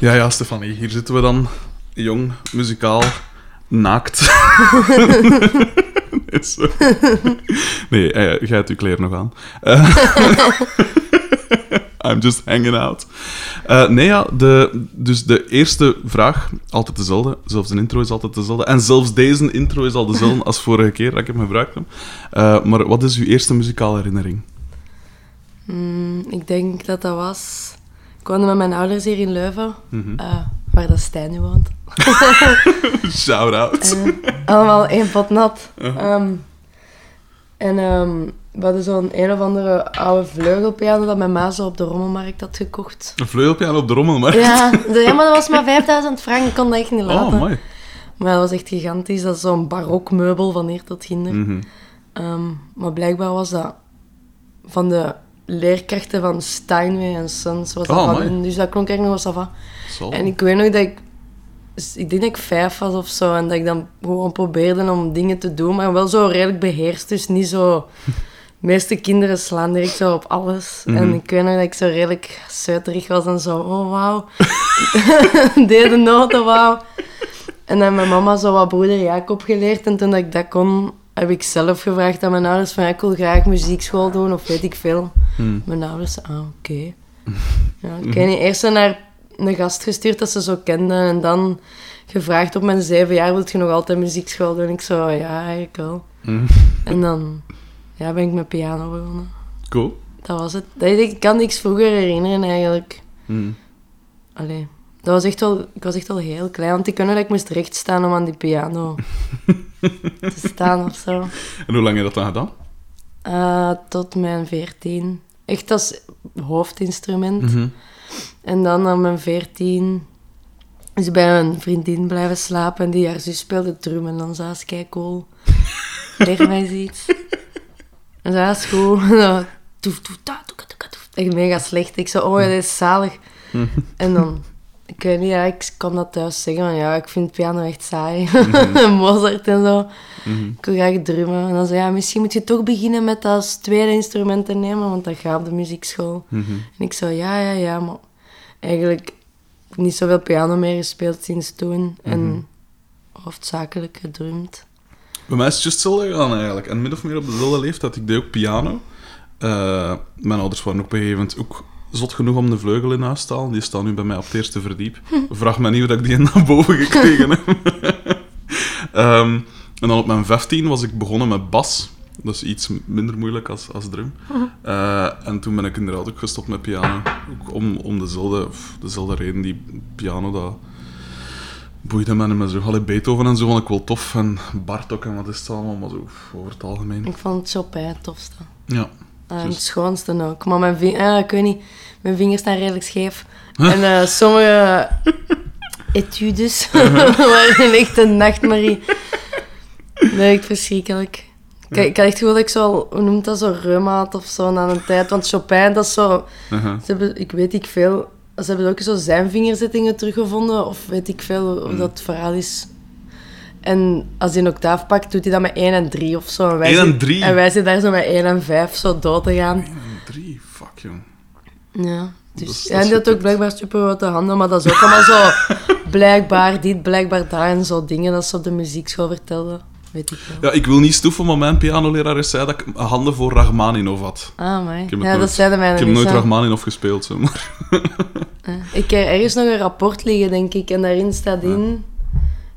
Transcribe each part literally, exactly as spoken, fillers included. Ja, ja, Stefanie, hier zitten we dan. Jong, muzikaal, naakt. Nee, sorry. Nee, jij hebt uw kleren nog aan. Uh, I'm just hanging out. Uh, nee, ja, de, dus de eerste vraag, altijd dezelfde. Zelfs een intro is altijd dezelfde. En zelfs deze intro is al dezelfde als vorige keer dat ik hem gebruikt heb. Uh, maar wat is uw eerste muzikale herinnering? Mm, ik denk dat dat was... Ik woonde met mijn ouders hier in Leuven, mm-hmm. uh, waar dat Stijn nu woont. Shout-out. Uh, allemaal één pot nat. Uh-huh. Um, en um, we hadden zo'n een of andere oude vleugelpiano dat mijn ma zo op de rommelmarkt had gekocht. Een vleugelpiano op de rommelmarkt? Ja, ja, maar dat was maar vijfduizend frank. Ik kon dat echt niet laten. Oh, mooi. Maar dat was echt gigantisch. Dat is zo'n barokmeubel van hier tot hinder. Mm-hmm. Um, maar blijkbaar was dat van de... leerkrachten van Steinway en Sons was oh, dat van hun, dus dat klonk echt nog wel sava. En ik weet nog dat ik, ik denk dat ik vijf was of zo, en dat ik dan gewoon probeerde om dingen te doen, maar wel zo redelijk beheerst, dus niet zo... De meeste kinderen slaan direct zo op alles. Mm-hmm. En ik weet nog dat ik zo redelijk zeuterig was en zo, oh wauw. Deed de noten, wauw. En dan mijn mama zo wat broeder Jacob geleerd, en toen dat ik dat kon... heb ik zelf gevraagd aan mijn ouders van, ik wil graag muziekschool doen, of weet ik veel. Hmm. Mijn ouders, ah, oké. Okay. Ja, ik heb niet eerst naar een gast gestuurd dat ze zo kenden, en dan gevraagd op mijn zeven jaar, wil je nog altijd muziekschool doen? En ik zo, ja, eigenlijk wel. Hmm. En dan ja, ben ik met piano begonnen. Cool. Dat was het. Ik kan niks vroeger herinneren, eigenlijk. Hmm. Allee, dat was echt wel, ik was echt wel heel klein, want ik kon dat ik moest rechtstaan om aan die piano... te staan of zo. En hoe lang heb je dat dan gedaan? Uh, tot mijn veertien. Echt als hoofdinstrument. Mm-hmm. En dan aan mijn veertien is bij een vriendin blijven slapen en die haar zus speelde drum en dan zei ze, kijk, cool. Leer mij eens iets. En zei ze, goed. Echt mega slecht. Ik zei, oh, dat is zalig. Mm-hmm. En dan... Ik weet niet, ja, ik kan dat thuis zeggen, maar ja, ik vind piano echt saai. Mm-hmm. Mozart en zo. Mm-hmm. Ik wil graag drummen. En dan zei ja, misschien moet je toch beginnen met dat als tweede instrument te nemen, want dat gaat op de muziekschool. Mm-hmm. En ik zei, ja, ja, ja, maar eigenlijk niet zoveel piano meer gespeeld sinds toen. En mm-hmm. hoofdzakelijk gedrumd. Bij mij is het juist hetzelfde gedaan eigenlijk. En min of meer op dezelfde leeftijd. Ik deed ook piano. Uh, mijn ouders waren op een gegeven moment ook... zot genoeg om de vleugel in huis te halen. Die staan nu bij mij op het eerste verdiep. Vraag me niet hoe ik die naar boven gekregen heb. um, en dan op mijn vijftien was ik begonnen met bas. Dat is iets minder moeilijk als, als drum. Uh, en toen ben ik inderdaad ook gestopt met piano. Ook om, om dezelfde, dezelfde reden. Die piano, dat boeide me niet meer zo. Allee, Beethoven en zo vond ik wel tof. En Bartok en wat is het allemaal. Maar zo, over het algemeen. Ik vond Chopin het tofste. Ja. Uh, het schoonste ook. Maar mijn, ving- uh, ik weet niet, mijn vingers staan redelijk scheef. En uh, sommige etudes waren echt een nachtmerrie. Dat is echt verschrikkelijk. Ik, ik had echt gevoel dat ik zo, hoe noemt dat, zo reuma had of zo na een tijd. Want Chopin, dat is zo... Uh-huh. Ze hebben, ik weet ik veel... Ze hebben ook zo zijn vingerzittingen teruggevonden. Of weet ik veel hoe mm. dat verhaal is. En als hij een octaaf pakt, doet hij dat met één en drie of zo. En wij één en drie? En wij zitten daar zo met één en vijf zo dood te gaan. één en drie? Fuck, jong. Ja, dus... Dat is, dat ja, en die had ook blijkbaar super grote handen, maar dat is ook allemaal zo... blijkbaar dit, blijkbaar dat en zo dingen dat ze op de muziekschool vertelden. Weet ik wel. Ja, ik wil niet stoeven, maar mijn pianoleraar zei dat ik handen voor Rachmaninov had. Ah, mooi. Ja, nooit, dat zeiden mij. Ik heb nooit aan. Rachmaninov gespeeld, zo, maar... ja, ik heb ergens nog een rapport liggen, denk ik, en daarin staat in... Ja.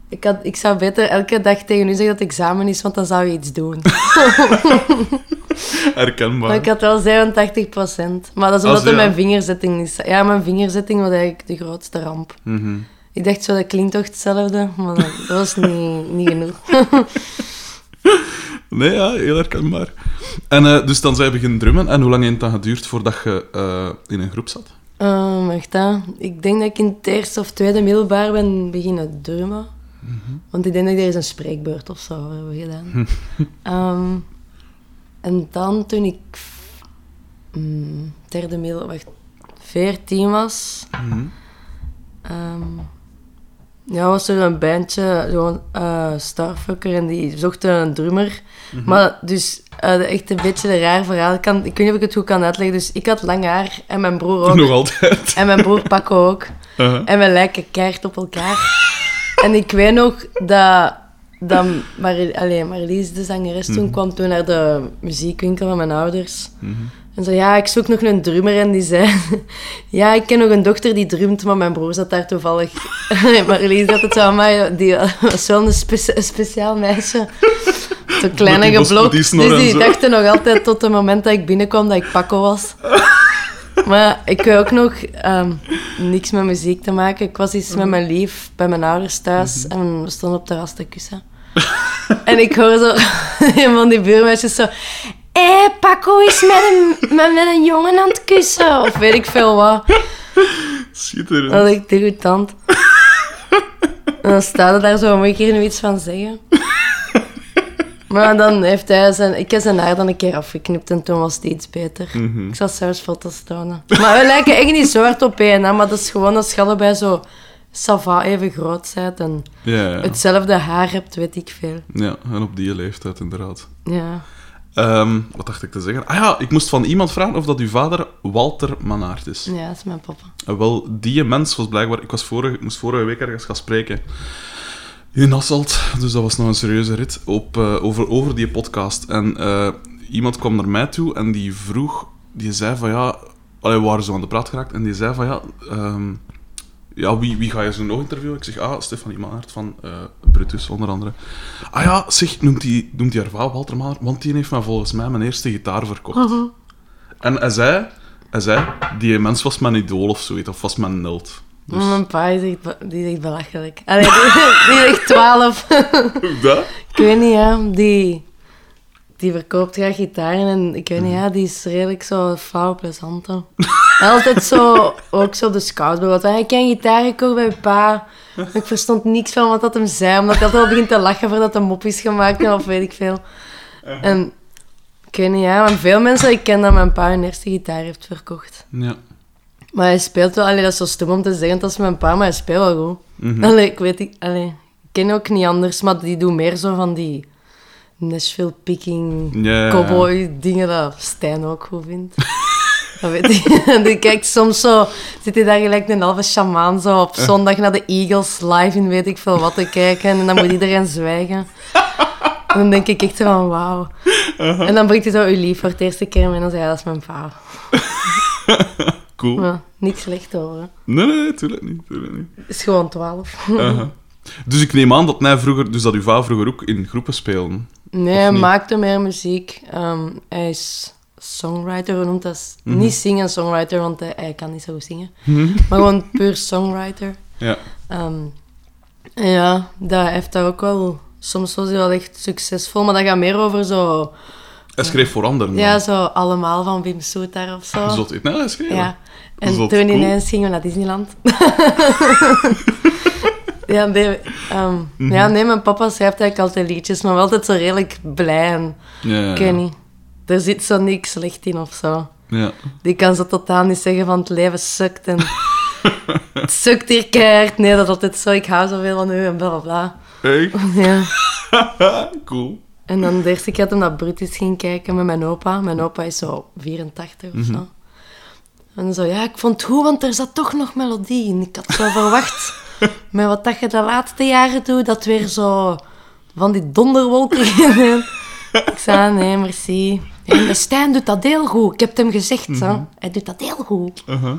Ik, had, ik zou beter elke dag tegen u zeggen dat het examen is, want dan zou je iets doen. Herkenbaar. Maar ik had wel zevenentachtig procent. Maar dat is omdat Als, ja. er mijn vingerzetting is. Ja, mijn vingerzetting was eigenlijk de grootste ramp. Mm-hmm. Ik dacht zo, dat klinkt toch hetzelfde, maar dat, dat was niet, niet genoeg. Nee, ja, heel herkenbaar. En uh, dus dan zijn we beginnen drummen. En hoe lang heeft dat geduurd voordat je uh, in een groep zat? Uh, echt, hè? Ik denk dat ik in het eerste of tweede middelbaar ben beginnen drummen. Mm-hmm. Want ik denk dat ik er eens een spreekbeurt of zo hebben gedaan. um, en dan, toen ik mm, derde middel, wacht, veertien was, mm-hmm. um, Ja, was er een bandje, zo'n uh, Starfucker, en die zocht een drummer. Mm-hmm. Maar dus uh, echt een beetje een raar verhaal. Ik, kan, ik weet niet of ik het goed kan uitleggen. Dus ik had lang haar en mijn broer ook. Nog altijd. En mijn broer Paco ook. Uh-huh. En we lijken keihard op elkaar. En ik weet nog dat, dat Mar- Allee, Marlies, de zangeres, mm-hmm. toen kwam toen naar de muziekwinkel van mijn ouders. Mm-hmm. En zei, ja, ik zoek nog een drummer. En die zei, ja, ik ken nog een dochter die drumt, maar mijn broer zat daar toevallig. Marlies had het zo, maar die was wel een spe- speciaal meisje. Zo klein en geblokt. Dus die dachten nog altijd tot het moment dat ik binnenkwam dat ik Paco was. Maar ik wil ook nog um, niks met muziek te maken. Ik was eens met mijn lief bij mijn ouders thuis mm-hmm. en we stonden op terras te kussen. En ik hoor zo een van die buurmeisjes zo... Hé, hey, Paco is met een, met, met een jongen aan het kussen. Of weet ik veel wat. Schitterend. Dat ik de goed tand. En dan staat er daar zo, moet ik hier nu iets van zeggen? Maar dan heeft hij zijn... Ik heb zijn haar dan een keer afgeknipt en toen was het iets beter. Mm-hmm. Ik zal zelfs foto's tonen. Maar we lijken echt niet zo hard op één, hè. Maar dat is gewoon als je allebei zo... Sava even groot bent en ja, ja. hetzelfde haar hebt, weet ik veel. Ja, en op die leeftijd inderdaad. Ja. Um, wat dacht ik te zeggen? Ah ja, ik moest van iemand vragen of dat uw vader Walter Malnaert is. Ja, dat is mijn papa. En wel, die mens was blijkbaar... Ik, was vorige, ik moest vorige week ergens gaan spreken in Hasselt, dus dat was nog een serieuze rit, op, uh, over, over die podcast. En uh, iemand kwam naar mij toe en die vroeg... Die zei van ja... Allee, we waren zo aan de praat geraakt. En die zei van ja... Um, ja, wie, wie ga je zo nog interviewen? Ik zeg, ah, Stefanie Malnaert van uh, Brutus, onder andere. Ah ja, zeg, noemt die, noemt die haar vader Walter Malnaert, want die heeft mij volgens mij mijn eerste gitaar verkocht. Uh-huh. En hij zei, hij zei, die mens was mijn idool of zoiets, of was mijn nult. Dus... Mijn pa, die zegt belachelijk. Allee, die zegt twaalf. Hoe dat? Ik weet niet, ja, die... Die verkoopt graag gitaren en ik weet niet, ja, die is redelijk zo flauw plezant. Altijd zo, ook zo de scout bijvoorbeeld. Ik heb een gitaar gekocht bij pa, ik verstond niks van wat dat hem zei, omdat hij altijd al begint te lachen voordat hij mop is gemaakt, of weet ik veel. En ik weet niet, ja, maar veel mensen, ik ken dat mijn pa hun eerste gitaar heeft verkocht. Ja. Maar hij speelt wel, allee, dat is zo stom om te zeggen, dat is mijn pa, maar hij speelt wel goed. Mm-hmm. Allee, ik weet niet, allee, ik ken ook niet anders, maar die doet meer zo van die... Nashville picking, yeah. Cowboy, dingen dat Stijn ook goed vindt. Dat weet ik. Die kijkt soms zo, zit hij daar gelijk een halve shamaan zo op zondag naar de Eagles live in weet ik veel wat te kijken en dan moet iedereen zwijgen. En dan denk ik echt van wauw. Uh-huh. En dan brengt hij zo uw lief voor het eerste keer mee en dan zei hij dat is mijn pa. Cool. Maar, niks slecht hoor. Hè. Nee, nee, tuurlijk niet. Tuurlijk niet. Het is gewoon twaalf. Uh-huh. Dus ik neem aan dat hij vroeger, dus dat uw vader vroeger ook in groepen speelde. Nee, hij maakte meer muziek. Um, hij is songwriter genoemd. Dat is mm-hmm. niet zingen-songwriter, want hij, hij kan niet zo goed zingen. Mm-hmm. Maar gewoon puur songwriter. Ja. Um, en ja, dat heeft daar ook wel... Soms was hij wel echt succesvol, maar dat gaat meer over zo... Hij schreef voor anderen. Ja, man. Zo allemaal van Wim Soetar of zo. Zot, nou, hij schreef. Ja. En Zot, toen cool. ineens gingen we naar Disneyland. Ja, nee, um, mm-hmm. ja, nee, mijn papa schrijft eigenlijk altijd liedjes, maar wel altijd zo redelijk blij en... Ja, ja, ja. Ik weet niet. Er zit zo niks slecht in of zo. Ja. Die kan zo totaal niet zeggen van het leven sukt en... het sukt hier keihard. Nee, dat is altijd zo. Ik hou zoveel van u en bla bla bla. Echt? Ja. Cool. En dan de eerste keer dat ik naar Brutus ging kijken met mijn opa. Mijn opa is zo vierentachtig of mm-hmm. zo. En zo, ja, ik vond het goed, want er zat toch nog melodie in. Ik had zo verwacht... Maar wat dat je de laatste jaren doet, dat weer zo van die donderwolken. Ik zei, nee, merci. En Stijn doet dat heel goed. Ik heb hem gezegd, mm-hmm. hè. Hij doet dat heel goed. Uh-huh.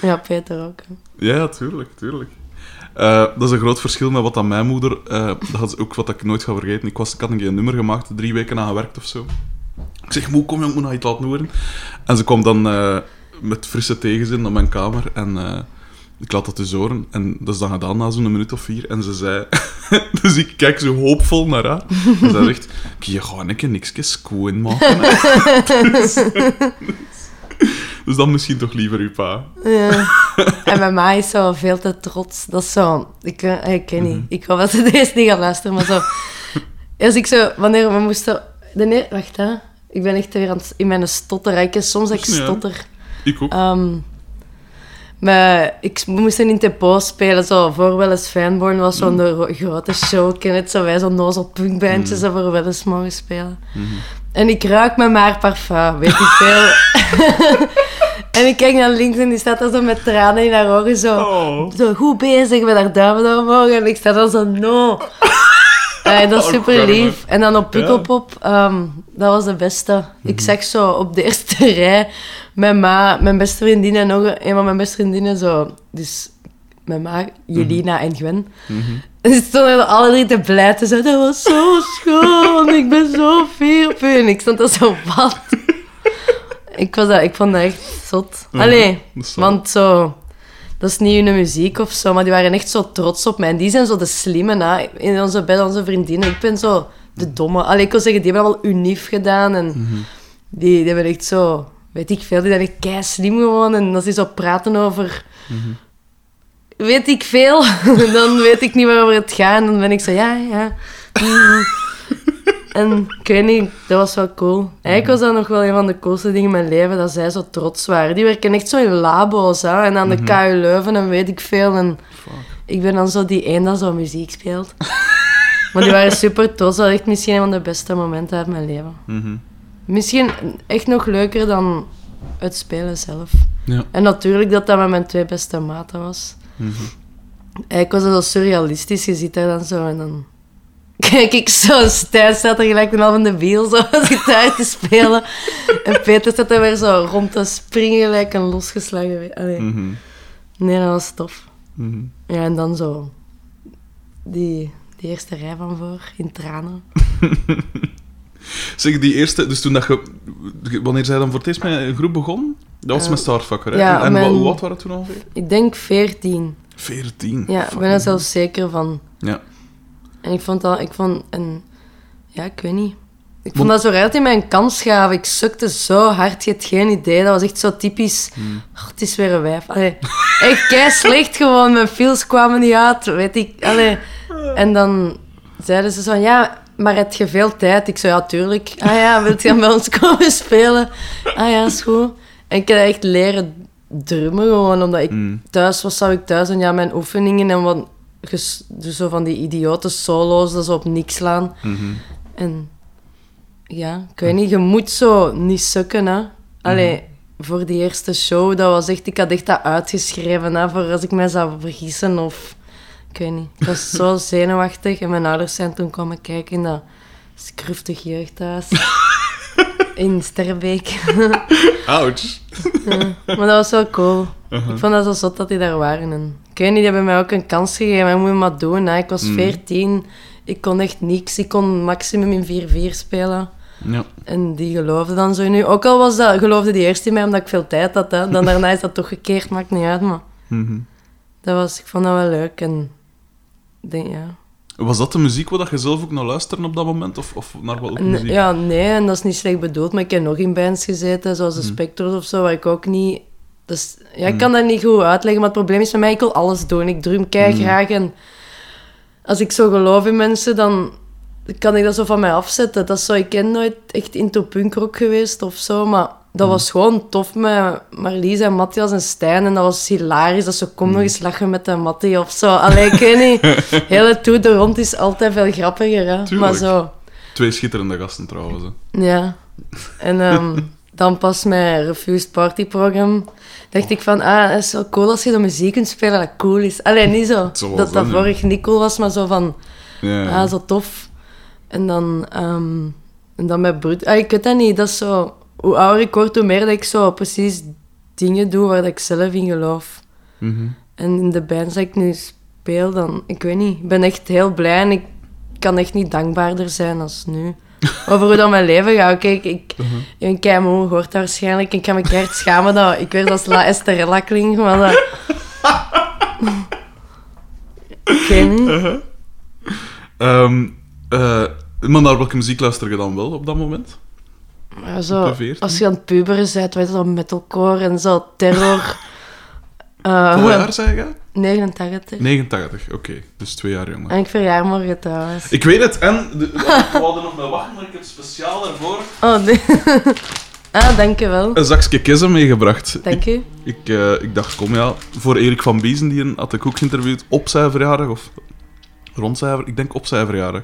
Ja, Peter ook. Hè. Ja, tuurlijk, tuurlijk. Uh, dat is een groot verschil met wat aan mijn moeder... Uh, dat is ook wat ik nooit ga vergeten. Ik, was, ik had een keer een nummer gemaakt, drie weken aan gewerkt of zo. Ik zeg, moe, kom je, ik moet nog iets laten horen. En ze kwam dan uh, met frisse tegenzin naar mijn kamer en... Uh, Ik laat dat dus horen. En dat is dan gedaan na zo'n minuut of vier. En ze zei... dus ik kijk zo hoopvol naar haar. En ze zegt... Je gaat een keer niks koen maken. dus, dus, dus dan misschien toch liever uw pa. Ja. En bij mij is zo veel te trots. Dat is zo... Ik, ik ken niet. Mm-hmm. Ik hoop dat ze deze niet gaan luisteren. Maar zo... Als ik zo... Wanneer we moesten... De neer, wacht, hè. Ik ben echt weer aan het, in mijn stotter. Ik, soms dat ik stotter. Ja, ik ook. Um, Maar ik moest in de post spelen, zo voor Welles Fijnborn was zo'n mm. grote show, ken het, zo wij zo'n nozel punkbandjes mm. voor Welles mogen spelen. Mm-hmm. En ik ruik met maar parfum, weet ik veel. En ik kijk naar links en die staat daar zo met tranen in haar ogen, zo, oh. zo goed bezig met haar duimen omhoog. En ik sta dan zo, no. Uh, dat is super lief. En dan op Pukkelpop, ja. um, dat was de beste. Mm-hmm. Ik zag zo op de eerste rij mijn ma, mijn beste vriendin en nog een van mijn beste vriendinnen, zo, dus mijn ma, Jelina mm-hmm. en Gwen. Mm-hmm. En ze stonden alle drie te blijten. Zo, dat was zo schoon, ik ben zo fier op u. En ik stond daar zo, wat? ik, was dat, ik vond dat echt zot. Mm-hmm. Allee, zo. Want zo... Dat is niet hun muziek of zo, maar die waren echt zo trots op mij. En die zijn zo de slimme, hè. In onze bed, onze vriendinnen. Ik ben zo de domme. Allee, ik wil zeggen, die hebben allemaal unief gedaan. En mm-hmm. die, die hebben echt zo, weet ik veel, die zijn echt kei slim gewoon. En als die zo praten over, mm-hmm. weet ik veel, dan weet ik niet waarover het gaat. En dan ben ik zo, ja, ja. Mm-hmm. En ik weet niet, dat was wel cool. Eigenlijk was dat nog wel een van de coolste dingen in mijn leven, dat zij zo trots waren. Die werken echt zo in labo's, hè. En aan de mm-hmm. K U Leuven en weet ik veel. En fuck. Ik ben dan zo die één dat zo muziek speelt. Maar die waren super trots. Dat was echt misschien een van de beste momenten uit mijn leven. Mm-hmm. Misschien echt nog leuker dan het spelen zelf. Ja. En natuurlijk dat dat met mijn twee beste maten was. Mm-hmm. Eigenlijk was dat zo surrealistisch. Je zit daar dan zo en dan... Kijk, ik zo, Stijn staat er gelijk een half in de wiel, zo, als gitaar te spelen. En Peter staat er weer zo rond te springen, gelijk een losgeslagen... Allee. Mm-hmm. Nee, dat was tof. Mm-hmm. Ja, en dan zo... Die, die eerste rij van voor, in tranen. Zeg, die eerste... Dus toen dat je... Wanneer zij dan voor het eerst met een groep begon? Dat was uh, met Starfucker, hè? Ja, en mijn, hoe oud waren het toen ongeveer? Ik denk veertien. Veertien? Ja, ik ben er zelfs zeker van. Ja. En ik vond dat... Ik vond... En, ja, ik weet niet. Ik vond dat zo raar dat hij mij een kans gaf. Ik sukte zo hard. Je hebt geen idee. Dat was echt zo typisch. Mm. Oh, het is weer een wijf. Allee. Echt kei slecht gewoon. Mijn feels kwamen niet uit. Weet ik. Allee. En dan zeiden ze zo... Ja, maar heb je veel tijd? Ik zo... Ja, tuurlijk. Ah ja, wil je dan bij ons komen spelen? Ah ja, is goed. En ik heb echt leren drummen gewoon. Omdat ik mm. thuis was, zou ik thuis. En ja, mijn oefeningen en wat... Ges, dus zo van die idiote solo's, dat ze op niks slaan. Mm-hmm. En ja, ik weet niet, je moet zo niet sukken, hè. Allee, mm-hmm. voor die eerste show, dat was echt, ik had echt dat uitgeschreven, hè, voor als ik mij zou vergissen of... Ik weet niet, ik was zo zenuwachtig en mijn ouders zijn toen komen kijken in dat schruftig jeugdhuis. In Sterbeek. Ouch. Ja, maar dat was wel cool. Uh-huh. Ik vond dat zo zot dat die daar waren. En ik weet niet, die hebben mij ook een kans gegeven. Ik moet je maar doen. Hè. Ik was mm. veertien. Ik kon echt niks. Ik kon maximum in vier vier spelen. Ja. En die geloofden dan zo nu. Ook al was dat, geloofde die eerst in mij omdat ik veel tijd had. Hè. Dan daarna is dat toch gekeerd. Maakt niet uit, maar... Mm-hmm. Dat was, ik vond dat wel leuk. En ik denk, ja... Was dat de muziek waar je zelf ook naar luisterde op dat moment? Of, of naar wat ook muziek? Ja, nee, en dat is niet slecht bedoeld. Maar ik heb nog in bands gezeten, zoals de mm. Spectre of zo, waar ik ook niet... Dus, ja, ik mm. kan dat niet goed uitleggen, maar het probleem is met mij, ik wil alles doen. Ik drum kei mm. graag en als ik zo geloof in mensen, dan kan ik dat zo van mij afzetten. Dat is zo, ik ben nooit echt into punkrock geweest of zo, maar dat mm. was gewoon tof met Marlies en Matthias en Stijn. En dat was hilarisch, dat ze kom mm. nog eens lachen met de Mattie of zo. Allee, ik weet niet. Heel het toer de rond is altijd veel grappiger, hè. Tuurlijk. Maar zo... Twee schitterende gasten trouwens, hè. Ja. En... Um, dan pas mijn Refused Party Program dacht oh. ik van, ah, het is wel cool als je de muziek kunt spelen, dat cool is. Allee, niet zo, zo dat dat vorig niet cool was, maar zo van, yeah. ah, zo tof. En dan, um, en dan met Brutus, ah, ik weet dat niet, dat is zo, hoe ouder ik word, hoe meer dat ik zo precies dingen doe waar dat ik zelf in geloof. Mm-hmm. En in de bands dat ik nu speel, dan, ik weet niet, ik ben echt heel blij en ik kan echt niet dankbaarder zijn als nu. Over hoe dat mijn leven gaat. Oké, ik, ik, uh-huh. een keimoe hoort dat waarschijnlijk. Ik kan me keihard schamen dat ik weer als La Esterella klink, maar dat... Oké, niet. Uh-huh. Um, uh, maar naar welke muziek luister je dan wel op dat moment? Ja, zo, als je aan het puberen bent, weet je dat, metalcore en zo, terror. Uh, Hoe jaar zei je? negenentachtig. negenentachtig, oké. Okay. Dus twee jaar jonger. En ik verjaar morgen trouwens. Ik weet het, en... De, we hadden nog mee wachten, maar ik heb speciaal ervoor... Oh, nee. Ah, dankjewel. Een zakje kissen meegebracht. Dank u. Ik, uh, ik dacht, kom ja, voor Erik van Biezen, die had ik ook geïnterviewd op zijn verjaardag, of rond zijn verjaardag, ik denk op zijn verjaardag.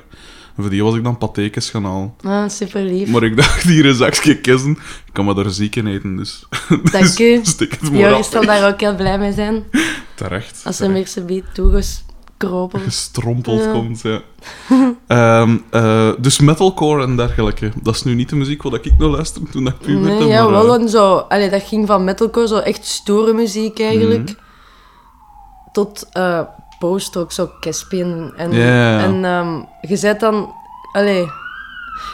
En voor die was ik dan patékes gaan halen. Ah, super lief. Maar ik dacht, hier een zakje kissen, ik kan me daar ziek in eten, dus... Dank dus u. Stik het maar af. Joris zal daar ook heel blij mee zijn. Terecht. Als terecht. Hem weer zo'n beetje toegekropen. Gestrompeld ja. komt, ja. um, uh, dus metalcore en dergelijke. Dat is nu niet de muziek wat ik nou luisterde toen ik puber nee, werd. Ja, maar, wel. En zo, allee, dat ging van metalcore, zo echt stoere muziek eigenlijk, mm-hmm. tot... Uh, post ook zo Caspian en, yeah. en um, je zet dan, allee,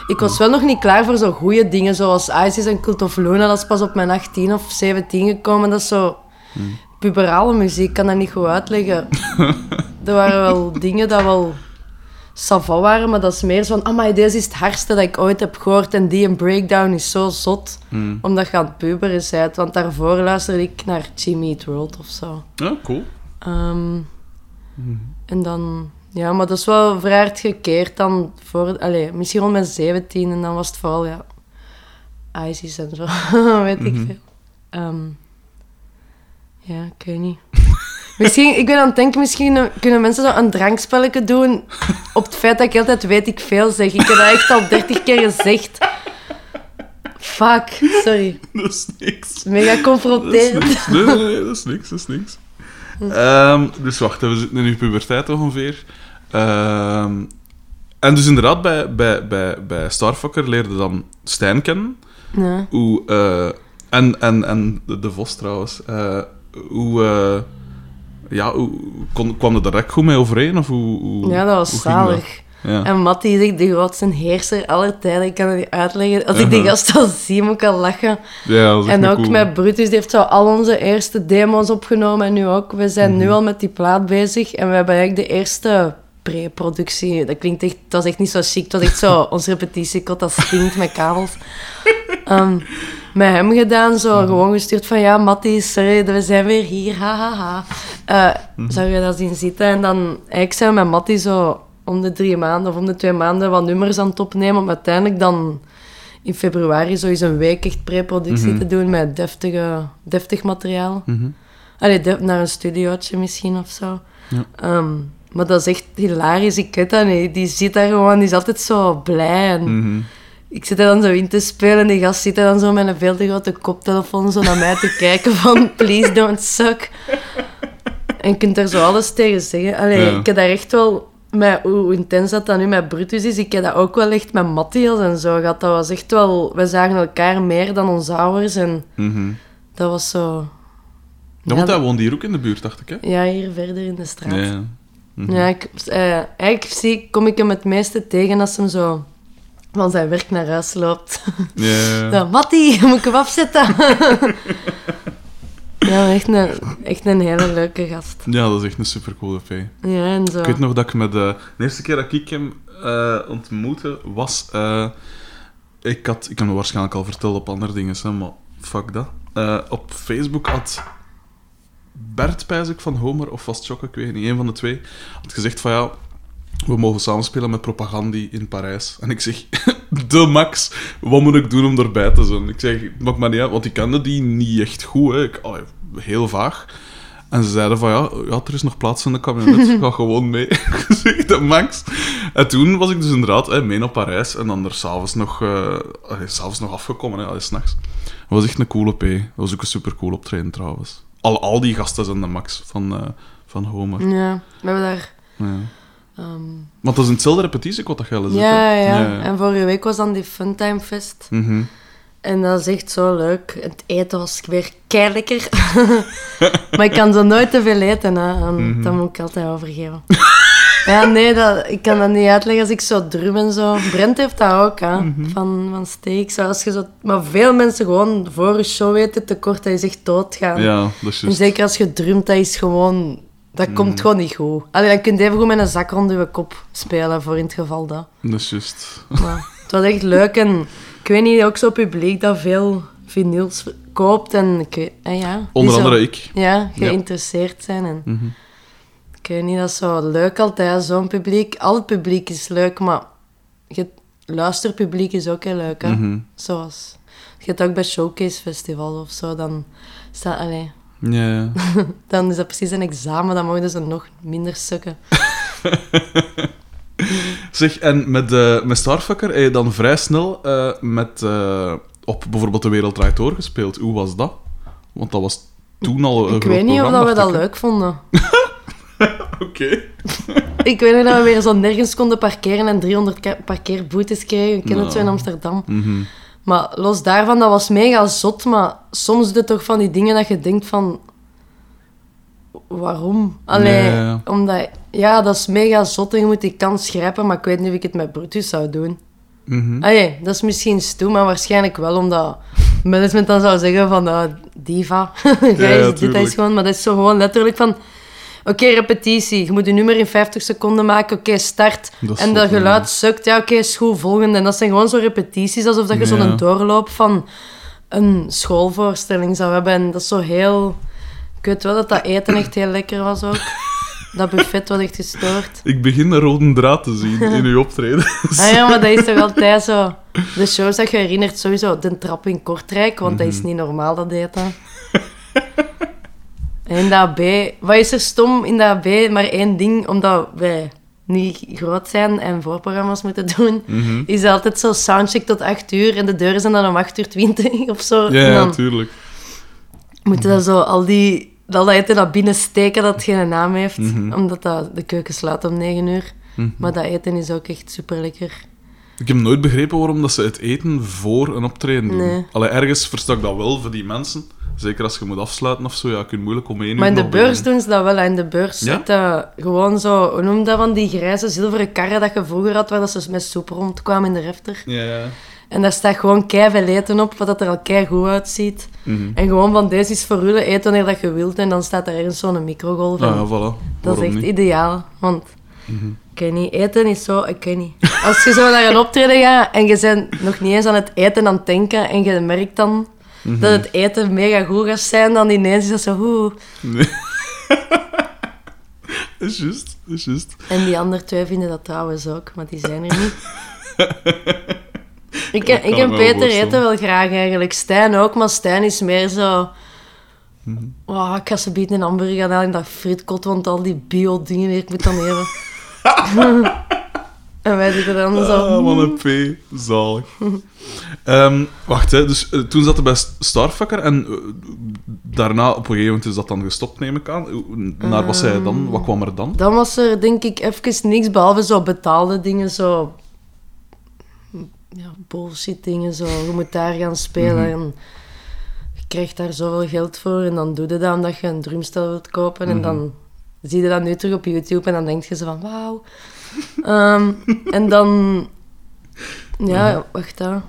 ik was wel nog niet klaar voor zo goede dingen zoals ISIS en Cult of Luna. Dat is pas op mijn achttien of zeventien gekomen. Dat is zo hmm. puberale muziek, ik kan dat niet goed uitleggen. Er waren wel dingen dat wel savant waren, maar dat is meer zo van, amai, deze is het hardste dat ik ooit heb gehoord en die een breakdown is zo zot, mm. omdat je aan het puberen bent. Want daarvoor luisterde ik naar Jimmy Eat World of zo. Ja, cool. Um, Mm-hmm. En dan... Ja, maar dat is wel vrij hard gekeerd dan voor... Allee, misschien rond mijn zeventien en dan was het vooral, ja... ISIS en zo, weet mm-hmm. ik veel. Um, ja, ik weet niet. Misschien, ik ben aan het denken, misschien kunnen mensen zo een drankspelletje doen op het feit dat ik altijd weet ik veel zeg. Ik heb dat echt al dertig keer gezegd. Fuck, sorry. Dat is niks. Mega confronterend. Nee, nee, nee, dat is niks, dat is niks. Um, dus wacht, we zitten in uw puberteit ongeveer. Um, en dus inderdaad, bij, bij, bij, bij Starfucker leerde dan Stijn kennen. Ja. Hoe, uh, en, en, en de, de Vos trouwens. Uh, hoe, uh, ja, hoe kon, kwam er direct goed mee overeen? Of hoe, hoe, ja, dat was hoe zalig. Dat? Ja. En Matty is echt de grootste heerser aller tijden. Ik kan het niet uitleggen. Als ik die gast al zie, moet ik al lachen. Ja, en ook cool. Met Brutus, die heeft zo al onze eerste demo's opgenomen en nu ook. We zijn mm-hmm. nu al met die plaat bezig en we hebben eigenlijk de eerste pre-productie. Dat klinkt echt, dat was echt niet zo chic. Het was echt zo, ons repetitiekot, dat stinkt met kabels. Um, met hem gedaan, zo mm-hmm. gewoon gestuurd van ja, Matty, sorry, we zijn weer hier, hahaha. Ha, ha. Uh, mm-hmm. Zou je dat zien zitten? En dan eigenlijk zijn we met Matty zo... om de drie maanden of om de twee maanden wat nummers aan het opnemen, om uiteindelijk dan in februari zo eens een week echt pre-productie mm-hmm. te doen met deftige, deftig materiaal. Mm-hmm. Allee, def, naar een studiootje misschien of zo. Ja. Um, maar dat is echt hilarisch, ik weet dat niet. Die zit daar gewoon, die is altijd zo blij. En mm-hmm. ik zit er dan zo in te spelen en die gast zit er dan zo met een veel te grote koptelefoon zo naar mij te kijken van please don't suck. En je kunt er zo alles tegen zeggen. Allee, ja. Ik heb daar echt wel... Met hoe intens dat dan nu met Brutus is, ik heb dat ook wel echt met Matthias en zo gehad. Dat was echt wel... We zagen elkaar meer dan onze ouders en mm-hmm. dat was zo... Ja, ja, want hij woonde hier ook in de buurt, dacht ik, hè? Ja, hier verder in de straat. Ja, mm-hmm. ja ik, eh, eigenlijk zie, kom ik hem het meeste tegen als hem zo van zijn werk naar huis loopt. Yeah. Zo, Matty, moet ik hem afzetten? Ja, echt een, echt een hele leuke gast. Ja, dat is echt een supercoole P. Ja, en zo. Ik weet nog dat ik met... Uh, de eerste keer dat ik hem uh, ontmoette, was... Uh, ik had... Ik heb hem waarschijnlijk al verteld op andere dingen, hè, maar fuck dat. Uh, op Facebook had Bert, pijs ik, van Homer, of was het Chocke, ik weet niet, een van de twee, had gezegd van ja... We mogen samenspelen met Propagandie in Parijs. En ik zeg, de max, wat moet ik doen om erbij te zijn? Ik zeg, maakt maar niet uit, want ik kende die niet echt goed. Hè. Ik, oh, heel vaag. En ze zeiden van, ja, ja, er is nog plaats in de kabinet, ga gewoon mee. Ik zeg, de max. En toen was ik dus inderdaad hè, mee naar Parijs. En dan er s'avonds nog, uh, s'avonds nog afgekomen, hè, s'nachts. Dat was echt een coole P. Dat was ook een supercool optreden trouwens. Al, al die gasten zijn de max van, uh, van Homer. Ja, we hebben daar... Ja. Um, Want dat is in hetzelfde repetitie, ik wat dat geld is. Ja, ja. Ja, ja. En vorige week was dan die Funtimefest. Mm-hmm. En dat is echt zo leuk. Het eten was weer keilekker. Maar ik kan zo nooit te veel eten, hè. En mm-hmm. dat moet ik altijd overgeven. Ja, nee, dat, ik kan dat niet uitleggen als ik zo drum en zo... Brent heeft dat ook, hè. Mm-hmm. Van, van steaks. Als je zo... Maar veel mensen gewoon voor een show eten tekort, dat is echt doodgaan. Ja, dat is juist. En zeker als je drumt, dat is gewoon... Dat komt mm. gewoon niet goed. Allee, dan kun je even goed met een zak onder je kop spelen, voor in het geval dat. Dat is juist. Maar het was echt leuk. En ik weet niet, ook zo'n publiek dat veel vinyls koopt. En, ik weet, en ja, onder andere zo, ik. Ja, geïnteresseerd ja. zijn. En, mm-hmm. Ik weet niet, dat is zo leuk altijd, zo'n publiek. Al het publiek is leuk, maar het luisterpubliek is ook heel leuk. Hè? Mm-hmm. Zoals... Je hebt ook bij Showcase Festival of zo, dan staat... Allee, ja. Dan is dat precies een examen, dan mogen ze nog minder sukken. Zeg, en met, uh, met Starfucker heb je dan vrij snel uh, met, uh, op bijvoorbeeld De Wereld Draait Door gespeeld. Hoe was dat? Want dat was toen al een Ik weet niet of dat we dat leuk vonden. Oké. Ik weet niet dat we weer zo nergens konden parkeren en driehonderd parkeerboetes kregen. Ik ken nou. het zo in Amsterdam. Mm-hmm. Maar los daarvan, dat was mega zot. Maar soms doe je toch van die dingen dat je denkt van... Waarom? Allee, ja, ja, ja. Omdat... Ja, dat is mega zot en je moet die kans grijpen. Maar ik weet niet of ik het met Brutus zou doen. Mm-hmm. Allee, dat is misschien stoem, maar waarschijnlijk wel. Omdat management dan zou zeggen van... Uh, diva. ja, ja, dit is gewoon... Maar dat is zo gewoon letterlijk van... Oké, okay, repetitie. Je moet je nummer in vijftig seconden maken. Oké, okay, start. Dat en dat geluid ja. sukt. Ja, oké, okay, is goed, volgende. En dat zijn gewoon zo repetities, alsof dat je ja. zo'n doorloop van een schoolvoorstelling zou hebben. En dat is zo heel... Ik weet wel dat dat eten echt heel lekker was ook. Dat buffet was echt gestoord. Ik begin een rode draad te zien in uw optreden. Ah ja, maar dat is toch altijd zo... De shows dat je herinnert, sowieso de trap in Kortrijk, want mm-hmm. dat is niet normaal, dat eten. En dat A B, wat is er stom in dat A B? Maar één ding, omdat wij niet groot zijn en voorprogramma's moeten doen, mm-hmm. is altijd zo soundcheck tot acht uur en de deuren zijn dan om acht uur twintig of zo. Ja, ja, tuurlijk. Moeten dan zo al die... Al dat eten dat binnensteken dat geen naam heeft, mm-hmm. omdat dat de keuken slaat om negen uur. Mm-hmm. Maar dat eten is ook echt super lekker. Ik heb nooit begrepen waarom dat ze het eten voor een optreden doen. Nee. Allee, ergens verstak dat wel voor die mensen. Zeker als je moet afsluiten of zo, ja, kun je moeilijk om één uur. Maar in de beurs doen ze dat wel. In de beurs ja? zit uh, gewoon zo, hoe noem dat, van die grijze zilveren karren dat je vroeger had, waar dat ze met soep rondkwamen in de refter. Ja, ja. En daar staat gewoon keiveel eten op, wat er al keigoed uitziet. Mm-hmm. En gewoon van, deze is voor jullie, eet wanneer dat je wilt. En dan staat er ergens zo'n microgolf. Ja, ja, voilà. Dat Waarom is echt niet? Ideaal, want... Mm-hmm. Ik weet niet, eten is zo... Ik weet niet. Als je zo naar een optreden gaat en je bent nog niet eens aan het eten aan het denken en je merkt dan... Mm-hmm. Dat het eten mega goed gaat zijn, dan ineens is dat zo... Hoe. Nee. Dat is juist, dat is juist. En die andere twee vinden dat trouwens ook, maar die zijn er niet. ik ik en Peter eten wel graag eigenlijk. Stijn ook, maar Stijn is meer zo... Mm-hmm. Oh, ik ga ze bieden in hamburger gaan halen in dat frietkot, want al die bio-dingen hier, ik moet dan hebben. En wij zitten dan zo... Ah, wat een p. Zalig. um, wacht, hè. Dus uh, toen zat je bij Starfucker en uh, daarna op een gegeven moment is dat dan gestopt, neem ik aan. Naar wat zei je dan? Wat kwam er dan? Dan was er, denk ik, even niks, behalve zo betaalde dingen, zo... Ja, bullshit dingen, zo. Je moet daar gaan spelen mm-hmm. en je krijgt daar zoveel geld voor en dan doe je dat omdat je een drumstel wilt kopen mm-hmm. en dan... Zie je dat nu terug op YouTube en dan denk je zo van, wauw. Um, en dan... Ja, wacht hè. Ik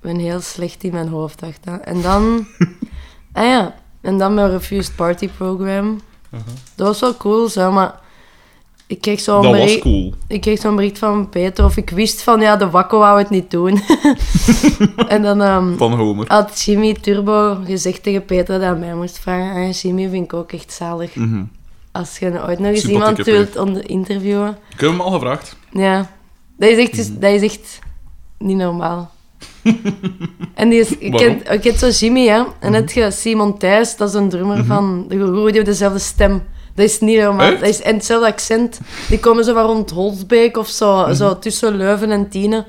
ben heel slecht in mijn hoofd, wacht hè. En dan... Ah ja, en dan mijn Refused Party Program. Uh-huh. Dat was wel cool, zo, maar... Ik kreeg zo'n dat bericht, was cool. Ik kreeg zo'n bericht van Peter, of ik wist van, ja, de wakko wou het niet doen. En dan um, van Homer. Had Jimmy Turbo gezegd tegen Peter dat hij mij moest vragen. Ah, Jimmy vind ik ook echt zalig. Mm-hmm. Als je ooit nog eens iemand wilt onder- interviewen. Ik heb hem al gevraagd. Ja. Dat is echt, mm. dat is echt niet normaal. En die is... Je kent, je kent zo Jimmy, hè. En mm-hmm. net je Simon Thijs, dat is een drummer mm-hmm. van de Goeroe Goeroe, die heeft dezelfde stem. Dat is niet normaal. Dat is, en hetzelfde accent. Die komen zo van rond Holsbeek of zo. Mm-hmm. Zo tussen Leuven en Tiene.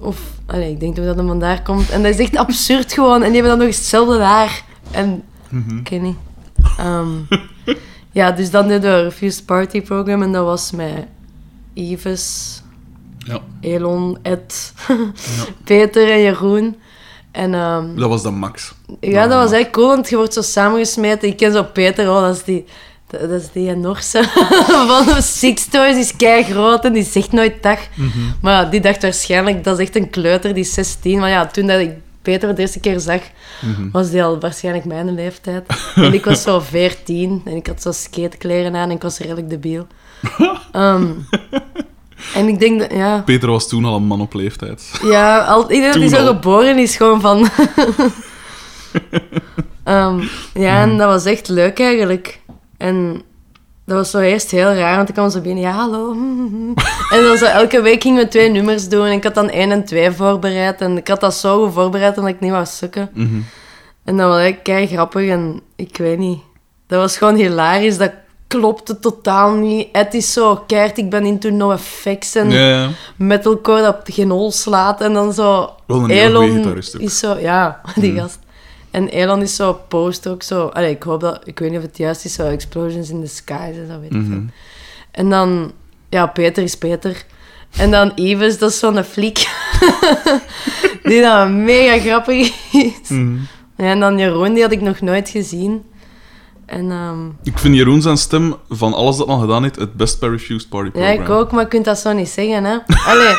Of... Allez, ik denk dat dat hem vandaar komt. En dat is echt absurd gewoon. En die hebben dan nog eens hetzelfde haar. En... Mm-hmm. Ik weet niet. Um, Ja, dus dan deden we Refused Party Program en dat was met Yves, ja. Elon, Ed, ja. Peter en Jeroen. En, um, dat was de max. Ja, ja, dat was echt cool, want je wordt zo samengesmeten. Ik ken zo Peter, oh, dat is die, dat, dat is die Norse van Six Toys, is keigroot en die zegt nooit dag. Mm-hmm. Maar die dacht waarschijnlijk, dat is echt een kleuter, die zestien. Maar ja, toen dat ik Peter de eerste keer zag, mm-hmm. was die al waarschijnlijk mijn leeftijd. En ik was zo veertien en ik had zo skatekleren aan en ik was redelijk debiel. Um, en ik denk dat, ja... Peter was toen al een man op leeftijd. Ja, al, ik denk toen dat hij zo al. Geboren is, gewoon van... um, ja, en dat was echt leuk eigenlijk. En Dat was zo eerst heel raar, want ik kwam zo binnen, ja, hallo. En dan zo elke week gingen we twee nummers doen. En ik had dan één en twee voorbereid. En ik had dat zo goed voorbereid dat ik niet wou sukken. Mm-hmm. En dat was echt kei grappig. En ik weet niet. Dat was gewoon hilarisch. Dat klopte totaal niet. Het is zo keihard. Ik ben into no-effects. En yeah. metalcore dat geen hol slaat. En dan zo... Wel een Elon is zo... Ja, die mm. gast. En Elon is zo post ook zo... Allee, ik hoop dat... Ik weet niet of het juist is, zo Explosions in the Skies en zo, weet mm-hmm. ik veel. En dan... Ja, Peter is Peter. En dan Yves, dat is zo'n fliek. Die dan mega grappig is. Mm. En dan Jeroen, die had ik nog nooit gezien. En, um... ik vind Jeroen zijn stem, van alles dat men gedaan heeft, het best bij Refused Party Program. Ja, ik ook, maar je kunt dat zo niet zeggen, hè. Allee...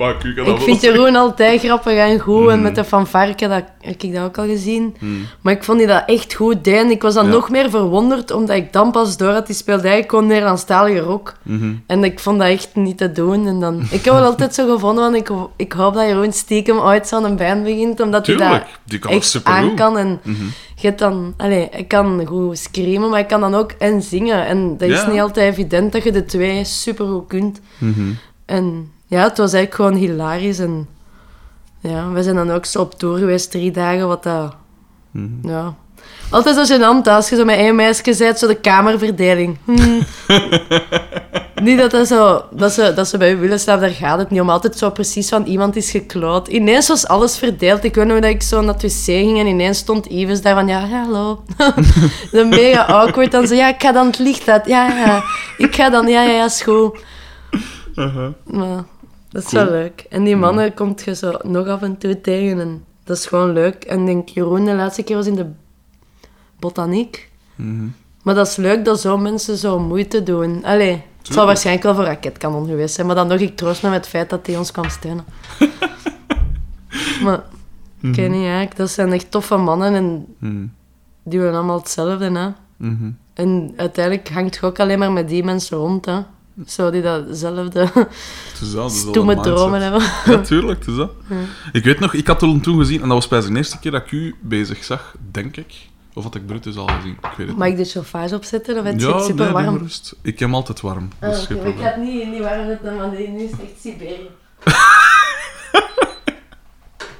Maar ik, ik vind Jeroen altijd grappig en goed. Mm. En met de fanfarken, dat heb ik dat ook al gezien. Mm. Maar ik vond die dat echt goed deed. En ik was dan ja. nog meer verwonderd, omdat ik dan pas door had. Die speelde eigenlijk gewoon Nederlandstalige rock. Mm-hmm. En ik vond dat echt niet te doen. En dan... Ik heb het altijd zo gevonden, want ik, ik hoop dat Jeroen stiekem ooit zo'n band begint. Omdat Tuurlijk. hij dat die kan echt super aan goed. kan. En mm-hmm. je dan... Allee, ik kan goed screamen, maar ik kan dan ook en zingen. En dat yeah. is niet altijd evident dat je de twee super goed kunt. Mm-hmm. En... Ja, het was eigenlijk gewoon hilarisch. En ja, we zijn dan ook zo op tour geweest, drie dagen, wat dat... Mm-hmm. Ja. Altijd zo gênant, als je zo met één meisje bent, zo de kamerverdeling. Hm. Niet dat, dat, zo, dat, ze, dat ze bij u willen slapen, daar gaat het niet om. Altijd zo precies van iemand is gekloot. Ineens was alles verdeeld. Ik weet nog dat ik zo naar het wc ging en ineens stond Yves daar van, ja, hallo. Zo mega awkward. Dan zo, ja, ik ga dan het licht uit. Ja, ja. Ik ga dan, ja, ja, ja, is goed. Uh-huh. Maar... Dat is cool. Wel leuk. En die mannen ja. komt je zo nog af en toe tegen. En dat is gewoon leuk. En denk, Jeroen, de laatste keer was in de botaniek. Mm-hmm. Maar dat is leuk dat zo mensen zo moeite doen. Allee, het Tuurlijk. zal waarschijnlijk wel voor Raketkanon geweest zijn. Maar dan nog, ik troost me met het feit dat hij ons kwam steunen. Maar, mm-hmm. ik weet niet eigenlijk. Dat zijn echt toffe mannen. En mm-hmm. die doen allemaal hetzelfde, hè. Mm-hmm. En uiteindelijk hangt je ook alleen maar met die mensen rond, hè. Zo, die datzelfde stomme dromen hebben. Ja, tuurlijk, het is dat. Ja. Ik weet nog, ik had het toen gezien, en dat was bij de eerste keer dat ik u bezig zag, denk ik. Of had ik Brutus al gezien? Ik weet het Mag niet. Ik de chauffage opzetten? Of het ja, zit super nee, warm? Ja, rust. Ik heb hem altijd warm. Dus oh, okay, geen ik ga het niet, niet warm zetten, want nu is het echt Siberië.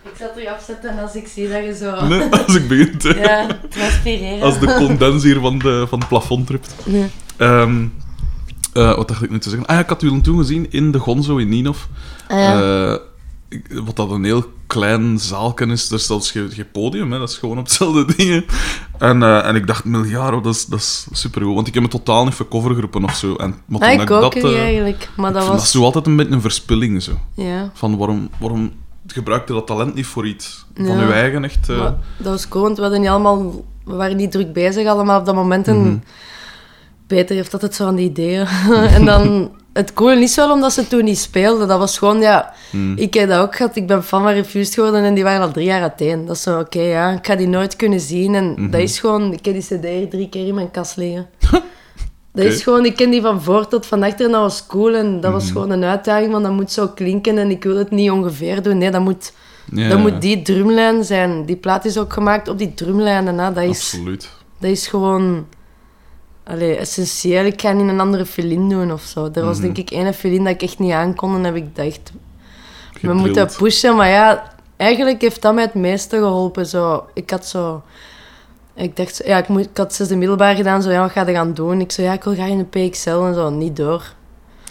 Ik zal het terug afzetten als ik zie dat je zo... Nee, als ik begin te... Ja, transpireren. Als de condens hier van, de, van het plafond tript. Nee. Um, Uh, wat dacht ik nu te zeggen? Ah ja, ik had u toen gezien in de Gonzo in Ninov. Ah, ja. uh, wat dat een heel klein zaalje is. Daar staat geen, geen podium, hè. Dat is gewoon op hetzelfde dingen. En, uh, en ik dacht, miljard, dat is, dat is supergoed. Want ik heb me totaal niet voor covergroepen of zo. En, maar ah, ik dat, ook uh, eigenlijk. Maar dat, was... dat is zo altijd een beetje een verspilling. Zo. Ja. Van waarom, waarom gebruik je dat talent niet voor iets? Ja. Van je eigen echt... Uh... Maar, dat was cool, want we, niet allemaal, we waren niet druk bezig allemaal op dat moment. En... Mm-hmm. Peter heeft altijd zo aan die ideeën. En dan... Het coole is wel omdat ze toen niet speelden. Dat was gewoon, ja... Mm. Ik heb dat ook gehad. Ik ben fan van Refused geworden en die waren al drie jaar uiteen. Dat is zo, oké, okay, ja, ik ga die nooit kunnen zien. En mm-hmm. dat is gewoon... Ik heb die cd drie keer in mijn kast liggen. Okay. Dat is gewoon... Ik ken die van voor tot van achter en dat was cool. En dat mm-hmm. was gewoon een uitdaging, want dat moet zo klinken. En ik wil het niet ongeveer doen. Nee, dat moet, yeah. dat moet die drumlijn zijn. Die plaat is ook gemaakt op die drumlijnen. Hè. Dat is, Absoluut. Dat is gewoon... Allee, essentieel. Ik ga niet een andere filin doen of zo. Er was mm-hmm. denk ik één filin dat ik echt niet aankon en heb ik dacht, we moeten pushen. Maar ja, eigenlijk heeft dat mij het meeste geholpen. Zo, ik had zo... Ik dacht, ja, ik, moet, ik had zesde middelbaar gedaan. Zo, ja, wat ga je gaan doen? Ik zei, ja, ik wil graag in de P X L en zo. Niet door.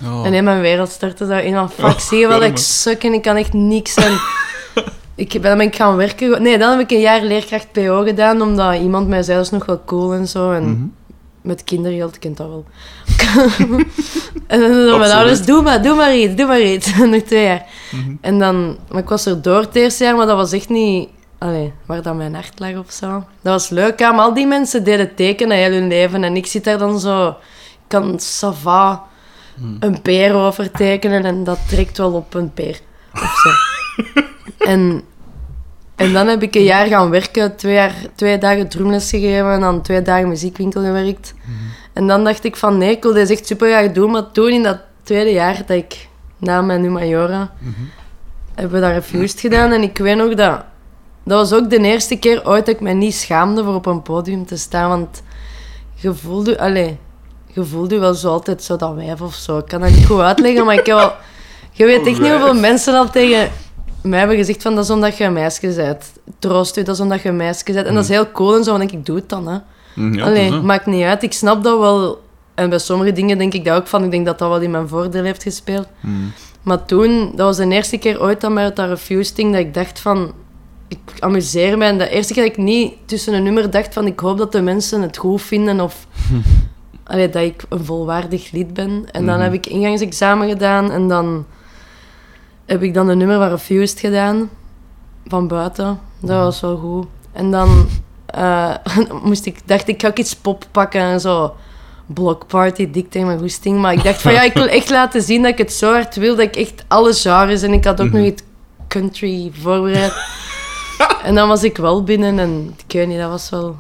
Oh. En in mijn wereld startte zo in van, fuck, oh, zie je wel, ik suk en ik kan echt niks. En ik, dan ben ik gaan werken. Nee, dan heb ik een jaar leerkracht P O gedaan, omdat iemand mij zei, dat is nog wel cool en zo. En, mm-hmm. met kindergeld, kent dat wel. En dan zeiden mijn ouders, doe maar, doe maar iets, doe maar iets. Nog twee jaar. Mm-hmm. En dan, maar ik was er door het eerste jaar, maar dat was echt niet... Allee, waar dan mijn hart lag of zo. Dat was leuk, ja, maar al die mensen deden tekenen heel hun leven. En ik zit daar dan zo... Ik kan sava mm. een peer over tekenen en dat trekt wel op een peer. Of zo. en... En dan heb ik een jaar gaan werken, twee, jaar, twee dagen drumles gegeven en dan twee dagen muziekwinkel gewerkt. Mm-hmm. En dan dacht ik van, nee, ik wil dit echt super graag doen. Maar toen, in dat tweede jaar dat ik na mijn nu majora, mm-hmm. hebben we dat Refused gedaan. En ik weet nog dat... Dat was ook de eerste keer ooit dat ik me niet schaamde voor op een podium te staan. Want je voelde... Allee, je voelt je wel zo altijd zo dat wijf of zo. Ik kan dat niet goed uitleggen, maar ik heb wel... Je weet echt niet hoeveel mensen al tegen mij hebben gezegd van dat is omdat je een meisje bent. Troost u, dat is omdat je een meisje bent. En dat is heel cool en zo, want ik denk, ik doe het dan. Hè. Ja, allee, dus, maakt niet uit. Ik snap dat wel. En bij sommige dingen denk ik dat ook van. Ik denk dat dat wel in mijn voordeel heeft gespeeld. Mm. Maar toen, dat was de eerste keer ooit dat mij het Refused ding, dat ik dacht van... Ik amuseer mij. En de eerste keer dat ik niet tussen een nummer dacht van... Ik hoop dat de mensen het goed vinden of... allee, dat ik een volwaardig lid ben. En dan mm-hmm. heb ik ingangsexamen gedaan. En dan heb ik dan de nummer van Refused gedaan. Van buiten. Dat was wel goed. En dan uh, moest ik, dacht ik, ga ik iets pop pakken en zo. Blockparty, dik tegen mijn goesting. Maar ik dacht van ja, ik wil echt laten zien dat ik het zo hard wil. Dat ik echt alle genres... En ik had ook mm-hmm. nog iets country voorbereid. En dan was ik wel binnen. En ik weet niet, dat was wel...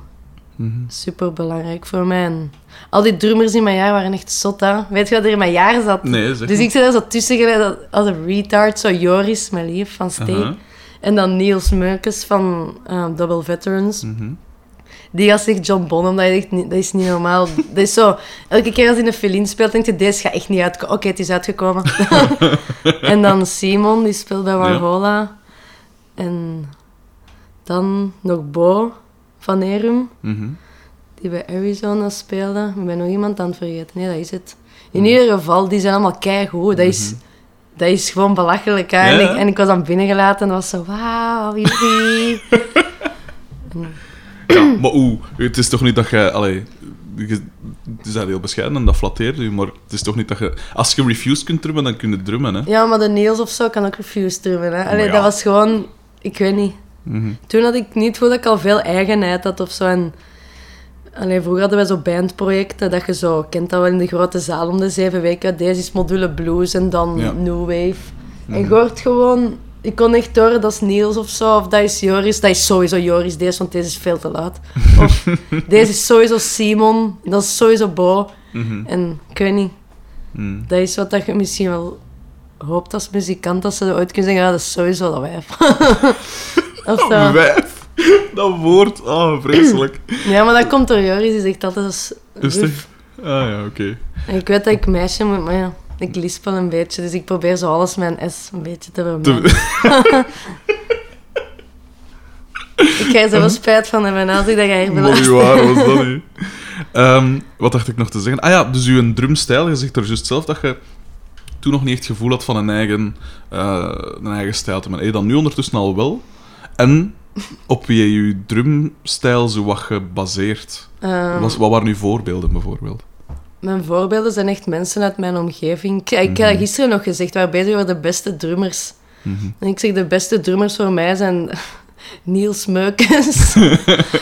Mm-hmm. Super belangrijk voor mij. En al die drummers in mijn jaar waren echt zot, hè? Weet je wat er in mijn jaar zat? Nee, dus niet. Ik zat er zo tussen geleid als een retard. Zo Joris, mijn lief, van Stijn. Uh-huh. En dan Niels Meukens van uh, Double Veterans. Mm-hmm. Die gast zegt John Bonham, dat is, echt niet, dat is niet normaal. Dat is zo, elke keer als hij een violin speelt, denk je, deze gaat echt niet uitkomen. Oké, okay, het is uitgekomen. En dan Simon, die speelt bij Warhola. Ja. En dan nog Bo. Van Erum, mm-hmm. die bij Arizona speelde. Ik ben nog iemand aan het vergeten. Nee, dat is het. In mm-hmm. ieder geval, die zijn allemaal keigoed. Dat is, mm-hmm. dat is gewoon belachelijk. Ja, en, ik, en ik was dan binnengelaten en was zo... Wauw, joepie. Ja, maar oeh, het is toch niet dat jij... Allee, je is daar heel bescheiden en dat flatteert je, maar het is toch niet dat je... Als je Refused kunt drummen, dan kun je drummen, hè? Ja, maar de Niels of zo kan ook Refused drummen, hè? Allee, ja. Dat was gewoon... Ik weet niet. Mm-hmm. Toen had ik niet voelde dat ik al veel eigenheid had of zo. En, allee, vroeger hadden wij zo bandprojecten dat je zo kent dat wel in de grote zaal om de zeven weken. Deze is module blues en dan ja. new wave. Mm-hmm. En je hoort gewoon, ik kon echt horen dat is Niels of zo, of dat is Joris. Dat is sowieso Joris, deze, want deze is veel te laat. Of deze is sowieso Simon, dat is sowieso Bo. Mm-hmm. En ik weet niet, mm. dat is wat dat je misschien wel hoopt als muzikant, dat ze ooit kunnen zeggen, ja, dat is sowieso dat wijf. Dat wijf. Dat woord. Oh, vreselijk. Ja, maar dat komt door Joris. Die zegt altijd als... Rustig. Ah ja, oké. Okay. Ik weet dat ik meisje moet, maar ja, ik lisp wel een beetje. Dus ik probeer zo alles mijn S een beetje te vermijden. Te... ik ga er wel spijt van hebben. Nou, zeg dat jij hier belast. Mooi waar was dat niet. Um, wat dacht ik nog te zeggen? Ah ja, dus uw drumstijl. Je zegt er juist zelf dat je... toen nog niet echt het gevoel had van een eigen, uh, een eigen stijl te maken. Heb je dat nu ondertussen al wel? En op wie je je drumstijl zo wat gebaseerd? Um, wat, wat waren uw voorbeelden bijvoorbeeld? Mijn voorbeelden zijn echt mensen uit mijn omgeving. Ik, ik mm-hmm. had gisteren nog gezegd, we waren bezig over de beste drummers. Mm-hmm. En ik zeg, de beste drummers voor mij zijn Niels Meukens,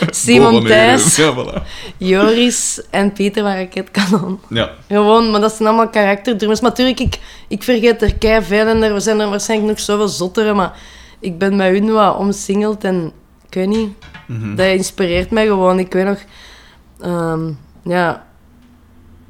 Simon Thijs, ja, voilà. Joris en Peter van Raketkanon. Ja. Gewoon, maar dat zijn allemaal karakterdrummers. Maar natuurlijk, ik, ik vergeet er kei veel en er zijn er waarschijnlijk nog zoveel zotteren, maar ik ben met hun wat omsingeld en ik weet niet, mm-hmm. dat inspireert mij gewoon. Ik weet nog, um, ja,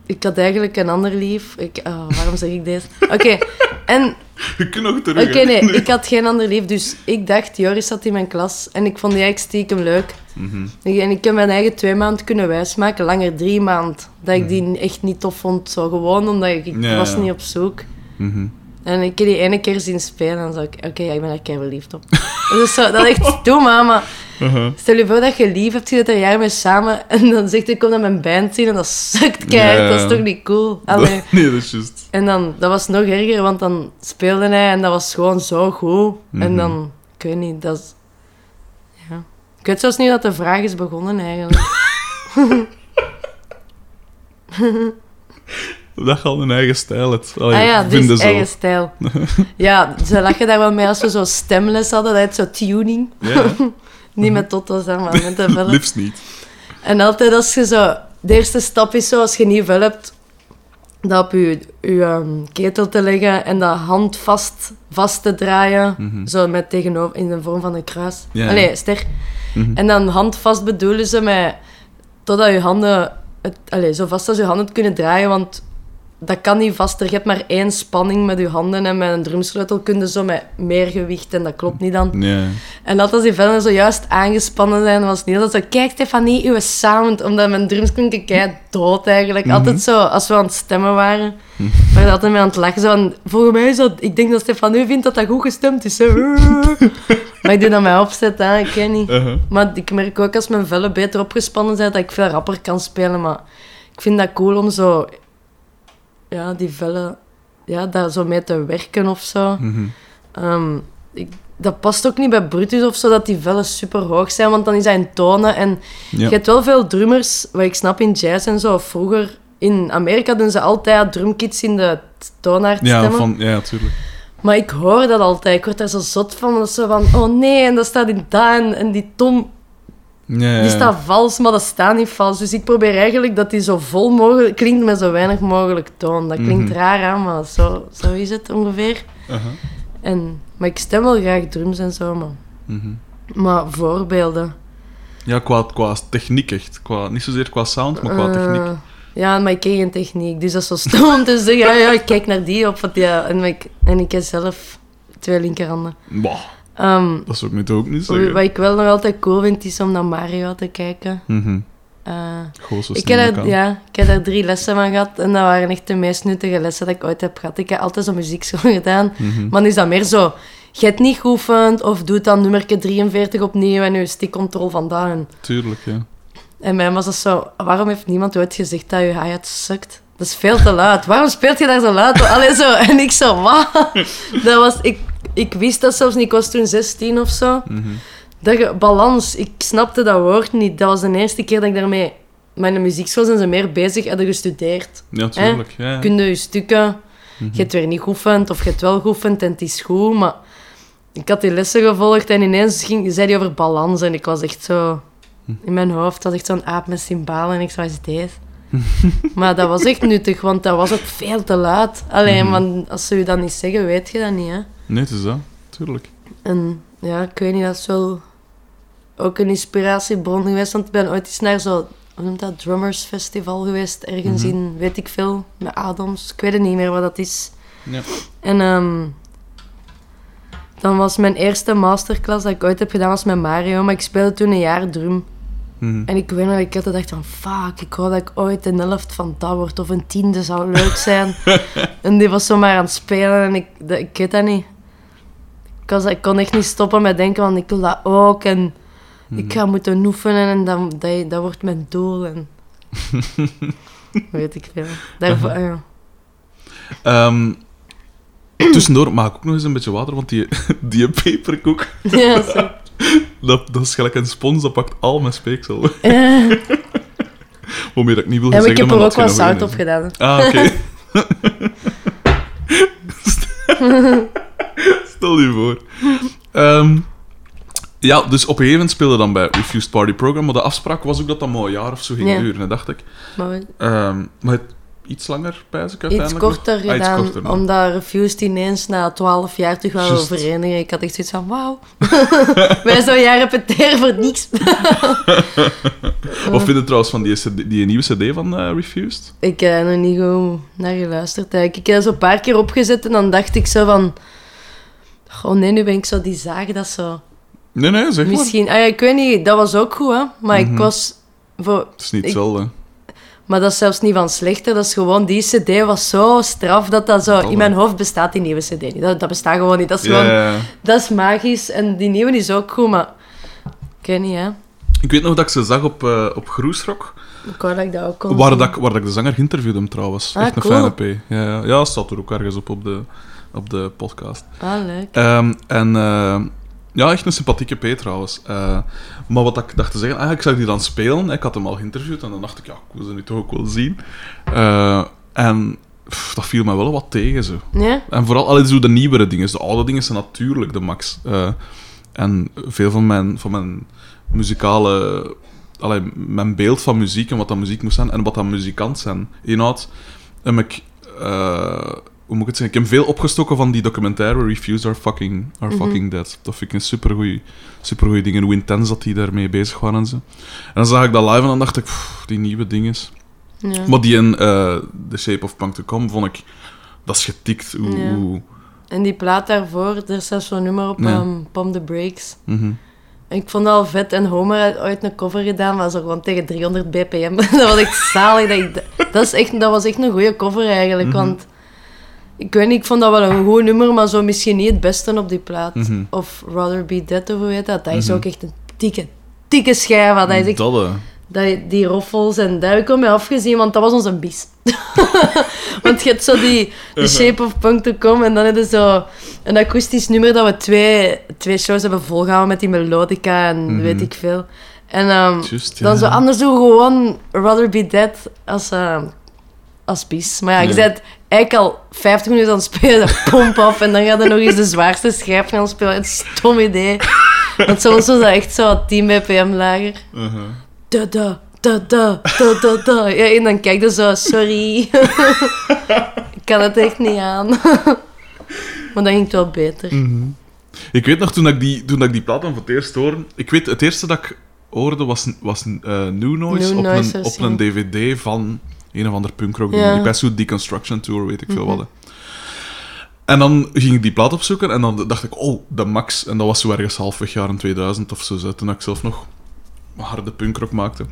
ik had eigenlijk een ander lief. Ik, oh, waarom zeg ik deze? Oké, okay. en... Je kunt nog terug. Oké, okay, nee, nee, ik had geen ander lief, dus ik dacht, Joris zat in mijn klas en ik vond die eigenlijk stiekem leuk. Mm-hmm. En ik heb mijn eigen twee maanden kunnen wijsmaken, langer drie maanden, dat ik mm-hmm. die echt niet tof vond, zo gewoon, omdat ik, ik ja, was ja. niet op zoek. Mm-hmm. En ik heb die ene keer zien spelen en dan zei ik, oké, okay, ja, ik ben daar kei verliefd op. Dus zo, dat is echt doe, mama. Uh-huh. Stel je voor dat je lief hebt, je zit er een jaar mee samen en dan zegt hij, kom naar mijn band zien en dat sukt keihard, yeah. dat is toch niet cool? Allee. Nee, dat is juist. En dan, dat was nog erger, want dan speelde hij en dat was gewoon zo goed. Mm-hmm. En dan, ik weet niet, dat is... Ja. Ik weet zelfs niet dat de vraag is begonnen, eigenlijk. Dat gaat een eigen stijl het. Oh, ja, ah ja, dus zo. Eigen stijl. Ja, ze lachen daar wel mee als we zo stemles hadden, dat heet zo tuning. Yeah. Niet met toto's, maar met de vel. Liefst niet. En altijd als je zo... De eerste stap is zo, als je niet vel hebt, dat op je, je um, ketel te leggen en dat hand vast, vast te draaien. Mm-hmm. Zo met tegenover, in de vorm van een kruis. Yeah. Allee, ster. Mm-hmm. En dan hand vast bedoelen ze met... Totdat je handen... Het, allee, zo vast als je handen het kunnen draaien, want... Dat kan niet vaster. Je hebt maar één spanning met je handen en met een drumsleutel kun je zo met meer gewicht en dat klopt niet dan. Yeah. En dat als die vellen zojuist aangespannen zijn, was Niels dat zo... Kijk, Stefanie, uw sound. Omdat mijn drums klinken kei dood eigenlijk. Mm-hmm. Altijd zo, als we aan het stemmen waren, mm-hmm. waren we altijd mee aan het lachen. Zo aan, volgens mij is dat... Ik denk dat Stefanie vindt dat dat goed gestemd is. Maar ik doe dat mij opzet, hè. Ik weet niet. Uh-huh. Maar ik merk ook als mijn vellen beter opgespannen zijn, dat ik veel rapper kan spelen. Maar ik vind dat cool om zo... Ja, die vellen... Ja, daar zo mee te werken of zo. Mm-hmm. Um, ik... Dat past ook niet bij Brutus of zo, dat die vellen super hoog zijn, want dan is hij in tonen. En ja. Je hebt wel veel drummers, wat ik snap in jazz en zo, vroeger in Amerika doen ze altijd drumkits in de toonaard stemmen. Ja, van, ja, tuurlijk. Maar ik hoor dat altijd, ik word daar zo zot van, dat ze van, oh nee, en dat staat in dat, en, en die tom, ja, ja. die staat vals, maar dat staat niet vals. Dus ik probeer eigenlijk dat die zo vol mogelijk klinkt met zo weinig mogelijk toon. Dat klinkt mm-hmm. raar, hè, maar zo, zo is het ongeveer. Uh-huh. En, maar ik stem wel graag drums en zo, maar, mm-hmm. maar voorbeelden. Ja, qua, qua techniek echt. Qua, niet zozeer qua sound, maar qua uh, techniek. Ja, maar ik ken geen techniek, dus dat is zo stom om te zeggen. Ja, ja, ik kijk naar die op. Wat, ja, en, ik, en ik heb zelf twee linkerhanden. Bah, um, dat zou ik met ook niet zeggen. Wat ik wel nog altijd cool vind, is om naar Mario te kijken. Mm-hmm. Uh, Goh, zo ik, heb daar, ja, ik heb daar drie lessen van gehad en dat waren echt de meest nuttige lessen dat ik ooit heb gehad. Ik heb altijd zo'n muziekschool gedaan, mm-hmm. maar dan is dat meer zo, je het niet goed vindt of doet dan nummerke drieënveertig opnieuw en je stickcontrol vandaan. Tuurlijk, ja. En mij was dat zo, waarom heeft niemand ooit gezegd dat je hi-hat sukt? Dat is veel te luid. Waarom speelt je daar zo luid? Allee, zo. En ik zo, wat? Dat was, ik, ik wist dat zelfs niet, ik was toen zestien of zo. Mm-hmm. Dat je, balans, ik snapte dat woord niet. Dat was de eerste keer dat ik daarmee... Maar in de muziekschool zijn ze meer bezig, hadden gestudeerd. Ja, tuurlijk. Ja, ja. Kun je je stukken... Mm-hmm. Je het weer niet goed vindt, of je het wel goed vindt en het is goed, maar... Ik had die lessen gevolgd en ineens ging, zei die over balans en ik was echt zo... In mijn hoofd was echt zo'n aap met cymbalen en ik zo, wat is deze? Maar dat was echt nuttig, want dat was ook veel te luid. Alleen, mm-hmm. want als ze je dat niet zeggen, weet je dat niet, hè? Nee, het is dat. Tuurlijk. En ja, ik weet niet, dat is wel... ook een inspiratiebron geweest, want ik ben ooit eens naar zo'n, hoe noemt dat, Drummers Festival geweest, ergens mm-hmm. in, weet ik veel, met Adams, ik weet het niet meer wat dat is. Ja. En um, dan was mijn eerste masterclass dat ik ooit heb gedaan, was met Mario, maar ik speelde toen een jaar drum. Mm-hmm. En ik weet nog, ik had gedacht van, fuck, ik hoop dat ik ooit een helft van dat word, of een tiende zou leuk zijn. En die was zomaar aan het spelen en ik, dat, ik weet dat niet. Ik, was, ik kon echt niet stoppen met denken, want ik wil dat ook en... Mm-hmm. Ik ga moeten oefenen en dan, dat, dat wordt mijn doel. En... weet ik veel. Daarvoor, uh-huh. ja. Um, tussendoor maak ik ook nog eens een beetje water, want die, die peperkoek... Ja, zo. dat, dat is gelijk een spons, dat pakt al mijn speeksel. Uh. Hoe meer dat ik niet wil ja, zeggen... Ik heb er ook wel zout op gedaan. Ah, oké. Okay. Stel je voor. Um, Ja, dus op een gegeven moment speelde dan bij Refused Party Program, maar de afspraak was ook dat dat maar een jaar of zo ging ja. duren, dacht ik. Maar, we... um, maar het iets langer, pijs ik uiteindelijk? Iets korter gedaan, ah, iets korter, nee. Omdat Refused ineens na twaalf jaar terug wou verenigen. Ik had echt zoiets van, wauw, wij zo'n jaar repeteren voor niks. Of vind je trouwens van die, cd, die nieuwe cd van uh, Refused? Ik heb uh, nog niet goed naar geluisterd eigenlijk. Ik heb dat zo een paar keer opgezet en dan dacht ik zo van... Oh nee, nu ben ik zo die zaag dat zo... Nee, nee, zeg maar. Misschien, ah ja, ik weet niet, dat was ook goed, hè. Maar mm-hmm. ik was... Voor, het is niet ik, hetzelfde. Maar dat is zelfs niet van slechter, dat is gewoon... Die cd was zo straf, dat dat zo... Oh, in mijn hoofd bestaat die nieuwe cd niet. Dat, dat bestaat gewoon niet, dat is yeah. gewoon... Dat is magisch, en die nieuwe is ook goed, maar... Ik weet niet, hè. Ik weet nog dat ik ze zag op, uh, op Groesrock. Ik hoor dat ik dat ook kon waar dat, waar dat ik de zanger geïnterviewde hem, trouwens. Ah, echt cool. Een fijne P. Ja, ja, ja, staat er ook ergens op, op de, op de podcast. Ah, leuk. Um, en... Uh, Ja, echt een sympathieke P trouwens. Uh, maar wat ik dacht te zeggen, ah, ik zag die dan spelen. Ik had hem al geïnterviewd en dan dacht ik, ja, ik wil ze nu toch ook wel zien. Uh, en pff, dat viel mij wel wat tegen. Zo. Ja? En vooral allee, zo de nieuwere dingen. De oude dingen zijn natuurlijk de max. Uh, en veel van mijn, van mijn muzikale... Allee, mijn beeld van muziek en wat dat muziek moest zijn en wat dat muzikant zijn. Inhoud heb ik... Uh, Hoe moet ik het zeggen? Ik heb veel opgestoken van die documentaire Refused Are Fucking, are mm-hmm. fucking Dead. Dat vind ik een supergoeie, supergoeie dingen. Hoe intens dat die daarmee bezig waren en zo. En dan zag ik dat live en dan dacht ik, pff, die nieuwe ding is. Ja. Maar die in uh, The Shape of Punk to Come vond ik... Dat is getikt. Hoe, ja. hoe, En die plaat daarvoor, er staat zo'n nummer op, ja. um, Pump the Brakes. Mm-hmm. Ik vond het al vet. En Homer had ooit een cover gedaan, maar zo gewoon tegen driehonderd B P M. Dat was echt zalig. Dat, ik, dat, is echt, dat was echt een goede cover eigenlijk. Mm-hmm. Want ik weet niet, ik vond dat wel een goed nummer, maar zo misschien niet het beste op die plaat. Mm-hmm. Of Rather Be Dead, of hoe heet dat. Dat is mm-hmm. ook echt een dikke, dikke schijf. Dat is echt, dat, die roffels en dat heb ik al mee afgezien, want dat was onze bis. Want je hebt zo die, die Shape of Punk to Come en dan heb je zo een akoestisch nummer dat we twee, twee shows hebben volgehouden met die melodica en mm-hmm. weet ik veel. En um, Just, ja. dan zo anders doen we gewoon Rather Be Dead als, uh, als bis. Maar ja, ik ja. zei het eigenlijk al vijftig minuten aan het spelen, pomp af en dan gaat er nog eens de zwaarste schijf gaan spelen. Het is een stom idee. Want soms was dat echt zo tien B P M lager. Uh-huh. Da, da, da, da, da, da, da. Ja, en dan kijk je zo, sorry. Ik kan het echt niet aan. Maar dat ging het wel beter. Mm-hmm. Ik weet nog, toen ik die, toen ik die plaat dan voor het eerst hoorde... Ik weet, het eerste dat ik hoorde was, was uh, New Noise New op, Noise een, op een D V D van een of ander punkrock. Ja. Die best goed Deconstruction Tour, weet ik veel mm-hmm. wat. Hè. En dan ging ik die plaat opzoeken en dan dacht ik, oh, de max. En dat was zo ergens halfweg jaren tweeduizend of zo, toen ik zelf nog... harde punkrock maakte.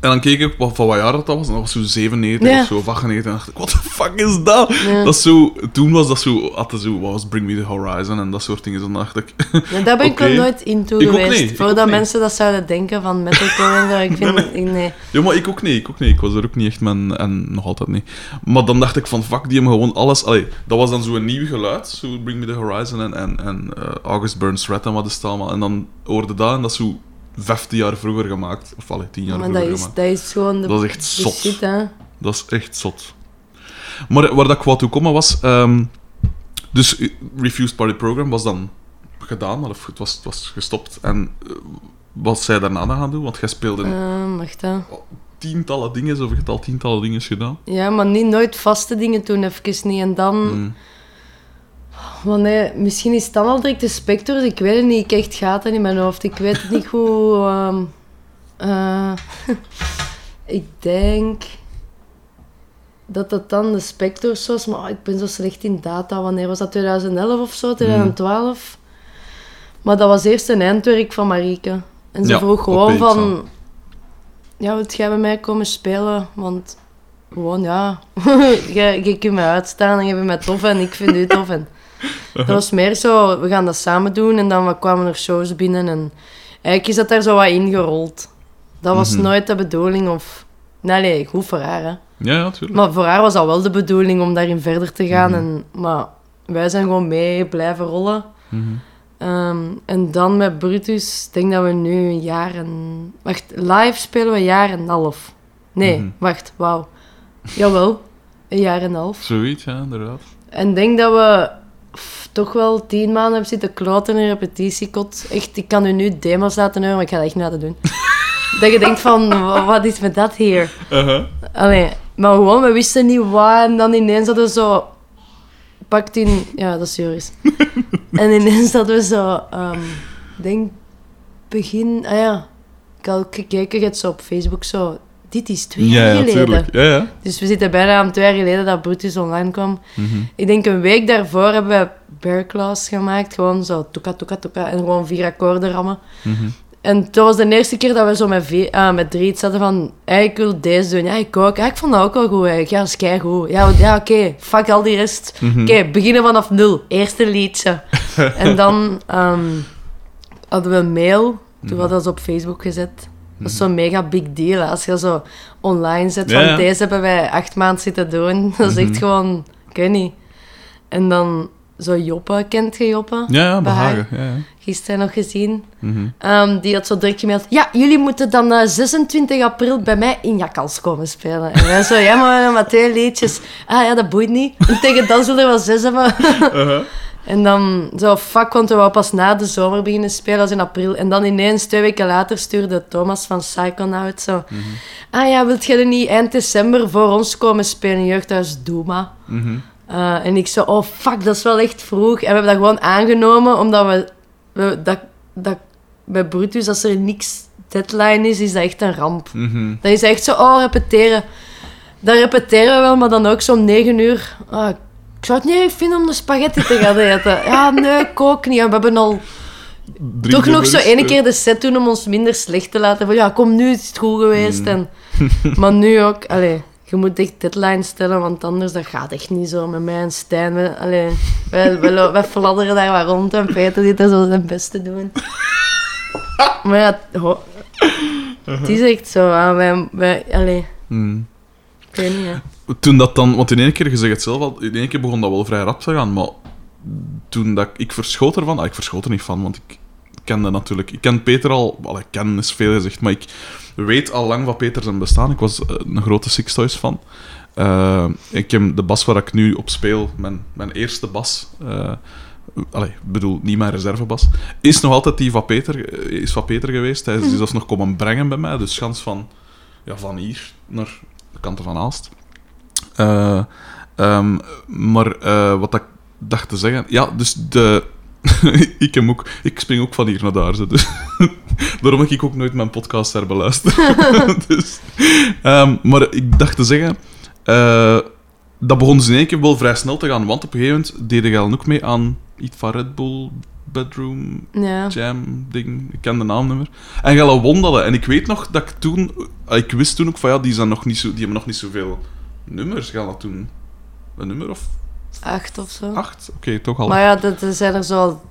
En dan keek ik wat, van wat jaar dat was, en dat was zo zevenennegentig ja. of zo, of achtennegentig, en dacht ik, what the fuck is dat? Ja. Dat zo, toen was dat zo, had dat zo, was Bring Me The Horizon en dat soort dingen, dan dacht ik... Ja, daar ben ik okay. nog nooit in toe ik geweest, nee, voordat mensen dat zouden denken van metalcore en zo, ik vind... Nee, nee. nee. Ja, maar ik ook niet, ik ook niet, ik was er ook niet echt mee, en nog altijd niet. Maar dan dacht ik van, fuck, die hebben gewoon alles... Allee, dat was dan zo'n nieuw geluid, zo Bring Me The Horizon en, en, en uh, August Burns Red en wat is dat allemaal, en dan hoorde dat en dat zo... vijftien jaar vroeger gemaakt. Of allee, tien jaar maar vroeger dat is, gemaakt. Dat is gewoon de... Dat is echt zot. Shit, hè? Dat is echt zot. Maar waar dat ik wou toe komen was... Um, dus Refused Party Program was dan gedaan, of het was, het was gestopt. En uh, wat zij daarna gaan doen? Want jij speelde... Uh, mag dat? Tientallen dingen, of je hebt al tientallen dingen gedaan. Ja, maar niet, nooit vaste dingen toen, even niet. En dan... Hmm. Want nee, misschien is het dan al direct de Spectre, ik weet het niet, ik heb echt gaten in mijn hoofd, ik weet het niet hoe... Um, uh, ik denk dat dat dan de Spectre was, maar oh, ik ben zo slecht in data, wanneer was dat, tweeduizend elf of zo, tweeduizend twaalf? Mm. Maar dat was eerst een eindwerk van Marieke. En ze ja, vroeg gewoon van, ja, wilt jij bij mij komen spelen, want... Gewoon, ja. je, je kunt mij uitstaan en je bent mij tof en ik vind u tof. En dat was meer zo, we gaan dat samen doen en dan kwamen er shows binnen. En eigenlijk is dat daar zo wat ingerold. Dat was mm-hmm. nooit de bedoeling of... Nee, nee, goed voor haar, hè. Ja, natuurlijk. Maar voor haar was dat wel de bedoeling om daarin verder te gaan. Mm-hmm. En, maar wij zijn gewoon mee blijven rollen. Mm-hmm. Um, en dan met Brutus, ik denk dat we nu een jaar en... Wacht, live spelen we een jaar en een half. Nee, mm-hmm. wacht, wauw. Jawel, een jaar en een half. Zoiets, ja, inderdaad. En ik denk dat we ff, toch wel tien maanden hebben zitten kloten in repetitiekot. Echt, ik kan u nu demos laten horen, maar ik ga dat echt niet laten doen. Dat je denkt van, wat is met dat hier? Uh-huh. Allee, maar gewoon, we wisten niet waar. En dan ineens hadden we zo... Pakt in... Ja, dat is Joris. En ineens hadden we zo... Um, denk, begin... Ah ja, ik had gekeken, je hebt zo op Facebook zo... Dit is twee ja, jaar geleden. Ja, ja, ja. Dus we zitten bijna aan twee jaar geleden dat Brutus online kwam. Mm-hmm. Ik denk een week daarvoor hebben we Bear Claws gemaakt. Gewoon zo toeka, toeka, toeka. En gewoon vier akkoorden rammen. Mm-hmm. En toen was de eerste keer dat we zo met, vier, ah, met drie iets hadden van... Hey, ik wil deze doen. Ja, ik ook. Ja, ik vond dat ook wel goed eigenlijk. Ja, dat is keigoed. Ja, ja oké. Okay. Fuck al die rest. Mm-hmm. Oké, okay, beginnen vanaf nul. Eerste liedje. En dan um, hadden we een mail. Toen mm-hmm. hadden we dat op Facebook gezet. Dat is zo'n mega big deal. Als je zo online zet van ja, ja. deze hebben wij acht maanden zitten doen. Dat is echt mm-hmm. gewoon, ik weet niet. En dan zo Joppe, kent je Joppe? Ja, ja, Behagen. Ja, ja. Gisteren nog gezien. Mm-hmm. Um, die had zo direct gemeld, ja, jullie moeten dan uh, zesentwintig april bij mij in Jakkals komen spelen. En wij zo, ja, maar we hebben maar twee liedjes. Ah ja, dat boeit niet. En tegen dan zullen we wel zes hebben. Uh-huh. En dan zo, fuck, want we wouden pas na de zomer beginnen spelen, als in april. En dan ineens, twee weken later, stuurde Thomas van Psychonaut zo... Mm-hmm. Ah ja, wilt jij er niet eind december voor ons komen spelen in Jeugdhuis Douma? Mm-hmm. Uh, en ik zo, oh fuck, dat is wel echt vroeg. En we hebben dat gewoon aangenomen, omdat we... we dat, dat, bij Brutus, als er niks deadline is, is dat echt een ramp. Mm-hmm. Dat is echt zo, oh, repeteren. Dat repeteren we wel, maar dan ook zo om negen uur... Ah, Ik zou het niet even vinden om de spaghetti te gaan eten. Ja, nee, ik ook niet. We hebben al Drie toch nog zo één keer de set doen om ons minder slecht te laten. Van, ja, kom nu, is het goed geweest. Mm. En, maar nu ook, allee, je moet echt deadline stellen, want anders dat gaat echt niet zo met mij en Stijn. We, allee, wij, wij, wij fladderen daar wat rond en Peter zit daar zo zijn best te doen. Maar ja, ho, het is echt zo. Hè. Wij, wij, allee. Mm. Ik weet niet, hè. Toen dat dan, want in één keer, je zegt het zelf al, in één keer begon dat wel vrij rap te gaan, maar toen dat ik verschoot ervan, ah, ik verschoot er niet van, want ik kende natuurlijk, ik ken Peter al, well, ik ken is veel gezegd, maar ik weet al lang van Peter zijn bestaan. Ik was een grote Six Toys fan. Uh, ik heb de bas waar ik nu op speel, mijn, mijn eerste bas, uh, allee, ik bedoel, niet mijn reservebas, is nog altijd die van Peter, is van Peter geweest. Hij is zelfs nog komen brengen bij mij, dus schans van, ja, van hier naar de kant van Aalst. Uh, um, maar uh, wat ik dacht te zeggen... Ja, dus de... ik, hem ook, ik spring ook van hier naar daar. Zo, dus daarom heb ik ook nooit mijn podcast herbeluisterd. dus, um, maar ik dacht te zeggen... Uh, dat begon dus in één keer wel vrij snel te gaan. Want op een gegeven moment deed ik al ook mee aan iets van Red Bull... Bedroom, ja. Jam, ding, ik ken de naam niet meer. En Gelle won dat. En ik weet nog dat ik toen... Ik wist toen ook van, ja, die, zijn nog niet zo, die hebben nog niet zoveel... nummers gaan dat doen. Een nummer of... Acht of zo. Acht? Oké, okay, toch al. Maar ja, er zijn er zo al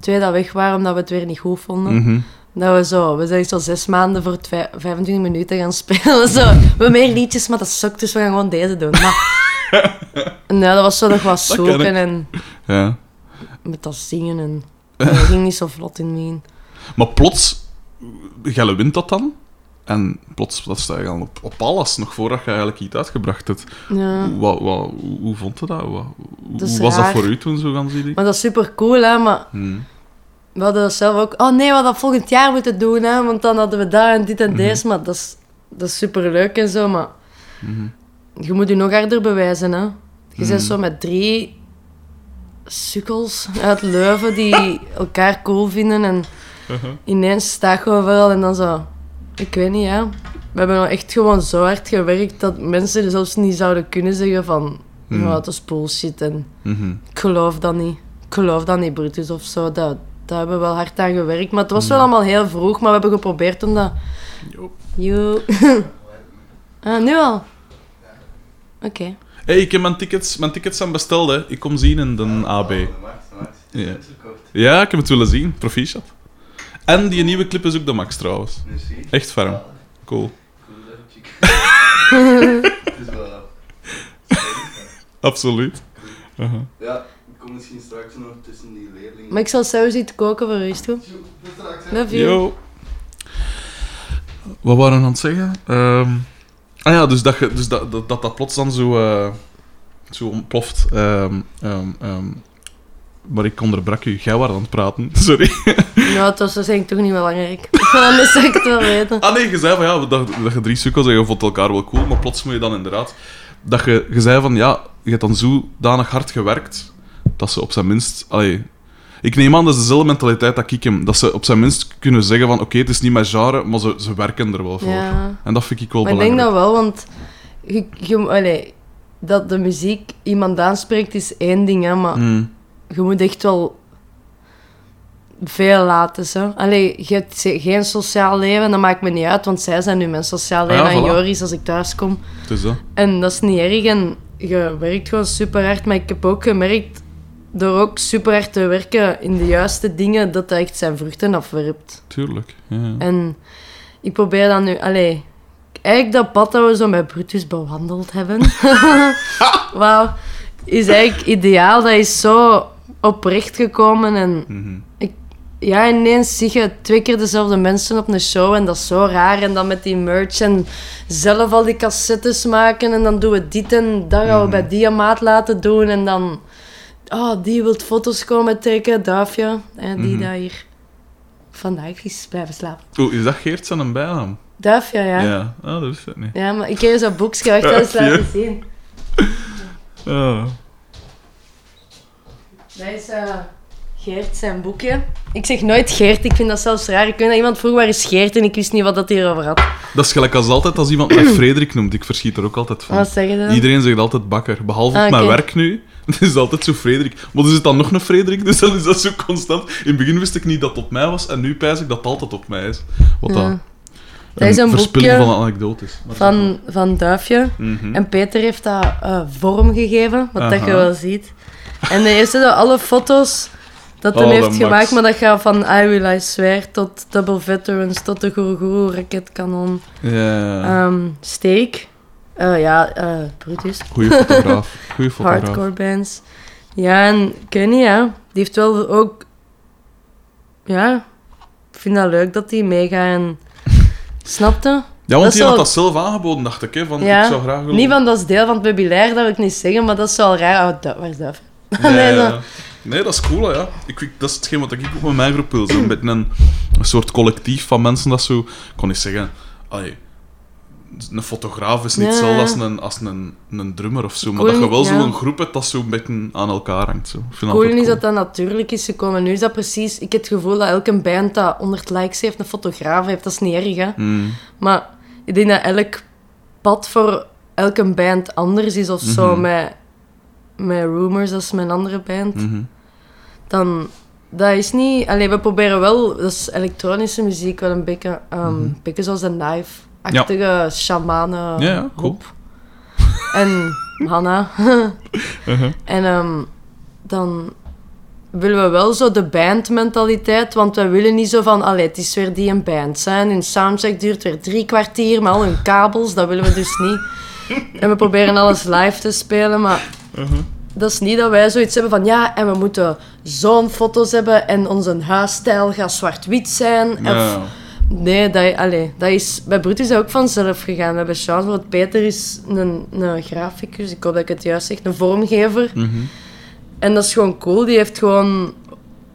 twee dat weg waren, omdat we het weer niet goed vonden. Mm-hmm. Dat we zo... We zijn zo zes maanden voor twi- vijfentwintig minuten gaan spelen. Zo. We hebben meer liedjes, maar dat sukt, dus we gaan gewoon deze doen. Maar... nee, dat was zo nog wat zoeken en... Ja. Met dat zingen en... Dat ging niet zo vlot in me. Maar plots... Gelle wint dat dan? En plots dat sta je dan op, op alles, nog voordat je eigenlijk iets uitgebracht hebt. Ja. Wat, wat, hoe vond je dat? Wat, hoe dat was raar. Dat voor u toen zo gaan zien? Maar dat is super cool, hè? Maar hmm. we hadden dat zelf ook. Oh nee, we hadden dat volgend jaar moeten doen, hè? Want dan hadden we daar en dit en mm-hmm. deze. Maar dat is, dat is super leuk en zo. Maar mm-hmm. je moet je nog harder bewijzen, hè? Je mm-hmm. bent zo met drie sukkels uit Leuven die elkaar cool vinden en uh-huh. ineens sta je overal en dan zo. Ik weet niet, ja. We hebben nou echt gewoon zo hard gewerkt dat mensen zelfs niet zouden kunnen zeggen van... Mm. Oh, dat is bullshit en... Mm-hmm. Ik geloof dat niet. Ik geloof dat niet, Brutus of zo. Daar hebben we wel hard aan gewerkt. Maar het was mm. wel allemaal heel vroeg, maar we hebben geprobeerd om dat... Jo. Jo. ah, nu al? Oké. Okay. Hé, hey, ik heb mijn tickets, mijn tickets zijn besteld, hè. Ik kom zien in de A B. Oh, ja. ja, ik heb het willen zien. Proficiat. En die nieuwe clip is ook de max, trouwens. Echt ferm. Cool. Het is wel... Absoluut. Uh-huh. Ja, ik kom misschien straks nog tussen die leerlingen. Maar ik zal zelfs iets koken voor u, is toe. Love you. Yo. Wat waren we aan het zeggen? Um, ah ja, dus dat dus dat, dat, dat, dat plots dan zo, uh, zo ontploft. Um, um, um. Maar ik onderbrak u. Jij was aan het praten. Sorry. Nou, dat was eigenlijk toch niet belangrijk. Ik wil dat mis ik wel weten. Ah nee, je zei van ja, dat, dat je drie sukkels en je vond elkaar wel cool, maar plots moet je dan inderdaad... Dat je, je zei van ja, je hebt dan zodanig hard gewerkt, dat ze op zijn minst... Allee, ik neem aan, dat is dezelfde mentaliteit dat ik hem. Dat ze op zijn minst kunnen zeggen van oké, okay, het is niet mijn genre, maar ze, ze werken er wel voor. Ja. En dat vind ik wel maar belangrijk. Ik denk dat wel, want... Je, je, allee, dat de muziek iemand aanspreekt is één ding, hè, maar... Mm. Je moet echt wel veel laten, zo. Allee, je hebt geen sociaal leven, dat maakt me niet uit, want zij zijn nu mijn sociaal leven ah, ja, en voilà. Joris als ik thuis kom. Dus dat. En dat is niet erg en je werkt gewoon super hard, maar ik heb ook gemerkt, door ook super hard te werken in de juiste dingen, dat dat echt zijn vruchten afwerpt. Tuurlijk, ja, ja. En ik probeer dat nu, allee, eigenlijk dat pad dat we zo met Brutus bewandeld hebben, wauw, is eigenlijk ideaal, dat is zo... oprecht gekomen en mm-hmm. ik, ja, ineens zie je twee keer dezelfde mensen op een show en dat is zo raar en dan met die merch en zelf al die cassettes maken en dan doen we dit en dat gaan we mm-hmm. bij die maat laten doen en dan oh, die wilt foto's komen trekken, Duifje en die mm-hmm. daar hier vandaag is blijven slapen. Oeh, is dat Geert zijn bijnaam? Duifje, ja. Ja, oh, dat is het niet. Ja, maar ik heb zo'n boekje echt al eens laten zien. Oh. Dat is uh, Geert zijn boekje. Ik zeg nooit Geert, ik vind dat zelfs raar. Ik weet dat iemand vroeg waar is Geert en ik wist niet wat dat hierover had. Dat is gelijk als altijd als iemand mij Frederik noemt. Ik verschiet er ook altijd van. Wat zeg je dan? Iedereen zegt altijd bakker. Behalve ah, op okay. mijn werk nu. Het is altijd zo Frederik. Maar er zit dan nog een Frederik, dus dan is dat zo constant. In het begin wist ik niet dat het op mij was. En nu pijs ik dat het altijd op mij is. Wat ja. dat... Dat is een boekje van anekdotes. Van, van Duifje. Mm-hmm. En Peter heeft dat uh, vorm gegeven, wat dat je wel ziet. En hij heeft zo alle foto's dat hij oh, heeft gemaakt, max. Maar dat gaat van I Will I Swear tot Double Veterans, tot de Goeroe Goeroe, Raketkanon, yeah. um, Steak, uh, ja, uh, Brutus. Goeie fotograaf. Goeie fotograaf. Hardcore bands. Ja, en Kenny, ja. Die heeft wel ook... Ja, ik vind dat leuk dat hij meegaat en... Snapte? Ja, want dat die had al... dat zelf aangeboden, dacht ik. Hè? Van, ja. ik zou graag willen... Niet van dat is deel van het meubilair, dat wil ik niet zeggen, maar dat is wel raar. Oh, dat, waar is dat? Nee, nee, dat... nee, dat is cool, hè, ja. Ik, ik, dat is hetgeen wat ik ook met mijn groep wil. Zo, met een, een soort collectief van mensen dat zo... Ik kon niet zeggen... Allee, een fotograaf is niet hetzelfde ja. als, een, als een, een drummer of zo. Maar cool, dat je wel ja. zo'n groep hebt dat zo een beetje aan elkaar hangt. Zo. Cool, cool is dat dat natuurlijk is gekomen. Nu is dat precies... Ik heb het gevoel dat elke band dat honderd likes heeft, een fotograaf heeft. Dat is niet erg, hè. Mm. Maar ik denk dat elk pad voor elke band anders is of mm-hmm. zo. Met, met Rumors, dat is mijn andere band. Mm-hmm. Dan... Dat is niet... Allee, we proberen wel... Dat is elektronische muziek wel een beetje... Um, mm-hmm. Een beetje zoals een live... Achtige ja. shamanen ja, cool. En Hanna. uh-huh. En um, dan willen we wel zo de bandmentaliteit, want we willen niet zo van, allee, het is weer die een band zijn. Hun soundcheck duurt weer drie kwartier, maar al hun kabels, dat willen we dus niet. En we proberen alles live te spelen, maar uh-huh. dat is niet dat wij zoiets hebben van, ja, en we moeten zo'n foto's hebben en onze huisstijl gaat zwart-wit zijn. Ja. Of, nee, dat, allez, dat is... Bij Brutus is dat ook vanzelf gegaan. Bij Charles, want Peter is een, een graficus, ik hoop dat ik het juist zeg, een vormgever. Mm-hmm. En dat is gewoon cool. Die heeft gewoon...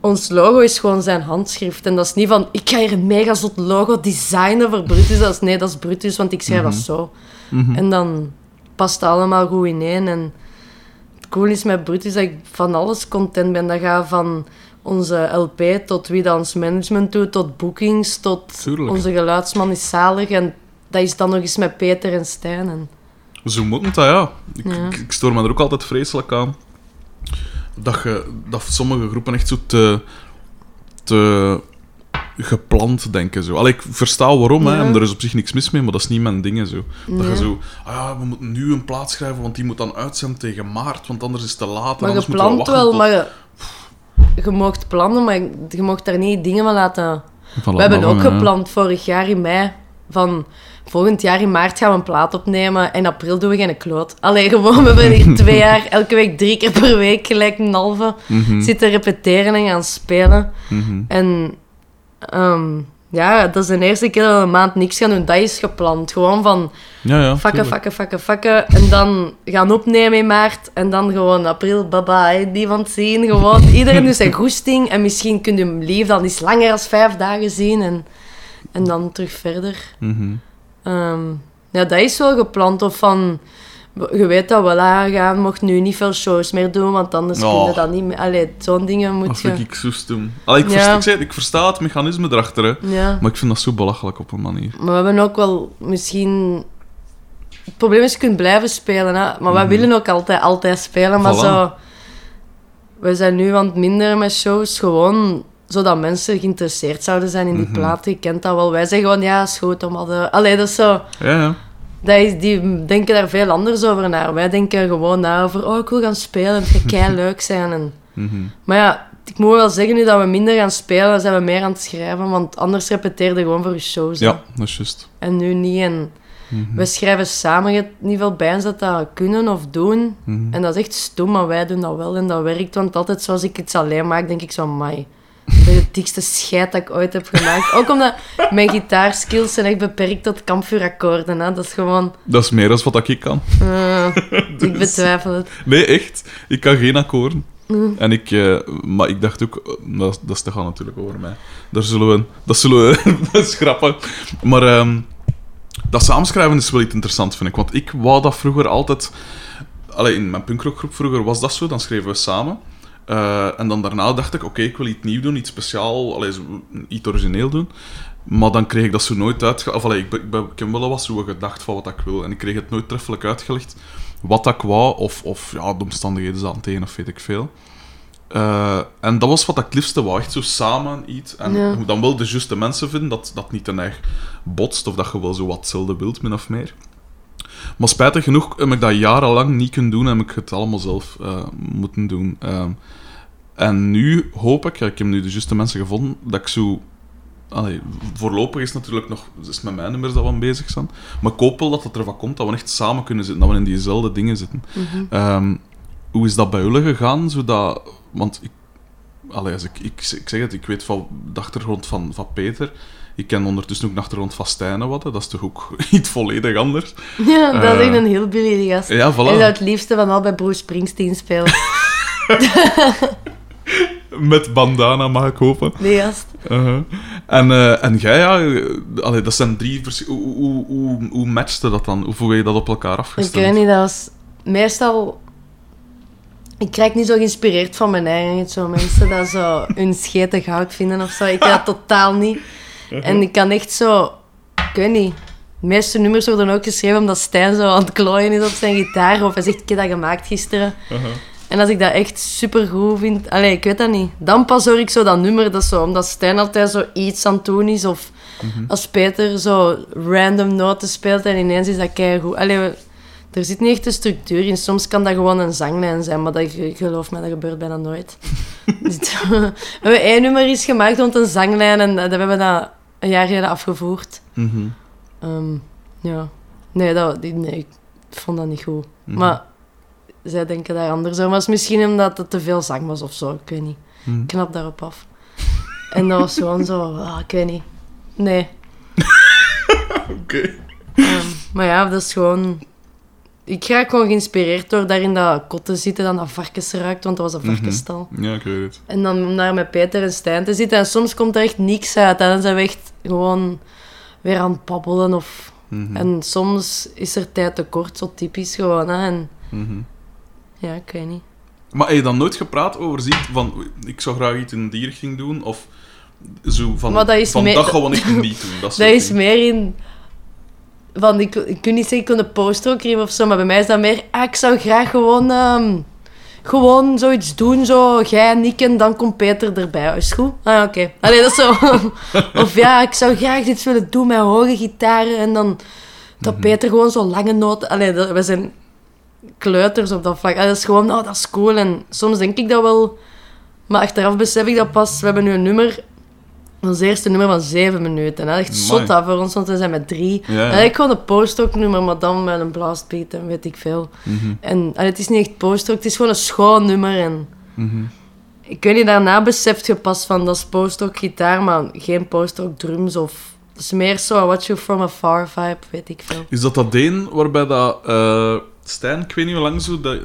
Ons logo is gewoon zijn handschrift. En dat is niet van, ik ga hier een mega zot logo designen voor Brutus. Dat is, nee, dat is Brutus, want ik schrijf mm-hmm. dat zo. Mm-hmm. En dan past het allemaal goed ineen. En het cool is met Brutus dat ik van alles content ben. Dat gaat van... Onze L P, tot wie dat ons management doet, tot bookings, tot Tuurlijk. Onze geluidsman is zalig. En dat is dan nog eens met Peter en Stijn. En... Zo moet dat, ja. Ik, ja. Ik, ik stoor me er ook altijd vreselijk aan. Dat, je, dat sommige groepen echt zo te, te gepland denken. Zo. Allee, ik versta waarom, ja. hè, en er is op zich niks mis mee, maar dat is niet mijn ding. Zo. Dat nee. je zo, ah ja, we moeten nu een plaat schrijven, want die moet dan uit zijn tegen maart, want anders is het te laat. Maar en je plant we wel, tot... maar... Je... Je mocht plannen, maar je mocht daar niet dingen van laten... Voilà, we hebben ook gepland ja. vorig jaar in mei. Van volgend jaar in maart gaan we een plaat opnemen. En in april doen we geen kloot. Allee, gewoon, we hebben hier twee jaar, elke week drie keer per week, gelijk een halve. Mm-hmm. Zitten repeteren en gaan spelen. Mm-hmm. En um, ja, dat is de eerste keer dat we een maand niks gaan doen. Dat is gepland. Gewoon van ja, ja, vakken, vakken, vakken, vakken. En dan gaan opnemen in maart. En dan gewoon april, bye-bye. Die van het zien. Gewoon. Iedereen doet zijn goesting. En misschien kun je hem lief dan iets langer dan vijf dagen zien. En, en dan terug verder. Mm-hmm. Um, ja, dat is wel gepland. Of van... Je weet dat wel aangaan, mocht nu niet veel shows meer doen, want anders oh. kun je dat niet meer... Allee, zo'n dingen moet of je... Of ik zoest doen. Allee, ik, ja. versta, ik, zei, ik versta het mechanisme erachter, hè. Ja. Maar ik vind dat zo belachelijk op een manier. Maar we hebben ook wel misschien... Het probleem is, je kunt blijven spelen, hè. Maar mm. wij willen ook altijd, altijd spelen, maar voilà. zo... We zijn nu wat minder met shows, gewoon... Zodat mensen geïnteresseerd zouden zijn in die mm-hmm. platen. Je kent dat wel. Wij zeggen gewoon, ja, schoot om hadden... Allee, dat is zo... Ja, ja. Dat is, die denken daar veel anders over na. Wij denken gewoon na over, oh, ik wil gaan spelen, het gaat kei leuk zijn. En... Mm-hmm. Maar ja, ik moet wel zeggen, nu dat we minder gaan spelen, zijn we meer aan het schrijven, want anders repeteerde gewoon voor je shows. Ja, dat is juist. En nu niet. En mm-hmm. we schrijven samen, je hebt niet veel bij ons dat dat kunnen of doen. Mm-hmm. En dat is echt stom, maar wij doen dat wel en dat werkt. Want altijd zoals ik iets alleen maak, denk ik zo, amai. Dat is de dikste scheid dat ik ooit heb gemaakt. Ook omdat mijn gitaarskills zijn echt beperkt tot kampvuurakkoorden. Hè. Dat is gewoon... Dat is meer dan wat ik kan. Uh, dus... Ik betwijfel het. Nee, echt. Ik kan geen akkoorden. Mm. En ik... Uh, maar ik dacht ook... Dat, dat is te gaan natuurlijk over mij. Daar zullen we... Dat zullen we... dat is grappig. Maar um, dat samenschrijven is wel iets interessants, vind ik. Want ik wou dat vroeger altijd... Allee, in mijn punkrockgroep vroeger was dat zo. Dan schreven we samen. Uh, en dan daarna dacht ik, oké, okay, ik wil iets nieuw doen, iets speciaal, allee, iets origineel doen. Maar dan kreeg ik dat zo nooit uitgelegd. Enfin, ik, ik, ik heb wel wat zo'n gedacht van wat ik wil. En ik kreeg het nooit treffelijk uitgelegd wat ik wou. Of, of ja, de omstandigheden zaten tegen, of weet ik veel. Uh, en dat was wat ik het liefste wou. Echt zo samen iets. En ja. Dan wel de juiste mensen vinden. Dat dat niet een erg botst. Of dat je wel zo wat hetzelfde wilt, min of meer. Maar spijtig genoeg heb ik dat jarenlang niet kunnen doen. En heb ik het allemaal zelf uh, moeten doen. Uh, en nu hoop ik, ik heb nu de juiste mensen gevonden, dat ik zo... Allee, voorlopig is natuurlijk nog, is het met mijn nummers dat we aan bezig zijn. Maar ik hoop wel dat het ervan komt dat we echt samen kunnen zitten, dat we in diezelfde dingen zitten. Mm-hmm. Um, hoe is dat bij jullie gegaan? Zodat, want ik, allee, als ik, ik, ik zeg het, ik weet van de achtergrond van, van Peter. Ik ken ondertussen ook de achtergrond van Stijn en wat. Dat is toch ook iets volledig anders? Ja, dat is uh, echt een heel billige gast. Ja, voilà. Hij zou het liefste van al bij Bruce Springsteen spelen. Met bandana, mag ik hopen. Nee, gast. Uh-huh. En, uh, en jij, ja... Allee, dat zijn drie verschillende... Hoe, hoe, hoe, hoe matchte dat dan? Hoe voel je dat op elkaar afgestemd? Ik weet niet, dat was... Meestal... Ik krijg niet zo geïnspireerd van mijn eigen. Zo mensen dat zo hun scheten goud vinden of zo. Ik had totaal niet. Uh-huh. En ik kan echt zo... Ik weet niet. De meeste nummers worden ook geschreven omdat Stijn zo aan het klooien is op zijn gitaar. Of hij zegt, ik heb dat gemaakt gisteren. Uh-huh. En als ik dat echt supergoed vind... Allee, ik weet dat niet. Dan pas hoor ik zo dat nummer. Dat zo, omdat Stijn altijd zo iets aan het doen is. Of mm-hmm. als Peter zo random noten speelt en ineens is dat keigoed. Allee, er zit niet echt een structuur in. Soms kan dat gewoon een zanglijn zijn. Maar dat, geloof me, dat gebeurt bijna nooit. We hebben één nummer is gemaakt rond een zanglijn. En dat hebben we dat een jaar geleden afgevoerd. Mm-hmm. Um, ja. Nee, dat, nee, ik vond dat niet goed. Mm-hmm. Maar... Zij denken daar anders over. Maar het is misschien omdat het te veel zang was of zo. Ik weet niet. Hmm. Knap daarop af. En dat was gewoon zo... Oh, ik weet niet. Nee. Oké. Okay. Um, maar ja, dat is gewoon... Ik raak gewoon geïnspireerd door daar in dat kot te zitten, dan dat varkens ruikt, want dat was een varkensstal. Mm-hmm. Ja, ik weet het. En dan om daar met Peter en Stijn te zitten. En soms komt er echt niks uit. En dan zijn we echt gewoon weer aan het babbelen. Of... Mm-hmm. En soms is er tijd tekort, zo typisch gewoon. Hè. En... Mm-hmm. Ja, ik weet niet. Maar heb je dan nooit gepraat over ziet van... Ik zou graag iets in die richting doen, of... Zo van, maar dat is van mee... dat gewoon ik niet doen. Dat, dat is ding. Meer in... Van, ik, ik kan niet zeggen, ik kon een poster ook geven of zo, maar bij mij is dat meer... Ah, ik zou graag gewoon... Um, gewoon zoiets doen, zo... Jij en ik en dan komt Peter erbij. Is goed? Ah, oké. Okay. Allee, dat is zo... Of ja, ik zou graag iets willen doen met hoge gitaren en dan... Dat mm-hmm. Peter gewoon zo lange noten... Allee, dat, we zijn... kleuters op dat vlak. Dat is gewoon, oh, dat is cool. En soms denk ik dat wel... Maar achteraf besef ik dat pas. We hebben nu een nummer... Ons eerste nummer van zeven minuten. Hè. Echt zot dat voor ons, want we zijn met drie. Ja, ja. Eigenlijk gewoon een post-rock nummer, maar dan met een blastbeat en weet ik veel. Mm-hmm. En allee, het is niet echt post-rock, het is gewoon een schoon nummer. En mm-hmm. Ik weet niet, daarna beseft je pas van, dat is post-rock gitaar, maar geen post-rock drums of... Het is meer zo, what you from afar vibe, weet ik veel. Is dat dat ding waarbij dat... Uh... Stijn, ik weet niet hoe lang zo dat uh,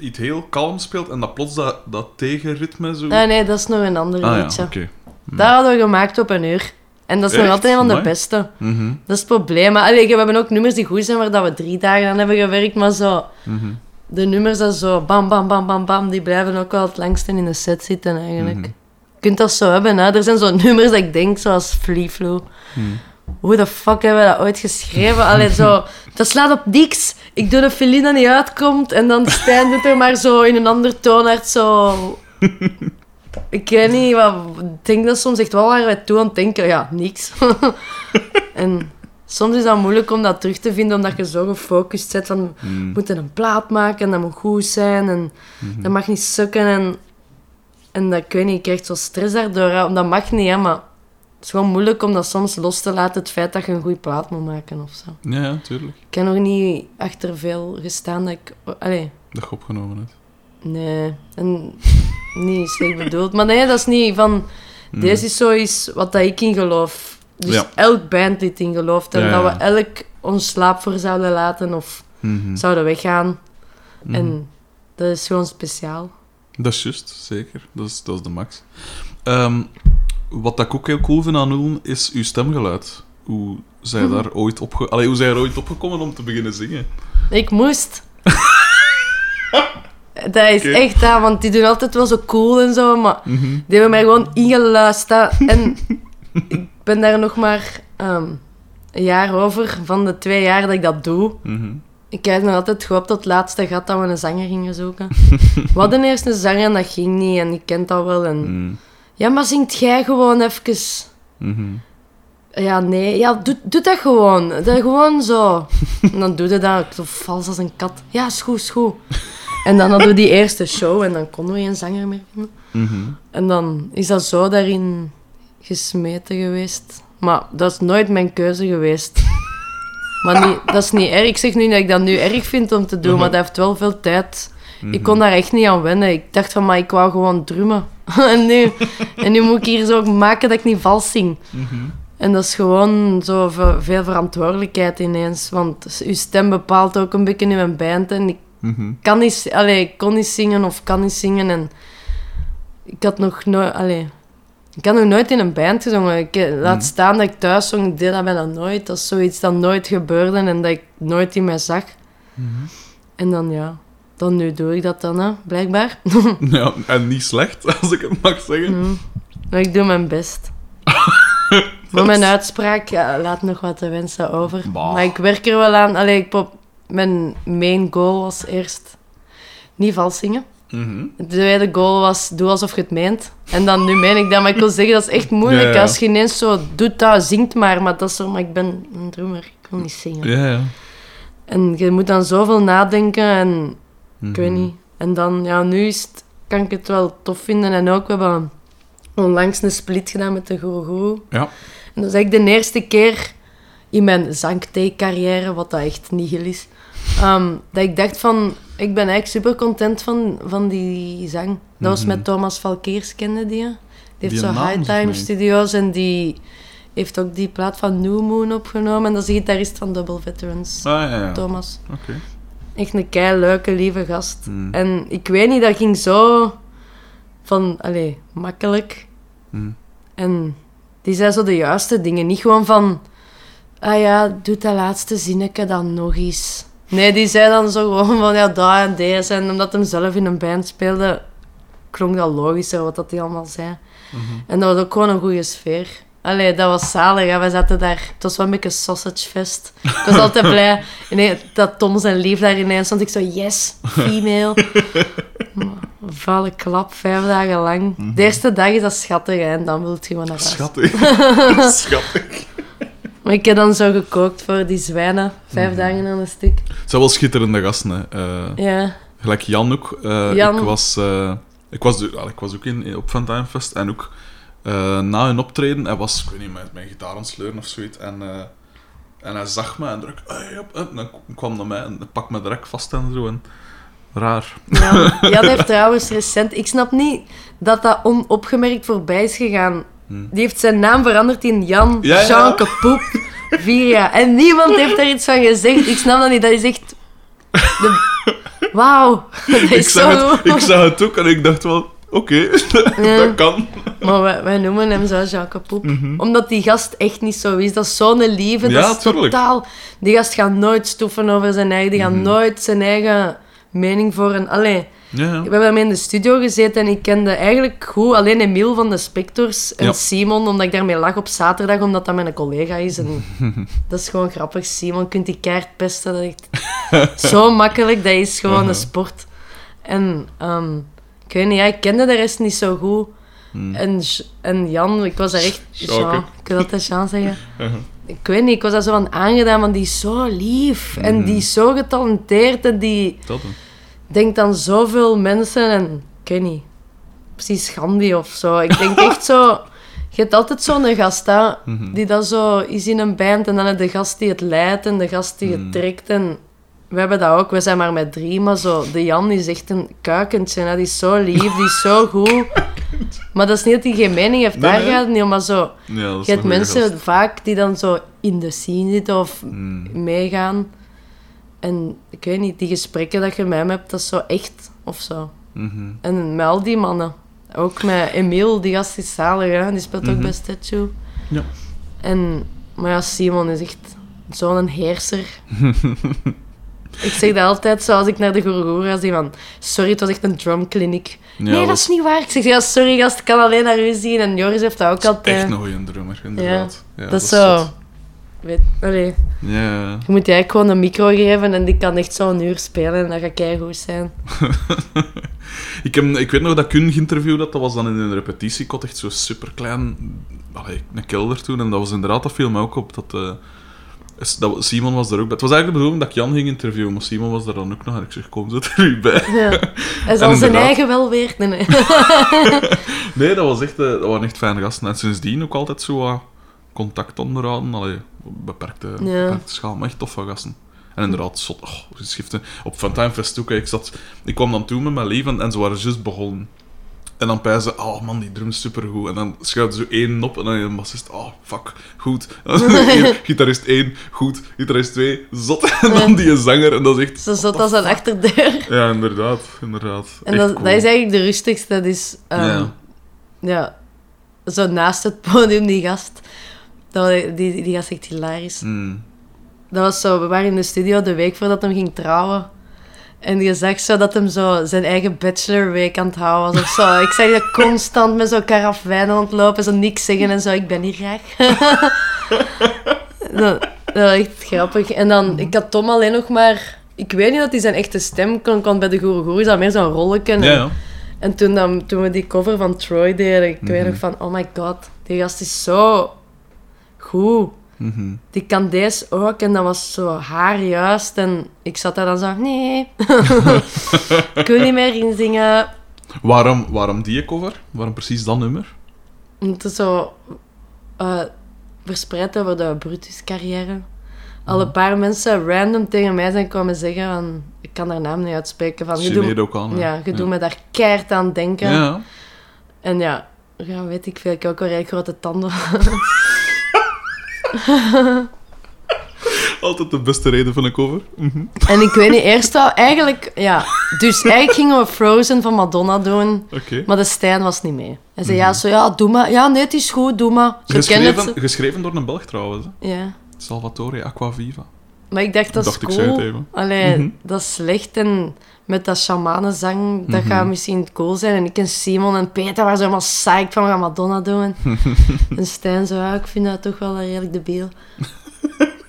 iets heel kalm speelt en dat plots dat, dat tegenritme zo... Nee, nee, dat is nog een ander ah, liedje. Ja, okay. mm. Dat hadden we gemaakt op een uur. En dat is echt? Nog altijd een van de beste. Mm-hmm. Dat is het probleem. Allee, we hebben ook nummers die goed zijn, waar dat we drie dagen aan hebben gewerkt, maar zo... Mm-hmm. De nummers dat zo bam, bam, bam, bam, bam, die blijven ook wel het langste in de set zitten eigenlijk. Mm-hmm. Je kunt dat zo hebben, hè. Er zijn zo nummers dat ik denk, zoals Flea Flew. Mm. Hoe de fuck hebben we dat ooit geschreven? Allee, zo... Dat slaat op niks. Ik doe de filine dat niet uitkomt. En dan Stijn doet er maar zo in een ander toonaard zo... Ik weet niet, maar ik denk dat soms echt wel waar wij toe aan het denken. Ja, niks. En soms is dat moeilijk om dat terug te vinden, omdat je zo gefocust bent van... Mm. We moeten een plaat maken en dat moet goed zijn. En mm-hmm. dat mag niet sukken. En, en dat, ik weet niet, je krijgt zo stress daardoor. Hè. Dat mag niet, hè, maar... Het is gewoon moeilijk om dat soms los te laten, het feit dat je een goede plaat moet maken of zo. Ja, ja, tuurlijk. Ik heb nog niet achter veel gestaan dat ik... Allee. Dat je opgenomen hebt. Nee, en... niet slecht bedoeld. Maar nee, dat is niet van... Mm. Deze is zoiets wat dat ik in geloof. Dus ja. Elk bandlid in gelooft. En ja, ja. Dat we elk ons slaap voor zouden laten of mm-hmm. zouden weggaan. Mm. En dat is gewoon speciaal. Dat is juist, zeker. Dat is, dat is de max. Um... Wat ik ook heel cool vind aan Ulm, is uw stemgeluid. Hoe zij hm. daar ooit opge... Allee, hoe zij er ooit opgekomen om te beginnen zingen? Ik moest. Dat is okay. Echt dat, want die doen altijd wel zo cool en zo, maar mm-hmm. die hebben mij gewoon ingeluisterd. En ik ben daar nog maar um, een jaar over van de twee jaar dat ik dat doe. Mm-hmm. Ik kijk nog altijd gewoon op dat laatste gat dat we een zanger gingen zoeken. We hadden eerst een zanger en dat ging niet en ik kent dat wel. En... Mm. Ja, maar zingt jij gewoon even... Mm-hmm. Ja, nee. Ja, doe, doe dat gewoon. Dat gewoon zo. En dan doe je dat zo vals als een kat. Ja, is goed, is goed. En dan hadden we die eerste show en dan konden we geen zanger meer vinden. Mm-hmm. En dan is dat zo daarin gesmeten geweest. Maar dat is nooit mijn keuze geweest. Maar niet, dat is niet erg. Ik zeg nu dat ik dat nu erg vind om te doen, mm-hmm. maar dat heeft wel veel tijd. Mm-hmm. Ik kon daar echt niet aan wennen. Ik dacht van, maar ik wou gewoon drummen. en, nu, en nu moet ik hier zo maken dat ik niet vals zing. Mm-hmm. En dat is gewoon zo veel verantwoordelijkheid ineens. Want uw stem bepaalt ook een beetje in mijn band. En ik, mm-hmm. kan niet, allee, ik kon niet zingen of kan niet zingen. En ik had nog nooit... Allee, ik had nog nooit in een band gezongen. Ik laat mm. staan dat ik thuis zong. Ik deed dat bijna nooit. Dat is zoiets dat nooit gebeurde en dat ik nooit in mij zag. Mm-hmm. En dan ja... Dan nu doe ik dat dan, hè, blijkbaar. Ja, en niet slecht, als ik het mag zeggen. Mm. Maar ik doe mijn best. Maar mijn uitspraak ja, laat nog wat te wensen over. Bah. Maar ik werk er wel aan. Allee, ik pop... Mijn main goal was eerst niet vals zingen. Mm-hmm. De tweede goal was doe alsof je het meent. En dan nu meen ik dat. Maar ik wil zeggen, dat is echt moeilijk. Ja, ja. Als je ineens zo doet dat, zingt maar. Maar dat is zo, maar ik ben een drummer. Ik wil niet zingen. Ja, ja. En je moet dan zoveel nadenken en... Mm-hmm. Ik weet niet. En dan, ja, nu is het, kan ik het wel tof vinden. En ook, we hebben onlangs een split gedaan met de Goeroe Goeroe. Ja. En dat is eigenlijk de eerste keer in mijn zangtee-carrière, wat dat echt nihil is, um, dat ik dacht van, ik ben eigenlijk super content van, van die zang. Dat mm-hmm. was met Thomas Valkeers, kende die. Die heeft die zo High Time Studios en die... heeft ook die plaat van New Moon opgenomen. En dat is de gitarist van Double Veterans, ah, ja, ja. Thomas. Oké. Okay. Echt een kei leuke, lieve gast. Mm. En ik weet niet, dat ging zo van, allez, makkelijk. Mm. En die zei zo de juiste dingen. Niet gewoon van, ah ja, doe dat laatste zinnetje dan nog eens. Nee, die zei dan zo gewoon van, ja, daar en deze. En omdat hem zelf in een band speelde, klonk dat logischer wat dat hij allemaal zei. Mm-hmm. En dat was ook gewoon een goede sfeer. Allee, dat was zalig. Ja. Wij zaten daar... Het was wel een beetje sausagefest. Ik was altijd blij ineens, dat Tom zijn lief daar ineens stond. Ik zo, yes, female. Vuile klap, vijf dagen lang. Mm-hmm. De eerste dag is dat schattig, hè, en dan wil je gewoon naar huis. Schattig. Schattig. Maar ik heb dan zo gekookt voor die zwijnen. Vijf mm-hmm. dagen aan een stuk. Het zijn wel schitterende gasten, hè. Uh, ja. Gelijk Jan ook. Uh, Jan. Ik was, uh, ik was, uh, ik was ook in, op Funtimefest en ook... Uh, na hun optreden, hij was, ik weet niet, met mijn gitaar aan het sleuren of zoiets. En, uh, en hij zag me en druk, hey, up, up. En dan kwam hij mij en pak me direct vast en zo. En... Raar. Ja, Jan heeft trouwens recent... Ik snap niet dat dat onopgemerkt voorbij is gegaan. Hmm. Die heeft zijn naam veranderd in Jan ja, Jean ja. Kapoep Viria. En niemand heeft daar iets van gezegd. Ik snap dat niet. Dat is echt... De... Wauw. Ik, zo... ik zag het ook en ik dacht wel... Oké, okay, ja. Dat kan. Maar wij, wij noemen hem zo Jacques Poep. Mm-hmm. Omdat die gast echt niet zo is. Dat is zo'n lieve. Ja, dat is tuurlijk. Totaal... Die gast gaat nooit stoeven over zijn eigen... Die mm-hmm. gaat nooit zijn eigen mening voor een... Allee, ja, ja. We hebben hem in de studio gezeten en ik kende eigenlijk goed alleen Emiel van de Spectors en ja. Simon, omdat ik daarmee lag op zaterdag, omdat dat mijn collega is. En dat is gewoon grappig. Simon kunt die kaart pesten. Dat is echt zo makkelijk. Dat is gewoon uh-huh. een sport. En... Um, ik weet niet, ja, ik kende de rest niet zo goed. Hmm. En, en Jan, ik was daar echt... Jean, ik wil altijd Jean zeggen. Uh-huh. Ik weet niet, ik was daar zo van aangedaan, want die is zo lief. Mm. En die is zo getalenteerd en die... Top. Denkt aan zoveel mensen en... Ik weet niet, precies Gandhi of zo. Ik denk echt zo... Je hebt altijd zo'n gast, hè, mm-hmm. die dat zo is in een band. En dan de gast die het leidt en de gast die het mm. trekt en... We hebben dat ook, we zijn maar met drie, maar zo, de Jan is echt een kuikentje, hè? Die is zo lief, die is zo goed. Maar dat is niet dat hij geen mening heeft, nee, daar nee. gaat het niet om, maar zo, ja, je hebt mensen gast. Vaak die dan zo in de scene zitten of mm. meegaan. En ik weet niet, die gesprekken dat je met hem hebt, dat is zo echt of zo. Mm-hmm. En met al die mannen, ook met Emiel, die gast is zalig, hè? Die speelt mm-hmm. ook bij Statue. Ja. En, maar ja, Simon is echt zo'n heerser. Ik zeg dat altijd zo als ik naar de Goeroe Goeroe ga, zeg van... Sorry, het was echt een drumclinic. Ja, nee, dat was... is niet waar. Ik zeg, ja, sorry gast, ik kan alleen naar u zien. En Joris heeft dat ook altijd... Dat is echt een goeie drummer, inderdaad. Ja, ja, dat is zo... Zot. Weet, allee. Yeah. Je moet je eigenlijk gewoon een micro geven en die kan echt zo'n uur spelen en dat gaat keigoed zijn. ik, heb, ik weet nog dat ik hun geïnterviewd had, dat was dan in een repetitiekot, echt zo superklein, allee, een kelder toen. En dat was inderdaad, dat viel mij ook op, dat... Uh, Dat, Simon was daar ook bij. Het was eigenlijk de bedoeling dat ik Jan ging interviewen, maar Simon was daar dan ook nog en ik zeg, kom, zet er u bij. Ja. Hij zal zijn eigen wel weer... Nee, nee. nee dat, was echt, dat waren echt fijne gasten. En sindsdien ook altijd zo wat contact onderhouden. Allee, beperkte, ja. beperkte schaal, maar echt toffe gasten. En inderdaad, zot, oh, schiften. Op Funtimefest ook, ik, zat, ik kwam dan toe met mijn leven en, en ze waren juist begonnen. En dan pijzen ze, oh man, die drum is supergoed. En dan schuift ze één op en dan een bassist, oh fuck, goed. Gitarist één, goed. Gitarist twee, zot. En dan die zanger. En dat is echt... Zo zot als een achterdeur. Ja, inderdaad, inderdaad. En dat, cool. dat is eigenlijk de rustigste. Dat is, um, ja. ja, zo naast het podium, die gast. Dat, die, die gast echt hilarisch. Mm. Dat was zo, we waren in de studio de week voordat hij ging trouwen. En je zag zo dat hem zo zijn eigen bachelorweek aan het houden was of zo. Ik zag dat constant met zo'n karavijn aan het lopen, zo niks zeggen en zo, ik ben hier graag. dat, dat was echt grappig. En dan, ik had Tom alleen nog maar... Ik weet niet dat hij zijn echte stem kon, kon bij de Goeroe Goeroe, is dat meer zo'n rolletje. En, ja, ja. en toen, dan, toen we die cover van Troy deden, ik mm-hmm. weet nog van, oh my god, die gast is zo goed. Mm-hmm. Die kan deze ook en dat was zo haar juist en ik zat daar dan zo nee ik wil niet meer inzingen. Waarom, waarom die cover? Waarom precies dat nummer? Het is zo uh, verspreid over de Brutus carrière. Al een paar mensen random tegen mij zijn komen zeggen van ik kan haar naam niet uitspreken van je doet ook aan, ja, je ja. doet me daar keihard aan denken ja. en ja, ja weet ik veel, ik heb ook wel redelijk grote tanden. Altijd de beste reden van een cover. Mm-hmm. En ik weet niet, eerst al, eigenlijk, ja. Dus eigenlijk gingen we Frozen van Madonna doen, okay. maar de Stijn was niet mee. Hij zei, mm-hmm. ja, zo, ja, doe maar. Ja, nee, het is goed, doe maar. Ze geschreven, het. geschreven door een Belg trouwens. Hè? Ja. Salvatore Acquaviva. Maar ik dacht, dat is dacht cool. Ik Allee, mm-hmm. dat is slecht en met dat shamanenzang, dat mm-hmm. gaat misschien cool zijn. En ik en Simon en Peter waren zo helemaal psyched van, we gaan Madonna doen. en Stijn zo, ja, ik vind dat toch wel redelijk debiel.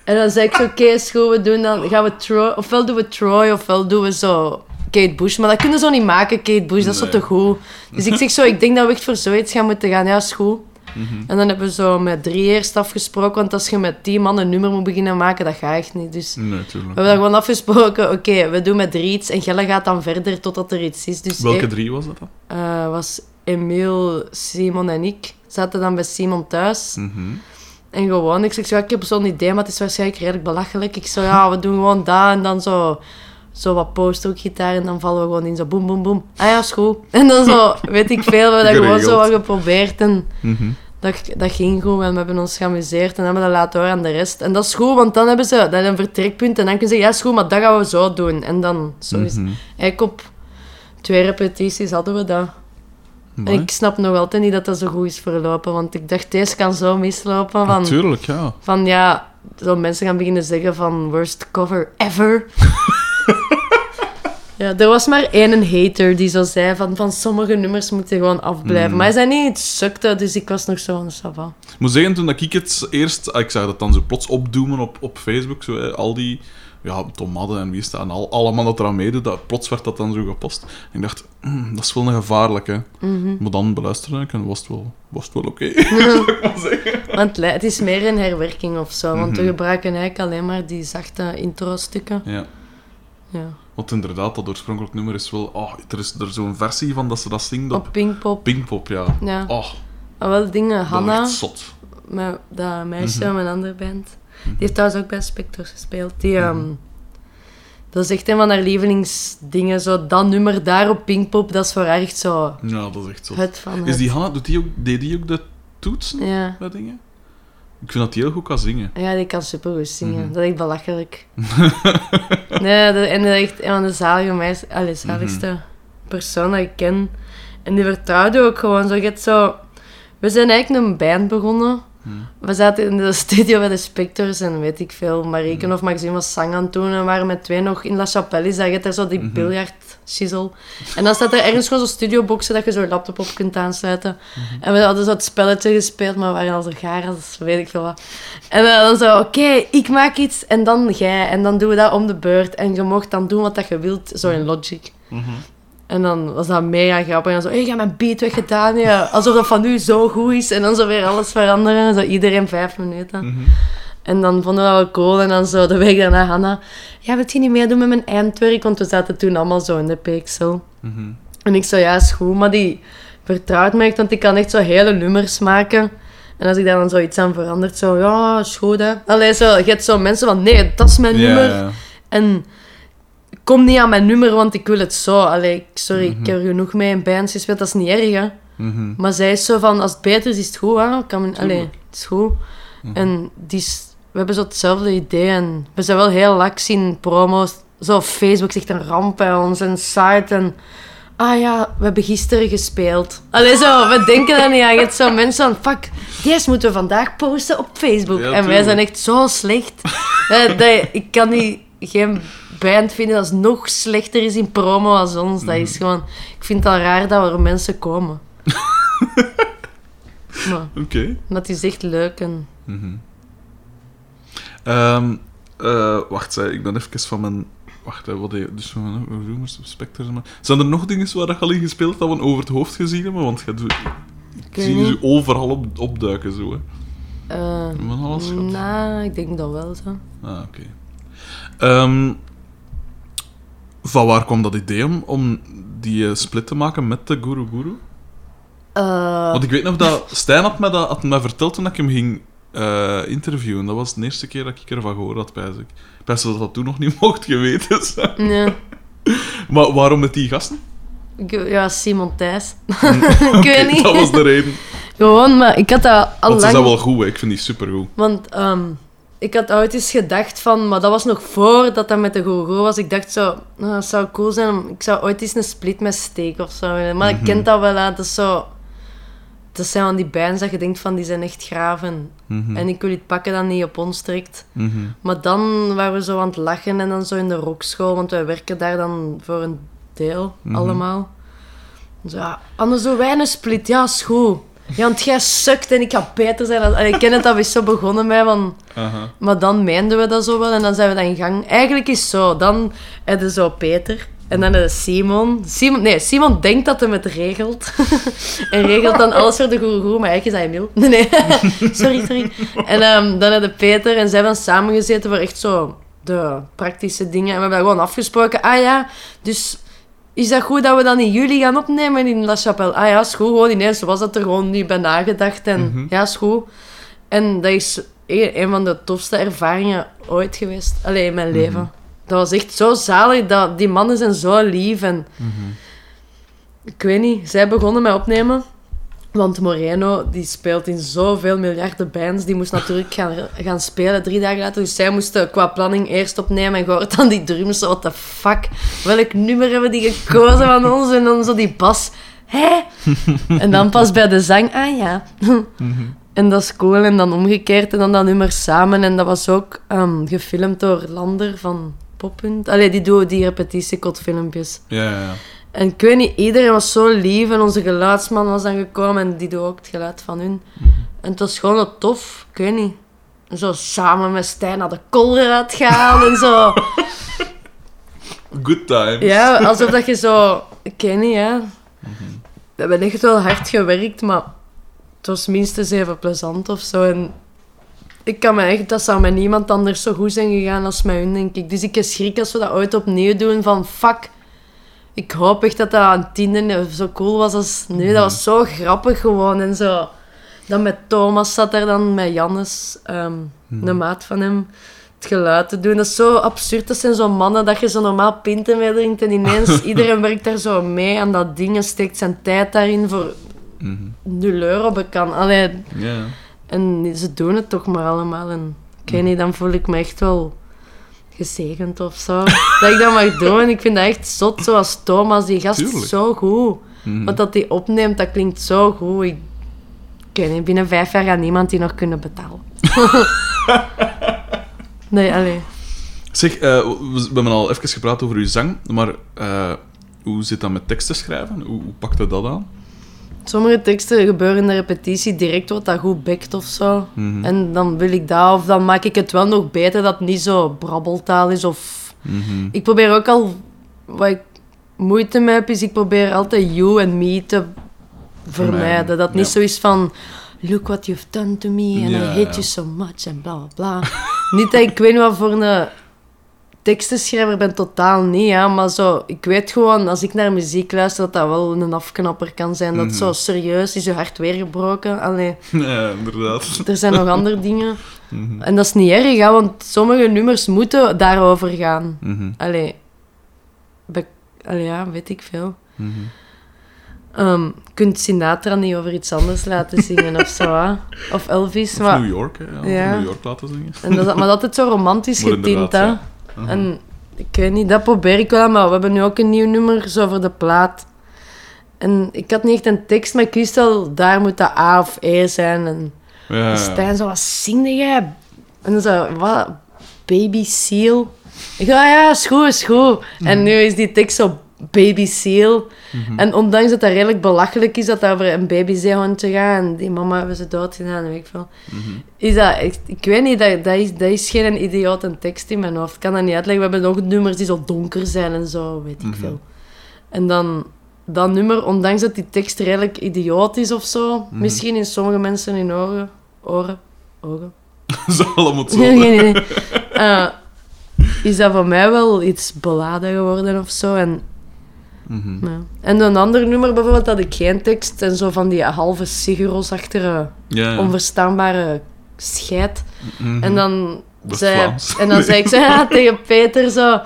en dan zei ik zo, oké, okay, is goed, we doen dan, gaan we Troy, ofwel doen we Troy, ofwel doen we zo Kate Bush. Maar dat kunnen ze zo niet maken, Kate Bush, dat is nee. zo te goed. Dus ik zeg zo, ik denk dat we echt voor zoiets gaan moeten gaan, ja, is goed. Mm-hmm. En dan hebben we zo met drie eerst afgesproken, want als je met tien man een nummer moet beginnen maken, dat gaat echt niet. Dus nee, we hebben daar gewoon afgesproken, oké, okay, we doen met drie iets en Gelle gaat dan verder totdat er iets is. Dus welke e- drie was dat dan? Uh, was Emiel, Simon en ik. Zaten dan bij Simon thuis. Mm-hmm. En gewoon, ik zeg zo, ik heb zo'n idee, maar het is waarschijnlijk redelijk belachelijk. Ik zo, ja, we doen gewoon dat en dan zo... Zo wat post-rockgitaar en dan vallen we gewoon in zo boem, boem, boem. Ah ja, is goed. En dan zo, weet ik veel, we hebben dat gewoon zo wat geprobeerd. En mm-hmm. dat, dat ging goed en we hebben ons geamuseerd. En hebben we dat laten horen aan de rest. En dat is goed, want dan hebben ze dat een vertrekpunt. En dan kunnen ze zeggen, ja, is goed, maar dat gaan we zo doen. En dan, zo is mm-hmm. Eigenlijk op twee repetities hadden we dat. Amai. En ik snap nog altijd niet dat dat zo goed is verlopen. Want ik dacht, deze kan zo mislopen. Van, natuurlijk, ja. Van, ja, zo mensen gaan beginnen zeggen van, worst cover ever. Ja, er was maar één hater die zo zei van, van sommige nummers moet je gewoon afblijven. Mm. Maar hij zei niet, het sukte, dus ik was nog zo van, ça va. Ik moet zeggen, toen ik het eerst... Ik zag dat dan zo plots opdoemen op, op Facebook, zo, eh, al die... Ja, tomaten en wie staan al, allemaal dat eraan meedoen. Dat, plots werd dat dan zo gepost. En ik dacht, mm, dat is wel een gevaarlijke. Mm-hmm. Maar dan beluisterde ik en was het wel, was het wel oké. Okay. want het is meer een herwerking of zo. Want mm-hmm. we gebruiken eigenlijk alleen maar die zachte intro-stukken. Ja. Ja. Want inderdaad, dat oorspronkelijk nummer is wel... Oh, er is er zo'n versie van dat ze dat zingt op... Op Pinkpop. Pinkpop, ja. ja. Oh. Wel dingen, Hanna... Zot. Met, dat meisje mm-hmm. met een andere band. Die heeft trouwens ook bij Spectre gespeeld. Die, mm-hmm. um, dat is echt een van haar lievelingsdingen. Zo, dat nummer daar op Pinkpop, dat is voor haar echt zo... Ja, dat is echt zot. Het van is die Hanna... Doet die ook, deed die ook de toetsen ja. bij dingen? Ik vind dat die heel goed kan zingen. Ja, die kan supergoed zingen. Mm-hmm. Dat is echt belachelijk. nee, dat, en dat is echt een van de zalige meis, allez, zaligste mm-hmm. persoon dat ik ken. En die vertrouwde ook gewoon zo. Je hebt zo... We zijn eigenlijk een band begonnen. Hmm. We zaten in de studio bij de Spectres en weet ik veel. Marieke hmm. of Maxime was zang aan het doen en waren met twee nog in La Chapelle. Zag je daar zo die hmm. biljart-shizzle. En dan staat er ergens gewoon zo'n studioboxen dat je zo'n laptop op kunt aansluiten. Hmm. En we hadden zo het spelletje gespeeld, maar we waren al zo gaar als weet ik veel wat. En uh, dan zo, oké, okay, ik maak iets en dan jij. En dan doen we dat om de beurt. En je mocht dan doen wat dat je wilt, zo in Logic. Hmm. En dan was dat mega grappig. En dan zo, hey, ik heb mijn beat weggedaan. Ja. Alsof dat van nu zo goed is. En dan zo weer alles veranderen. Zo iedereen vijf minuten. Mm-hmm. En dan vonden we dat wel cool. En dan zo de week daarna, Hanna... Ja, wil je niet meedoen met mijn eindwerk? Want we zaten toen allemaal zo in de pixel. Mm-hmm. En ik zo, ja, is goed. Maar die vertrouwt me echt. Want ik kan echt zo hele nummers maken. En als ik daar dan zoiets aan verandert, zo... Ja, is goed, hè. Allee, zo, je hebt zo mensen van... Nee, dat is mijn yeah, nummer. Yeah. En... Kom niet aan mijn nummer, want ik wil het zo. Allee, sorry, mm-hmm. ik heb er genoeg mee in bands gespeeld. Dat is niet erg, hè. Mm-hmm. Maar zij is zo van, als het beter is, is het goed, hè. Kan men, allee, het is goed. Mm-hmm. En die is, we hebben zo hetzelfde idee. En we zijn wel heel laks in promo's. Zo Facebook zegt een ramp bij ons. En site en... Ah ja, we hebben gisteren gespeeld. Allee, zo, we denken dat niet aan. Je hebt zo mensen van, fuck, deze moeten we vandaag posten op Facebook. Ja, en tuurlijk. Wij zijn echt zo slecht. dat, dat, ik kan niet... Geen band vinden dat nog slechter is in promo als ons. Dat is gewoon... Ik vind het al raar dat er mensen komen. maar, okay. maar het is echt leuk. En... Mm-hmm. Um, uh, wacht, ik ben even van mijn... Wacht, wat je... Dus van mijn Rumors, Spectre... Zijn er nog dingen waar je al in gespeeld hebt dat we over het hoofd gezien hebben? Want je ziet ze overal op, opduiken, zo, hè. Uh, alles nou, ik denk dat wel, zo. Ah, oké. Okay. Um, van waar kwam dat idee om, om die split te maken met de Goeroe Goeroe? Uh... Want ik weet nog dat Stijn had mij, dat, had mij verteld toen ik hem ging uh, interviewen. Dat was de eerste keer dat ik ervan gehoord had, pijs ik. Pijs dat dat toen nog niet mocht geweten zijn. Nee. Maar waarom met die gasten? Ja, Simon Thijs. ik weet okay, niet. Dat was de reden. Gewoon, maar ik had dat al lang... Want ze zijn wel goed, hè. Ik vind die supergoed. Want... Um... Ik had ooit eens gedacht van... Maar dat was nog voordat dat met de Goeroe Goeroe was. Ik dacht zo... Nou, dat zou cool zijn. Ik zou ooit eens een split met Steak of zo willen. Maar mm-hmm. ik ken dat wel aan. Dat is zo... Dat zijn van die bands dat je denkt van... Die zijn echt graven. Mm-hmm. En ik wil het pakken dat niet op ons trekt. Mm-hmm. Maar dan waren we zo aan het lachen. En dan zo in de rockschool. Want wij werken daar dan voor een deel. Mm-hmm. Allemaal. Dus ja... Anders zo weinig split. Ja, is goed. Ja, want jij sukt en ik ga beter zijn. Als... Allee, ik ken het, dat is zo begonnen bij. Van... Uh-huh. Maar dan meenden we dat zo wel en dan zijn we dan in gang. Eigenlijk is het zo. Dan heb je zo Peter en dan heb je Simon. Simon. Nee, Simon denkt dat hij het regelt. en regelt dan alles voor de Goeroe Goeroe, maar eigenlijk is hij Emiel. Nee, nee. sorry, sorry. En um, dan heb je Peter en zij hebben dan samengezeten voor echt zo de praktische dingen. En we hebben dat gewoon afgesproken. Ah ja, dus... Is dat goed dat we dan in juli gaan opnemen in La Chapelle? Ah ja, is goed. Gewoon ineens was dat er gewoon niet bij nagedacht. En mm-hmm. ja, is goed. En dat is een, een van de tofste ervaringen ooit geweest. Allee, in mijn mm-hmm. leven. Dat was echt zo zalig. Dat, die mannen zijn zo lief. En mm-hmm. ik weet niet. Zij begonnen met opnemen. Want Moreno, die speelt in zoveel miljarden bands. Die moest natuurlijk gaan, gaan spelen drie dagen later. Dus zij moesten qua planning eerst opnemen. En gehoord dan die drums. What the fuck? Welk nummer hebben die gekozen van ons? En dan zo die bas. Hé? En dan pas bij de zang. Ah ja. Mm-hmm. En dat is cool. En dan omgekeerd. En dan dat nummer samen. En dat was ook um, gefilmd door Lander van Poppunt. Allee, die doen die repetitiekotfilmpjes. Ja, ja, ja. En ik weet niet, iedereen was zo lief en onze geluidsman was dan gekomen en die doet ook het geluid van hun. Mm-hmm. En het was gewoon wat tof, ik weet niet. En zo samen met Stijn naar de koolraad gaan en zo. Good times. Ja, alsof dat je zo... Ik weet niet, hè. Mm-hmm. We hebben echt wel hard gewerkt, maar het was minstens even plezant of zo. En ik kan me echt... Dat zou met niemand anders zo goed zijn gegaan als met hun, denk ik. Dus ik heb schrik als we dat ooit opnieuw doen van fuck... Ik hoop echt dat dat aan het tiende zo cool was als nu. Mm-hmm. Dat was zo grappig gewoon. En zo. Dan met Thomas zat er dan, met Jannes, um, mm-hmm. de maat van hem, het geluid te doen. Dat is zo absurd. Dat zijn zo'n mannen dat je zo normaal pinten mee drinkt. En ineens, iedereen werkt daar zo mee aan dat ding en steekt zijn tijd daarin voor mm-hmm. nul euro bekend. Allee. Yeah. En ze doen het toch maar allemaal. En ik weet niet, dan voel ik me echt wel... gezegend of zo. dat ik dat mag doen. En ik vind dat echt zot, zoals Thomas. Die gast is zo goed. Mm-hmm. Wat dat hij opneemt, dat klinkt zo goed. Ik, ik steunen. Binnen vijf jaar gaat niemand die nog kunnen betalen. Nee, alleen. Zeg, uh, we hebben al even gepraat over uw zang, maar uh, hoe zit dat met teksten schrijven? Hoe, hoe pakt u dat aan? Sommige teksten gebeuren in de repetitie direct wat dat goed bekt of zo. Mm-hmm. En dan wil ik dat, of dan maak ik het wel nog beter dat het niet zo brabbeltaal is. Of... Mm-hmm. Ik probeer ook al, wat ik moeite mee heb, is ik probeer altijd you and me te vermijden. Nee, dat het ja. niet zo is van, look what you've done to me, and ja, I hate ja. you so much, en bla bla bla. Niet dat ik weet wat voor een tekstenschrijver ben, totaal niet, ja, maar zo, ik weet gewoon, als ik naar muziek luister, dat dat wel een afknapper kan zijn. Dat mm-hmm. zo serieus is, je hart weer gebroken. Allee, ja, inderdaad. Er zijn nog andere dingen. Mm-hmm. En dat is niet erg, ja, want sommige nummers moeten daarover gaan. Mm-hmm. Allee, be- Allee, ja, weet ik veel. Mm-hmm. Um, kunt Sinatra niet over iets anders laten zingen of zo, hè? Of Elvis. Of maar... New York, hè? Ja. New York laten zingen. En dat, maar dat het zo romantisch getint, hè? Ja. Uh-huh. En ik weet niet, dat probeer ik wel, maar we hebben nu ook een nieuw nummer zo voor de plaat. En ik had niet echt een tekst, maar ik wist al, daar moet dat A of E zijn. En, ja, en Stijn ja. zo, wat zingde jij? En dan zo, wat? Baby Seal? Ik dacht, ah, ja, is goed, is goed. Mm. En nu is die tekst zo... Baby Seal. Mm-hmm. En ondanks dat dat redelijk belachelijk is, dat dat over een babyzeehondje gaat en die mama hebben ze doodgedaan, weet ik veel. Mm-hmm. Is dat, ik, ik weet niet, dat, dat, is, dat is geen idiote tekst in mijn hoofd. Ik kan dat niet uitleggen. We hebben nog nummers die zo donker zijn en zo, weet ik mm-hmm. veel. En dan, dat nummer, ondanks dat die tekst redelijk idioot is of zo, mm-hmm. misschien in sommige mensen in oren, oren, oren. Zo allemaal zo. Nee, nee, nee. Uh, is dat voor mij wel iets beladen geworden of zo, en mm-hmm. Ja. En een ander nummer bijvoorbeeld had ik geen tekst en zo van die halve sigurosachtige, ja, ja. onverstaanbare scheid. Mm-hmm. En dan, zei, en dan nee. zei ik zo, ja, tegen Peter zo,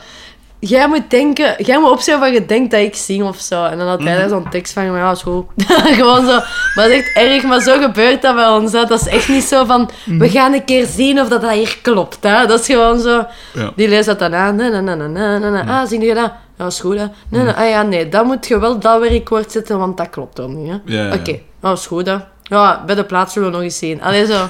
jij moet denken, jij moet opschrijven wat je denkt dat ik zing of zo. En dan had hij mm-hmm. daar zo'n tekst van, ja, is goed. Gewoon zo, maar dat is echt erg, maar zo gebeurt dat bij ons. Hè. Dat is echt niet zo van, mm-hmm. we gaan een keer zien of dat, dat hier klopt. Hè. Dat is gewoon zo, ja. die leest dat dan aan, na, na, na, na, na, na, na. Ja. Ah, zing je dat? Dat is goed, hè? Nee, mm. nee, ah, ja, nee, dan moet je wel dat werkwoord zetten, want dat klopt dan niet, hè? Ja, ja, Oké, okay. ja. dat is goed, hè? Ja, bij de plaats zullen we nog eens zien. Allee, zo.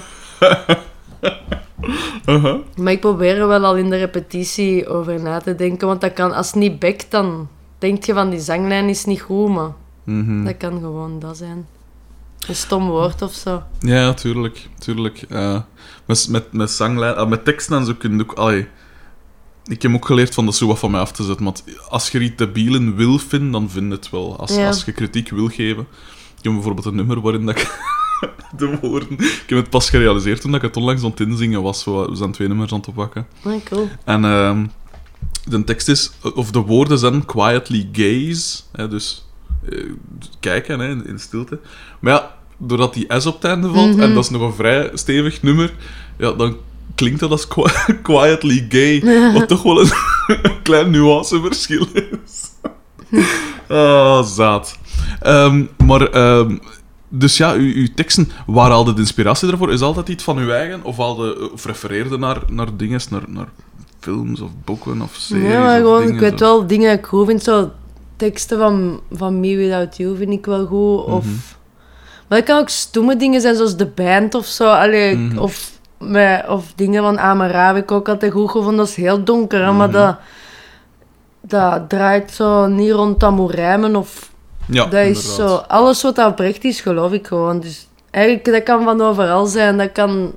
uh-huh. Maar ik probeer er wel al in de repetitie over na te denken, want dat kan, als het niet bekt, dan denk je van die zanglijn is niet goed, maar mm-hmm. dat kan gewoon dat zijn. Een stom woord of zo. Ja, tuurlijk, tuurlijk. Uh, met, met, met zanglijn, uh, met teksten en zo kun je ook... Allee. Ik heb ook geleerd van dat zo wat van mij af te zetten. Want als je iets debielen wil vinden, dan vind het wel. Als, ja. als je kritiek wil geven... Ik heb bijvoorbeeld een nummer waarin dat ik... de woorden... Ik heb het pas gerealiseerd toen ik het onlangs aan het inzingen was. We zijn twee nummers aan het oppakken. Oh, cool. En uh, de tekst is... Of de woorden zijn quietly gaze. Hè, dus uh, kijken hè, in, in stilte. Maar ja, doordat die S op het einde valt... Mm-hmm. En dat is nog een vrij stevig nummer... Ja, dan... Klinkt dat als qu- quietly gay, wat toch wel een, een klein nuanceverschil is. Ah, zaad. Um, maar, um, dus ja, uw, uw teksten, waar haalde de inspiratie daarvoor? Is altijd iets van uw eigen? Of, haalde, of refereerde naar, naar dingen, naar, naar films of boeken of series? Ja, maar gewoon, dingen, ik weet zo. wel, dingen die ik goed vind, zo teksten van, van Me Without You vind ik wel goed. Mm-hmm. Of, maar dat kan ook stomme dingen zijn, zoals The Band of zo. Allee, mm-hmm. Of... Met, of dingen van Amara heb ik ook altijd goed gevonden. Dat is heel donker, hè? Mm-hmm. Maar dat, dat draait zo niet rond dat moet rijmen. Of, ja, dat is zo, alles wat oprecht is, geloof ik gewoon. Dus eigenlijk, dat kan van overal zijn. Dat kan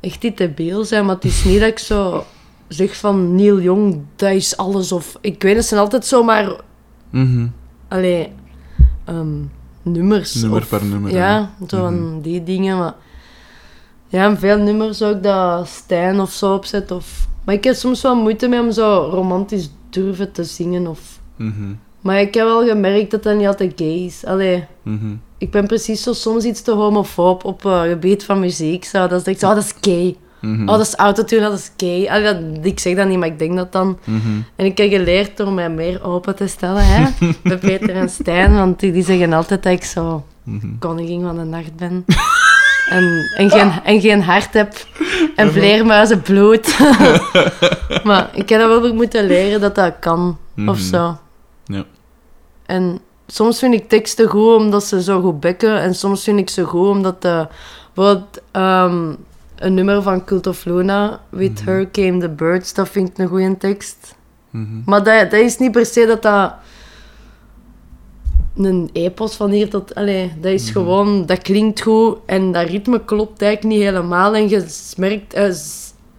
echt niet debiel zijn. Maar het is niet dat ik zo zeg van Neil Young, dat is alles. Of, ik weet, het zijn altijd zomaar... Mm-hmm. Allee, um, nummers. Nummer of, per nummer. Ja, zo van mm-hmm. die dingen, maar... Ja, en veel nummers ook dat Stijn of zo opzet. Of... Maar ik heb soms wel moeite mee om zo romantisch durven te zingen. Of... Mm-hmm. Maar ik heb wel gemerkt dat dat niet altijd gay is. Allee, mm-hmm. ik ben precies zo soms iets te homofoob op uh, gebied van muziek. Zo. Dat is echt zo, oh, dat is gay. Mm-hmm. Oh, dat is autotune, dat is gay. Allee, dat, ik zeg dat niet, maar ik denk dat dan. Mm-hmm. En ik heb geleerd door mij meer open te stellen, hè. Bij Peter en Stijn, want die, die zeggen altijd dat ik zo mm-hmm. koningin van de nacht ben. En, en, geen, en geen hart heb. En vleermuizen bloed. Maar ik heb dat wel moeten leren dat dat kan. Mm-hmm. Of zo. Ja. En soms vind ik teksten goed omdat ze zo goed bekken. En soms vind ik ze goed omdat de, wat, um, een nummer van Cult of Luna, With mm-hmm. Her Came the Birds, dat vind ik een goede tekst. Mm-hmm. Maar dat, dat is niet per se dat dat een epos van hier tot... Allez, dat is mm-hmm. gewoon... Dat klinkt goed en dat ritme klopt eigenlijk niet helemaal. En je merkt... Uh,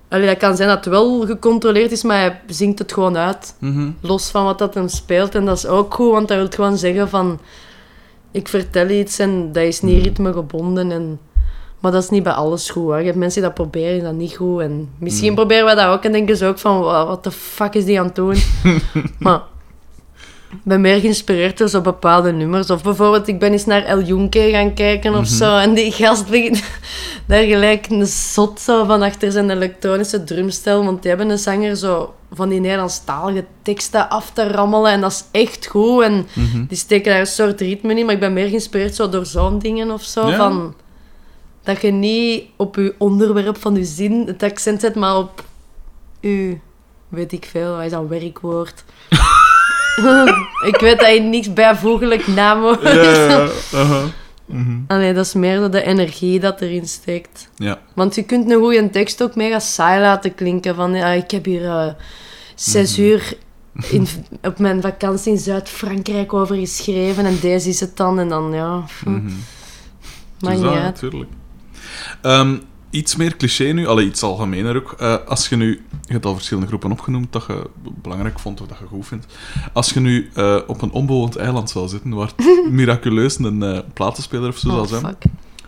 Allee, dat kan zijn dat het wel gecontroleerd is, maar hij zingt het gewoon uit. Mm-hmm. Los van wat dat hem speelt. En dat is ook goed, want hij wil gewoon zeggen van... Ik vertel iets en dat is niet ritmegebonden. En... Maar dat is niet bij alles goed, hoor. Je hebt mensen die dat proberen en dat niet goed. En misschien mm. proberen wij dat ook en denken ze ook van... Wat de fuck is die aan het doen? Maar ik ben meer geïnspireerd door zo bepaalde nummers. Of bijvoorbeeld, ik ben eens naar El Junque gaan kijken of mm-hmm. zo. En die gast begint daar gelijk een zot zo van achter zijn elektronische drumstel. Want die hebben een zanger zo van die Nederlandstalige teksten af te rammelen. En dat is echt goed. En mm-hmm. die steken daar een soort ritme in. Maar ik ben meer geïnspireerd zo door zo'n dingen of zo. Ja. Van, dat je niet op je onderwerp van je zin het accent zet, maar op je... Weet ik veel, wat is dat werkwoord? Ik weet dat je niks bijvoeglijk naam ja, ja, uh-huh. mm-hmm. Allee, dat is meer de energie dat erin steekt. Ja. Want je kunt een goede tekst ook mega saai laten klinken. Van, ja, ik heb hier uh, zes mm-hmm. uur in, op mijn vakantie in Zuid-Frankrijk over geschreven. En deze is het dan. En dan, ja... Mm-hmm. Maar ja, natuurlijk. Um, iets meer cliché nu, allee, iets algemener ook. Uh, als je nu... Je hebt al verschillende groepen opgenoemd dat je belangrijk vond of dat je goed vindt. Als je nu uh, op een onbewoond eiland zou zitten, waar miraculeus een uh, platenspeler of zo oh, zou zijn... Fuck.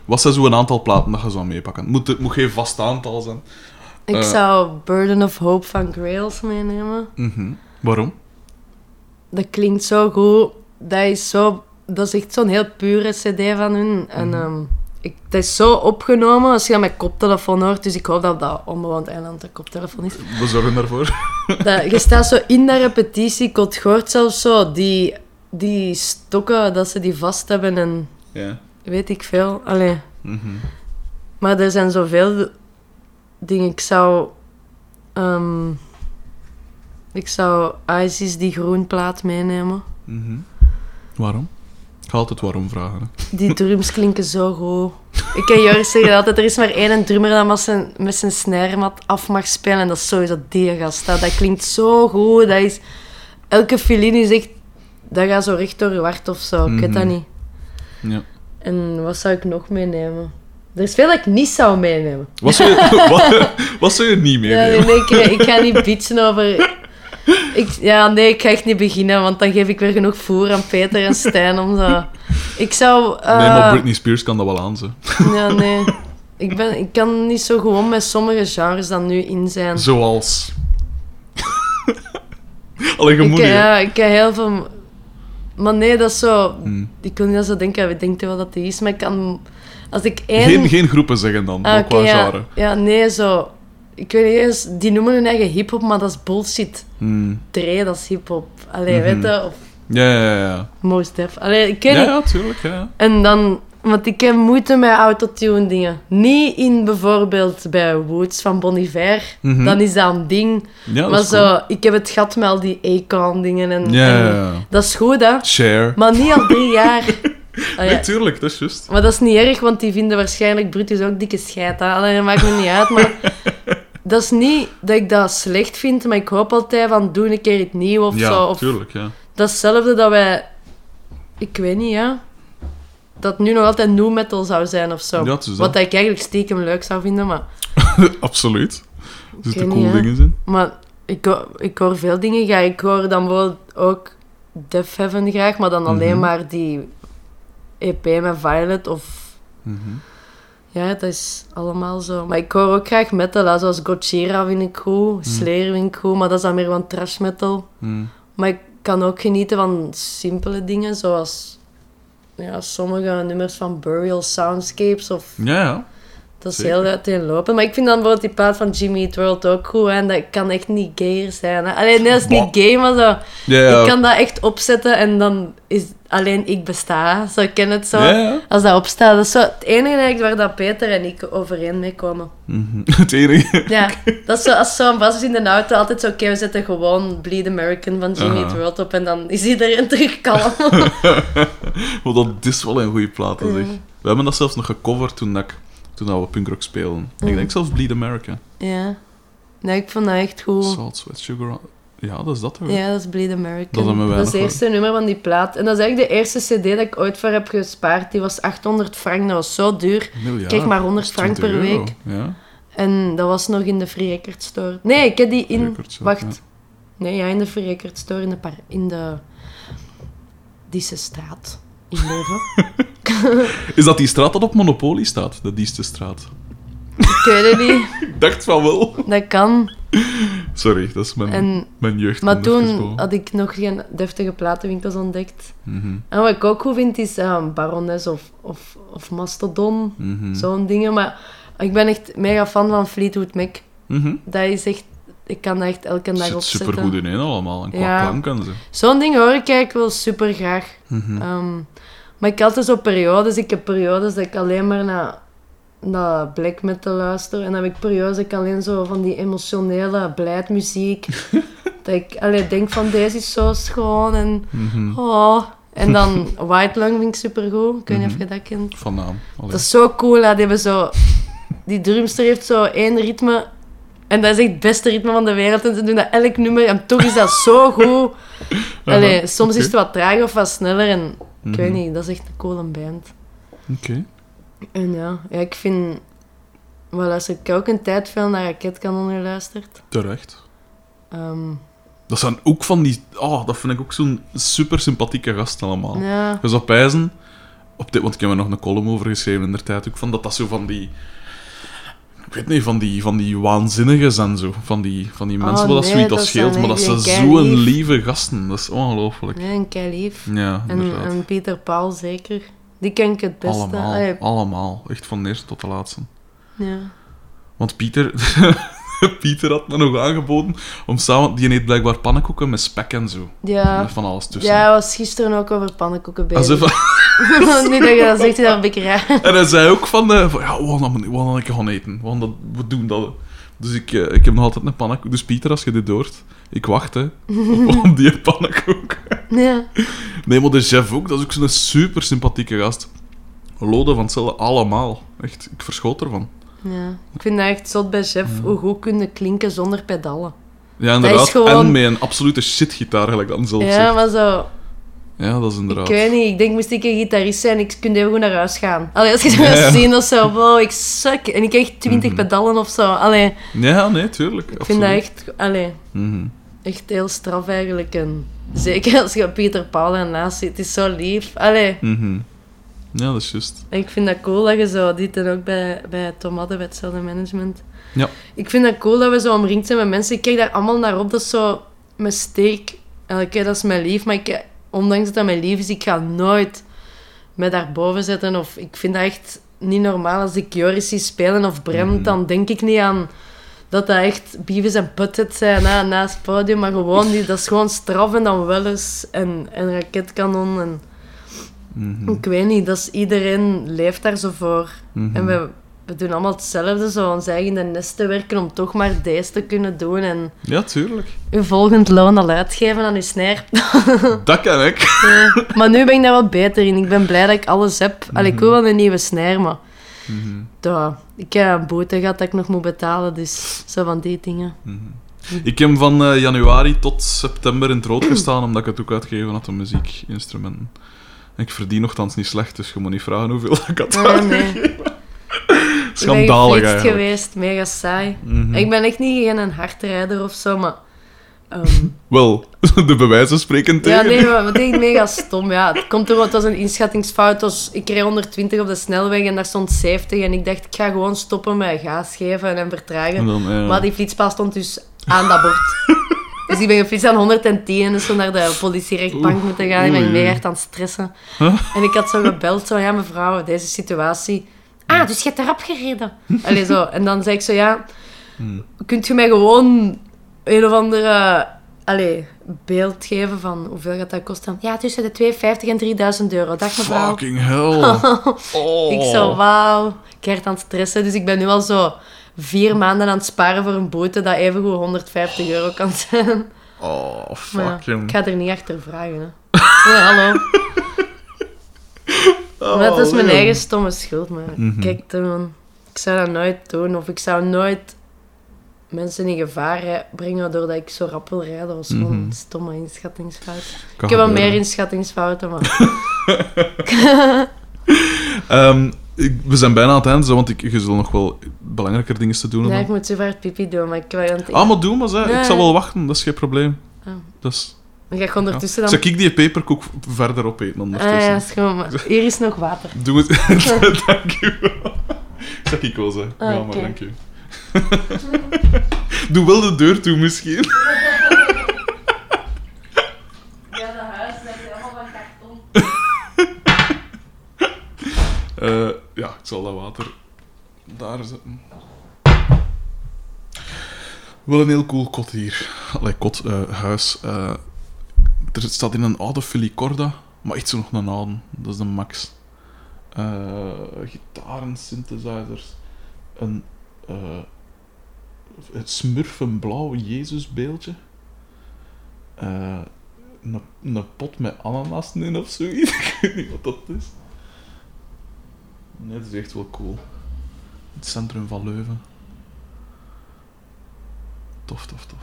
Wat zijn zo'n aantal platen dat je zou meepakken? Het moet, moet geen vast aantal zijn. Ik uh, zou Burden of Hope van Grails meenemen. Uh-huh. Waarom? Dat klinkt zo goed. Dat is zo... Dat is echt zo'n heel pure cd van hun. En mm-hmm. um, ik, dat is zo opgenomen als je dat met koptelefoon hoort. Dus ik hoop dat dat onbewoond eiland een koptelefoon is. We zorgen daarvoor. Dat, je staat zo in de repetitie. Ik hoort zelfs zo die, die stokken, dat ze die vast hebben. En yeah. weet ik veel. Allee. Mm-hmm. Maar er zijn zoveel dingen. Ik zou... Um, ik zou Isis die groenplaat meenemen. Mm-hmm. Waarom? Ik ga altijd waarom vragen. Hè. Die drums klinken zo goed. Ik ken Joris zeggen altijd, er is maar één drummer dat met zijn, met zijn snijrmat af mag spelen. En dat is sowieso die gast. Dat klinkt zo goed. Dat is, elke filine is echt... Dat gaat zo recht door je hart of zo. Ik mm-hmm. weet dat niet. Ja. En wat zou ik nog meenemen? Er is veel dat ik niet zou meenemen. Wat zou je, wat, wat zou je niet meenemen? Ja, nee, nee, ik, ik ga niet bitchen over... Ik, ja, nee, ik ga echt niet beginnen, want dan geef ik weer genoeg voer aan Peter en Stijn om zo... Ik zou... Uh... Nee, maar Britney Spears kan dat wel aan, ze. Ja, nee. Ik, ben, ik kan niet zo gewoon met sommige genres dan nu in zijn. Zoals? Allee, gemoedig. Ja, ik heb heel veel... Maar nee, dat is zo... Hmm. Ik wil niet dat zo denken, ik denk wel dat die is, maar ik kan... Als ik één... Geen, geen groepen zeggen dan, ah, ook okay, qua genre. Ja, ja, nee, zo... Ik weet niet eens, die noemen hun eigen hip-hop, maar dat is bullshit. Mm. Tree, dat is hip-hop. Allee, mm-hmm. weet je? Of... Ja, ja, ja, ja. Most def. Allee, ik ken ja, ja, tuurlijk, ja. En dan, want ik heb moeite met autotune dingen. Niet in bijvoorbeeld bij Woods van Bon Iver, mm-hmm. dan is dat een ding. Ja, maar zo, cool. Ik heb het gehad met al die Akon dingen en, ja, en ja, ja. Dat is goed, hè? Share. Maar niet al drie jaar. Allee. Nee, tuurlijk, dat is juist. Maar dat is niet erg, want die vinden waarschijnlijk Brutus ook dikke scheid. Allee, dat maakt me niet uit, maar... Dat is niet dat ik dat slecht vind, maar ik hoop altijd van doe een keer het nieuw of ja, zo. Of tuurlijk, ja. Datzelfde dat wij... Ik weet niet, ja. Dat nu nog altijd nu metal zou zijn of zo. Ja, dat. Wat ik eigenlijk stiekem leuk zou vinden, maar... Absoluut. Er zitten cool dingen in. Maar ik, ik hoor veel dingen graag. Ik hoor dan wel ook Death Heaven graag, maar dan alleen mm-hmm. maar die E P met Violet of... Mm-hmm. Ja, dat is allemaal zo. Maar ik hoor ook graag metal, zoals Gojira vind ik goed, Slayer vind ik goed, maar dat is dan meer van thrash metal. Mm. Maar ik kan ook genieten van simpele dingen, zoals ja, sommige nummers van Burial Soundscapes of... Ja, ja. Dat is zeker heel uiteenlopen. Maar ik vind dan bijvoorbeeld die plaat van Jimmy Eat World ook goed. Hè? En dat kan echt niet gayer zijn. Hè? Alleen nee, dat is niet gay, maar zo. Yeah. Ik kan dat echt opzetten en dan is alleen ik besta. Zo, ik ken het zo. Yeah. Als dat opstaat. Dat is zo het enige waar dat Peter en ik overeen mee komen. Mm-hmm. Het enige? Ja. Dat is zo, als zo'n vast is in de auto altijd zo, oké, okay, we zetten gewoon Bleed American van Jimmy uh-huh. Eat World op. En dan is iedereen terug kalm. Maar dat is wel een goede plaat, zeg. Mm. We hebben dat zelfs nog gecoverd toen ik... Toen we punkrock spelen. Mm. Ik denk zelfs Bleed America. Ja. Nee, ik vond dat echt goed. Salt, Sweat, Sugar... Ja, dat is dat hoor. Ja, dat is Bleed America. Dat, dat is het eerste hoor. nummer van die plaat. En dat is eigenlijk de eerste cd dat ik ooit voor heb gespaard. Die was achthonderd frank. Dat was zo duur. Miljard, ik kreeg maar honderd frank per euro. week. Ja. En dat was nog in de Free Record Store. Nee, ik heb die in... Record, ja. Wacht. Ja. Nee, ja, in de Free Record Store. In de... Par... In de... Dieze straat. In Leuven. Is dat die straat dat op Monopoly staat? De Dieste straat. Ik weet het niet. Ik dacht van wel. Dat kan. Sorry, dat is mijn, en, mijn jeugd. Maar toen had ik nog geen deftige platenwinkels ontdekt. Mm-hmm. En wat ik ook goed vind is uh, Barones of, of, of Mastodon. Mm-hmm. Zo'n dingen. Maar ik ben echt mega fan van Fleetwood Mac. Mm-hmm. Dat is echt... Ik kan dat echt elke dag opzetten. Zit supergoed in één allemaal. En qua ja. klank kan ze. Zo'n ding hoor ik eigenlijk wel super graag. Mm-hmm. Um, maar ik had dus op periodes. Ik heb periodes dat ik alleen maar naar, naar black metal luister. En dan heb ik periodes dat ik alleen zo van die emotionele blijdmuziek. Dat ik alleen denk van deze is zo schoon. En, mm-hmm. oh. en dan White Lung vind ik supergoed. Ik weet niet mm-hmm. of je dat kent. Van naam. Allee. Dat is zo cool. Hè. Die hebben zo... Die drumster heeft zo één ritme... En dat is echt het beste ritme van de wereld. En ze doen dat elk nummer. En toch is dat zo goed. Allee, uh-huh. soms okay. is het wat trager of wat sneller. En ik mm-hmm. weet niet, dat is echt een coole band. Oké. Okay. En ja, ja, ik vind... Wel, als ik ook een tijd veel naar Raketkanon geluisterd. Terecht. Um, dat zijn ook van die... Oh, dat vind ik ook zo'n super sympathieke gast allemaal. Ja. Dus op pijzen... Op dit, want ik heb er nog een column over geschreven in de tijd. Ook van dat dat zo van die... Ik weet niet, van die, van die waanzinnigen en zo. Van die, van die mensen, oh, wat nee, dat zoiets als scheelt. Maar dat zijn zo'n lieve gasten. Dat is ongelooflijk. Ja, een kei lief. Ja, en, en Pieter Paul zeker. Die ken ik het beste. Allemaal, Allee. allemaal. Echt van de eerste tot de laatste. Ja. Want Pieter... Pieter had me nog aangeboden om samen... Die eet blijkbaar pannenkoeken met spek en zo. Ja. En van alles tussen. Ja, hij was gisteren ook over pannenkoeken bezig. Alsof... Niet dat je dat zegt, hij dat een beetje raar. En hij zei ook van... Uh, van ja, we gaan, we gaan een keer gaan eten. We, gaan dat, we doen dat. Dus ik, uh, ik heb nog altijd een pannenkoek. Dus Pieter, als je dit hoort... Ik wacht, hè. Op die pannenkoek. Ja. Nee, maar de chef ook. Dat is ook zo'n super sympathieke gast. Loden van Celle, allemaal. Echt, ik verschoot ervan. Ja, ik vind dat echt zot bij chef, ja. hoe goed kunnen klinken zonder pedalen. Ja, inderdaad. Gewoon... En met een absolute shitgitaar, gelijk dan zelf. Ja, zegt. maar zo... Ja, dat is inderdaad... Ik weet niet, ik denk, moest ik een gitarist zijn, ik kon even goed naar huis gaan. Allee, als je zo ja, ja. zien of zo, wow, ik suk. En ik krijg twintig mm-hmm. pedalen of zo, allee. Ja, nee, tuurlijk. Ik absoluut. vind dat echt, allee, mm-hmm. echt heel straf eigenlijk. En zeker als je op Pieter Paul ernaast zit, het is zo lief, allee. Mm-hmm. Ja, dat is juist. En ik vind dat cool dat je zo... Dit en ook bij, bij Tom hadden, bij hetzelfde management. Ja. Ik vind dat cool dat we zo omringd zijn met mensen. Ik kijk daar allemaal naar op. Dat is zo mijn steek. Oké, dat is mijn lief. Maar ik, ondanks dat dat mijn lief is, ik ga nooit me daarboven zetten. Of, ik vind dat echt niet normaal. Als ik Joris zie spelen of Brem, mm. dan denk ik niet aan... Dat dat echt Beavis en Butthead zijn na, naast het podium. Maar gewoon, die, dat is gewoon straf en dan wel eens. En, en Raketkanon en... Mm-hmm. Ik weet niet, dat is, iedereen leeft daar zo voor. Mm-hmm. En we, we doen allemaal hetzelfde, zo ons eigen in de nest te werken om toch maar deze te kunnen doen. En ja, tuurlijk. Uw volgend loon al uitgeven aan uw snare. Dat kan ik. Ja. Maar nu ben ik daar wat beter in. Ik ben blij dat ik alles heb. Mm-hmm. Allee, ik wil wel een nieuwe snare, maar... Mm-hmm. Da, ik heb een boete gehad dat ik nog moet betalen, dus zo van die dingen. Mm-hmm. Ik heb van uh, januari tot september in het rood gestaan, omdat ik het ook uitgegeven had aan muziekinstrumenten. Ik verdien nogthans niet slecht, dus je moet niet vragen hoeveel ik had uitgegeven. Schandalig eigenlijk. Ik ben geweest, mega saai. Mm-hmm. Ik ben echt niet geen hardrijder of zo, maar... Um... Wel, de bewijzen spreken tegen. Ja, nee, maar dat is mega stom. Ja. Het, komt er, het was een inschattingsfout. Was, ik reed honderdtwintig op de snelweg en daar stond zeventig. En ik dacht, ik ga gewoon stoppen met gas geven en vertragen. En dan, ja. Maar die fietspaal stond dus aan dat bord. Dus ik ben gefietst aan honderdtien en dus zo naar de politierechtbank moeten gaan. En ben ik mega hard aan het stressen. Huh? En ik had zo gebeld, zo, ja mevrouw, deze situatie. Ah, dus je hebt erop gereden. Allee, zo. En dan zei ik zo, ja... Hmm. Kunt je mij gewoon een of andere... Allee, beeld geven van hoeveel gaat dat kosten? Ja, tussen de tweeënvijftig en drieduizend euro. Dag mevrouw. Fucking hell. Oh. Ik zo, wauw. Ik werd aan het stressen, dus ik ben nu al zo vier maanden aan het sparen voor een boete dat evengoed honderdvijftig euro kan zijn. Oh, fucking... Ja, ik ga er niet achter vragen, hè. Nee, hallo. Oh, dat is mijn eigen stomme schuld, maar mm-hmm. Kijk, man. Ik zou dat nooit doen, of ik zou nooit... mensen in gevaar brengen doordat ik zo rap wil rijden. Dat was gewoon mm-hmm. een stomme inschattingsfout. Kan ik heb wel meer inschattingsfouten, maar... um, ik, we zijn bijna aan het einde, want ik, je zult nog wel belangrijker dingen te doen hebben. Nee, ik moet zo vaak pipi doen, maar ik wil... Aan het... Ah, maar doe maar, zeg. Nee. Ik zal wel wachten, dat is geen probleem. Ah. Dat is... Dan ga ik ondertussen ja. dan... Zal ik die peperkoek verder opeten ondertussen? Ah, ja, is gewoon... Maar... Hier is nog water. Doe het. Dank je wel. Zal ik wel, zeg. Ah, ja, maar okay. Dank je. Doe wel de deur toe, misschien. Ja, dat huis lijkt helemaal van karton. uh, ja, ik zal dat water daar zetten. Wel een heel cool kot hier. Allee, kot, uh, huis. Uh, er staat in een oude filicorda, maar echt zo nog een oude. Dat is de max. Uh, gitaren, synthesizers, een... Uh, het smurfenblauw Jezusbeeldje. Uh, een, een pot met ananassen in of zoiets. Ik weet niet wat dat is. Nee, dat is echt wel cool. Het centrum van Leuven. Tof, tof, tof.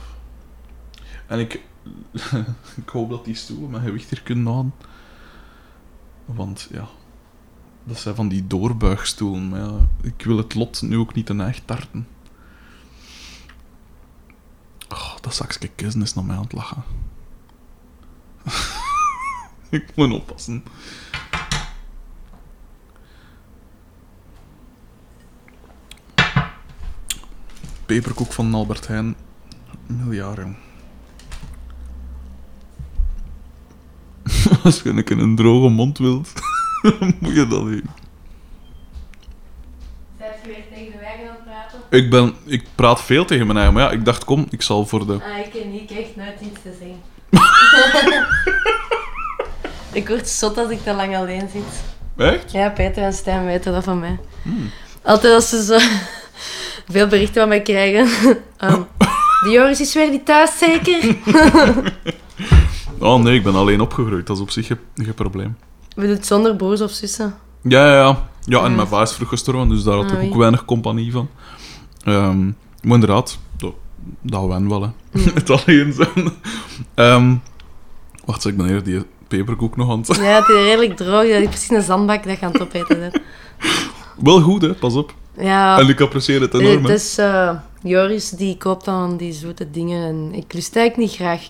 En ik, ik hoop dat die stoelen mijn gewicht hier kunnen houden. Want ja... Dat zijn van die doorbuigstoelen, maar ja, ik wil het lot nu ook niet ten eigen tarten. Oh, dat zakje kissen is naar mij aan het lachen. Ik moet oppassen. Peperkoek van Albert Heijn. Miljarden. Als je een keer een droge mond wilt... Moet je dat niet? Zijn je weer tegen de weg aan het praten? Ik, ben, ik praat veel tegen mijn eigen, maar ja, ik dacht, kom, ik zal voor de... Ah, ik ken niet echt nooit iets te zeggen. Ik word zot als ik te lang alleen zit. Echt? Ja, Peter en Stijn weten dat van mij. Hmm. Altijd als ze zo veel berichten van mij krijgen. Um, de Joris is weer niet thuis, zeker? Oh nee, ik ben alleen opgegroeid. Dat is op zich geen, geen probleem. We doen het zonder broers of zussen. Ja, ja, ja. Ja, en ja. Mijn vader is vroeg gestorven, dus daar had ik ah, ook weinig compagnie van. Um, maar inderdaad, dat, dat wen wel, hè. Ja. Het alleen zijn. Um, wacht, zeg ik ben eerder die peperkoek nog aan het... Ja, het is redelijk droog. Dat is precies een zandbak dat je aan het opeten bent. Wel goed, hè. Pas op. Ja. En ik apprecieer het enorm, hè. Dus uh, Joris, die koopt dan die zoete dingen. En ik lust eigenlijk niet graag.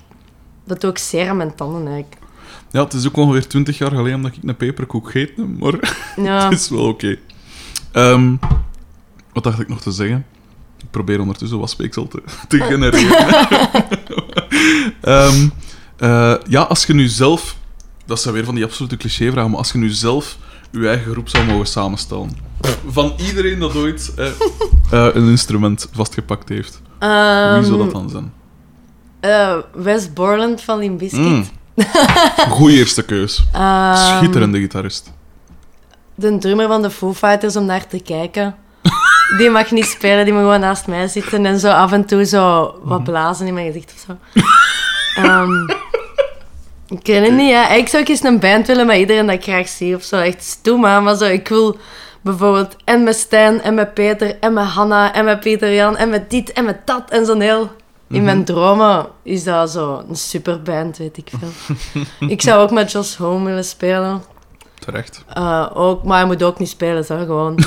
Dat doe ik zeer aan mijn tanden, eigenlijk. Ja, het is ook ongeveer twintig jaar geleden dat ik een peperkoek gegeten heb, maar ja. Het is wel oké. Okay. Um, wat dacht ik nog te zeggen? Ik probeer ondertussen wat speeksel te, te genereren. um, uh, ja, als je nu zelf... Dat zijn weer van die absolute clichévragen, maar als je nu zelf je eigen groep zou mogen samenstellen. Van iedereen dat ooit eh, uh, een instrument vastgepakt heeft. Um, Wie zou dat dan zijn? Uh, Wes Borland van Limp Bizkit. Mm. Goeie eerste keus. Um, Schitterende gitarist. De drummer van de Foo Fighters, om naar te kijken. Die mag niet spelen, die moet gewoon naast mij zitten en zo af en toe zo wat blazen in mijn gezicht of zo. Um, ik ken het niet, ja. Ik zou eens een band willen met iedereen dat ik graag zie of zo. Echt stoem aan, maar zo. Ik wil bijvoorbeeld en met Stijn, en met Peter, en met Hanna, en met Pieter Jan, en met dit, en met dat, en zo'n heel... In mijn dromen is dat zo een superband, weet ik veel. Ik zou ook met Josh Home willen spelen. Terecht. Uh, ook, maar hij moet ook niet spelen, zo gewoon.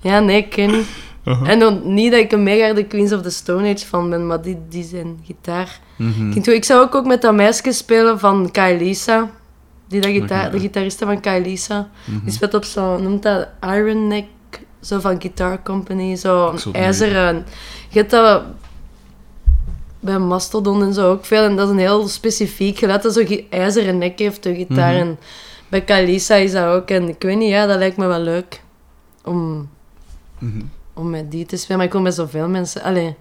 Ja, nee, ik ken niet. Uh-huh. En dan, niet dat ik een mega de Queens of the Stone Age fan ben, maar die, die zijn gitaar. Mm-hmm. Ik zou ook, ook met dat meisje spelen van Kailisa. Die dat gitaar, de gitariste van Kailisa. Mm-hmm. Die speelt op zo'n, noemt dat Iron Neck. Zo van Guitar Company, zo ijzeren. Je hebt dat bij Mastodon en zo ook veel. En dat is een heel specifiek geluid dat zo'n ijzeren nek heeft, de gitaar. Mm-hmm. En bij Kalisa is dat ook. En ik weet niet, ja, dat lijkt me wel leuk om, mm-hmm. om met die te spelen. Maar ik kom bij zoveel mensen. Allee,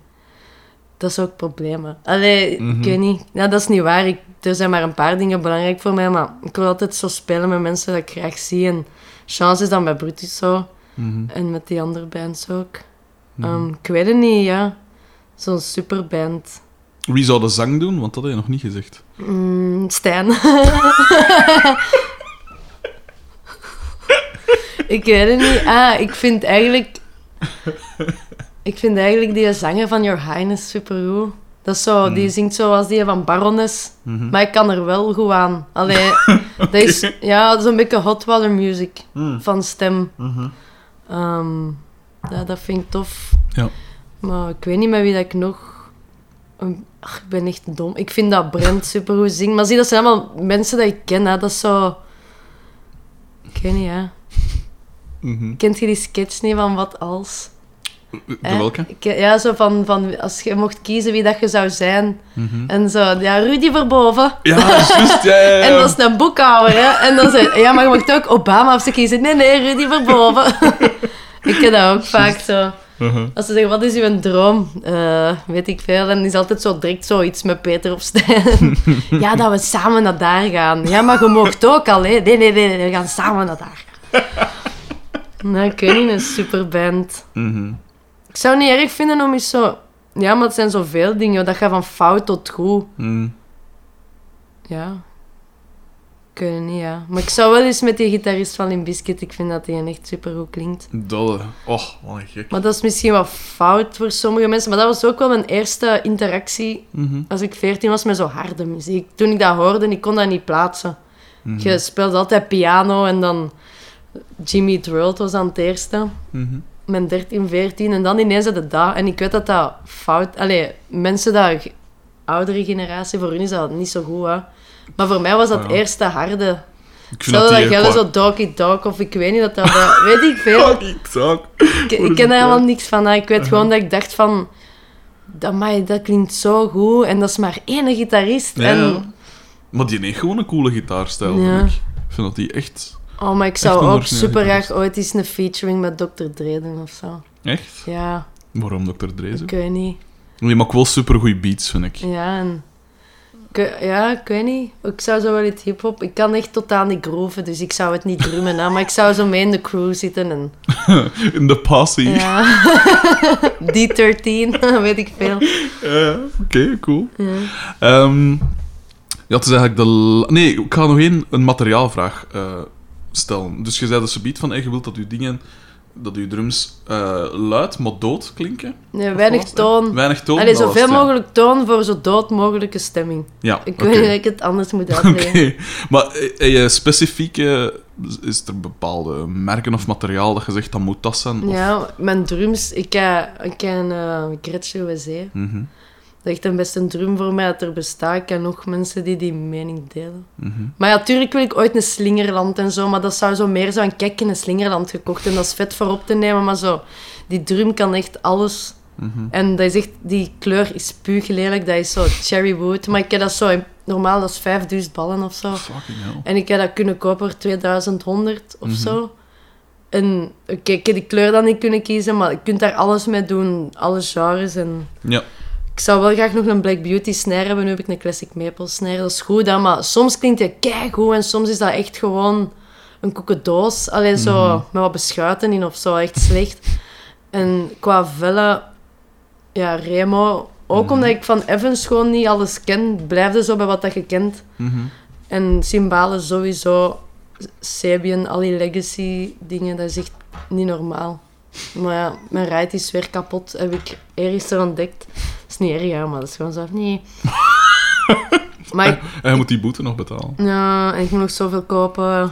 dat is ook problemen. Allee, mm-hmm. ik weet niet. Ja, dat is niet waar. Ik, er zijn maar een paar dingen belangrijk voor mij. Maar ik wil altijd zo spelen met mensen dat ik graag zie. En chance is dan bij Brutus zo. Mm-hmm. En met die andere bands ook. Mm-hmm. Um, ik weet het niet, ja. Zo'n superband. Wie zou de zang doen? Want dat had je nog niet gezegd. Mm, Stijn. Ik weet het niet. Ah, ik vind eigenlijk... Ik vind eigenlijk die zanger van Your Highness supergoed. Dat is zo, mm. Die zingt zoals die van Baroness. Mm-hmm. Maar ik kan er wel goed aan. Allee, okay. Dat is... Ja, dat is een beetje hot water music. Mm. Van stem. Mm-hmm. Um, ja, dat vind ik tof. Ja. Maar ik weet niet met wie dat ik nog... Ach, ik ben echt dom. Ik vind dat Brent supergoed zingt. Maar zie, dat zijn allemaal mensen die ik ken. Hè. Dat is zo... Ik weet niet, ja. Mm-hmm. Kent je die sketch niet van Wat Als? De welke? Eh? Ja, zo van, van... Als je mocht kiezen wie dat je zou zijn. Mm-hmm. En zo... Ja, Rudy Verboven. Ja, juist. Ja, ja, ja. En dat is een boekhouder, hè. En dan zei... Ja, maar je mocht ook Obama of ze kiezen. Nee, nee, Rudy Verboven. Ik ken dat ook just. Vaak zo. Uh-huh. Als ze zeggen, wat is uw droom? Uh, weet ik veel. En is altijd zo direct zoiets met Peter of Stijn. Ja, dat we samen naar daar gaan. Ja, maar je moogt ook al, hè. Nee, nee, nee, nee, we gaan samen naar daar. Nou, ik weet niet, een superband. Mm-hmm. Ik zou het niet erg vinden om eens zo... Ja, maar het zijn zoveel dingen. Dat gaat van fout tot goed. Mm. Ja. Ik weet het niet, ja. Maar ik zou wel eens met die gitarist van Limp Bizkit... Ik vind dat die echt supergoed klinkt. Dolle. Oh, wat een gek. Maar dat is misschien wat fout voor sommige mensen. Maar dat was ook wel mijn eerste interactie... Mm-hmm. Als ik veertien was met zo harde muziek. Toen ik dat hoorde, ik kon dat niet plaatsen. Mm-hmm. Je speelde altijd piano en dan... Jimmy Eat World was dan het eerste. Mm-hmm. Mijn dertien, veertien. En dan ineens de dag. En ik weet dat dat fout... Allee, mensen dat... Oudere generatie, voor hun is dat niet zo goed, hè. Maar voor mij was dat oh, ja. eerste harde. Stel dat jij zo Doggy Dog of ik weet niet dat dat... Weet ik veel. Doggy Dog. Ik, ik ken daar helemaal niks van. Hè. Ik weet uh-huh. gewoon dat ik dacht van... Amai, dat klinkt zo goed. En dat is maar één gitarist. Ja, en... ja. Maar die heeft gewoon een coole gitaarstijl, ja. vind ik. Ik vind dat die echt... Oh, maar ik zou ook super graag ooit eens een featuring met dokter Dre doen of zo. Echt? Ja. Waarom dokter Dre zo? Ik weet niet. Nee, maar ik wil supergoeie beats, vind ik. Ja, en... Ja, ik weet niet. Ik zou zo wel het hiphop... Ik kan echt tot aan die groeven, dus ik zou het niet drummen. Hè, maar ik zou zo mee in de crew zitten. En... In de passie. Ja. D dertien, weet ik veel. Uh, Oké, okay, cool. Ja. Um, ja, het is eigenlijk de... La- nee, ik ga nog één een materiaalvraag uh, stellen. Dus je zei dat ze biedt van, hey, je wilt dat je dingen... Dat uw drums uh, luid, maar dood klinken. Nee, weinig toon. Weinig toon. Allee, zoveel ja. mogelijk toon voor zo dood mogelijke stemming. Ja, ik okay. weet niet dat ik het anders moet uitleggen. Okay. Maar eh, specifiek, eh, is er bepaalde merken of materiaal dat je zegt, dat moet dat zijn? Of... Ja, mijn drums... Ik heb een uh, Gretchen W C. Mm-hmm. Dat is echt een beste drum voor mij dat er bestaat. Ik ken nog mensen die die mening delen. Mm-hmm. Maar ja, natuurlijk wil ik ooit een slingerland en zo. Maar dat zou zo meer zo'n kek in een slingerland gekocht. En dat is vet voor op te nemen. Maar zo, die drum kan echt alles. Mm-hmm. En dat is echt, die kleur is puur lelijk. Dat is zo cherrywood. Maar ik heb dat zo, normaal dat is vijfduizend ballen of zo. Fucking hell. En ik heb dat kunnen kopen voor tweeduizend honderd of mm-hmm. zo. En oké, okay, ik heb die kleur dan niet kunnen kiezen. Maar je kunt daar alles mee doen. Alle genres en... Ja. Ik zou wel graag nog een Black Beauty snare hebben. Nu heb ik een Classic Maple snare. Dat is goed, hè? Maar soms klinkt die keigoed en soms is dat echt gewoon een koekendoos. Alleen zo mm-hmm. met wat beschuiten in of zo. Echt slecht. En qua vellen, ja, Remo. Ook mm-hmm. omdat ik van Evans gewoon niet alles ken, blijf er zo bij wat dat je kent. Mm-hmm. En cymbalen sowieso. Sabian, al die legacy dingen, dat is echt niet normaal. Maar ja, mijn ride is weer kapot, heb ik eergisteren ontdekt. Dat is niet erg, ja, maar dat is gewoon zo... Nee. Maar ik, en je moet die boete nog betalen. Ja, en ik moet nog zoveel kopen.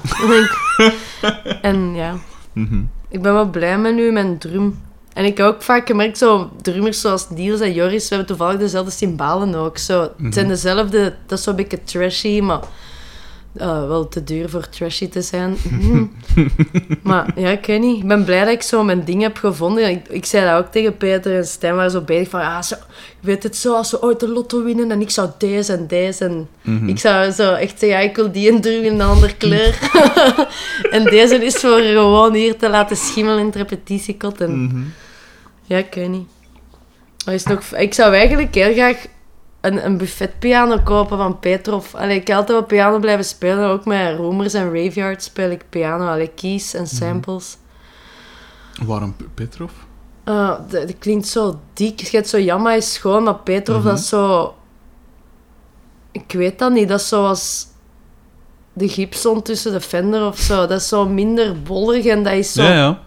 En ja... Mm-hmm. Ik ben wel blij met nu mijn drum. En ik heb ook vaak gemerkt, zo drummers zoals Niels en Joris, we hebben toevallig dezelfde cymbalen ook. Zo, het mm-hmm. zijn dezelfde... Dat is zo'n beetje trashy, maar... uh, wel te duur voor trashy te zijn. Mm. Maar ja, ik weet niet. Ik ben blij dat ik zo mijn ding heb gevonden. Ik, ik zei dat ook tegen Peter en Stijn, waren zo bezig van, ah, zo, weet het zo, als ze ooit de lotto winnen en ik zou deze en deze. En mm-hmm. Ik zou zo echt zeggen, ja, ik wil die en druwen in een andere kleur. En deze is voor gewoon hier te laten schimmelen in het repetitiekot. En... Mm-hmm. Ja, ik weet niet. Er is nog... Ik zou eigenlijk heel graag... Een, een buffetpiano kopen van Petrov. Allee, ik kan altijd wel piano blijven spelen. Ook met Rumors en Raveyard speel ik piano. Allee, keys en samples. Mm-hmm. Waarom Petrov? Uh, dat, dat klinkt zo dik. Je hebt zo Yamaha is schoon, maar Petrov, mm-hmm. dat is zo... Ik weet dat niet. Dat is zoals de Gibson tussen de Fender of zo. Dat is zo minder bollig en dat is zo... Ja, ja.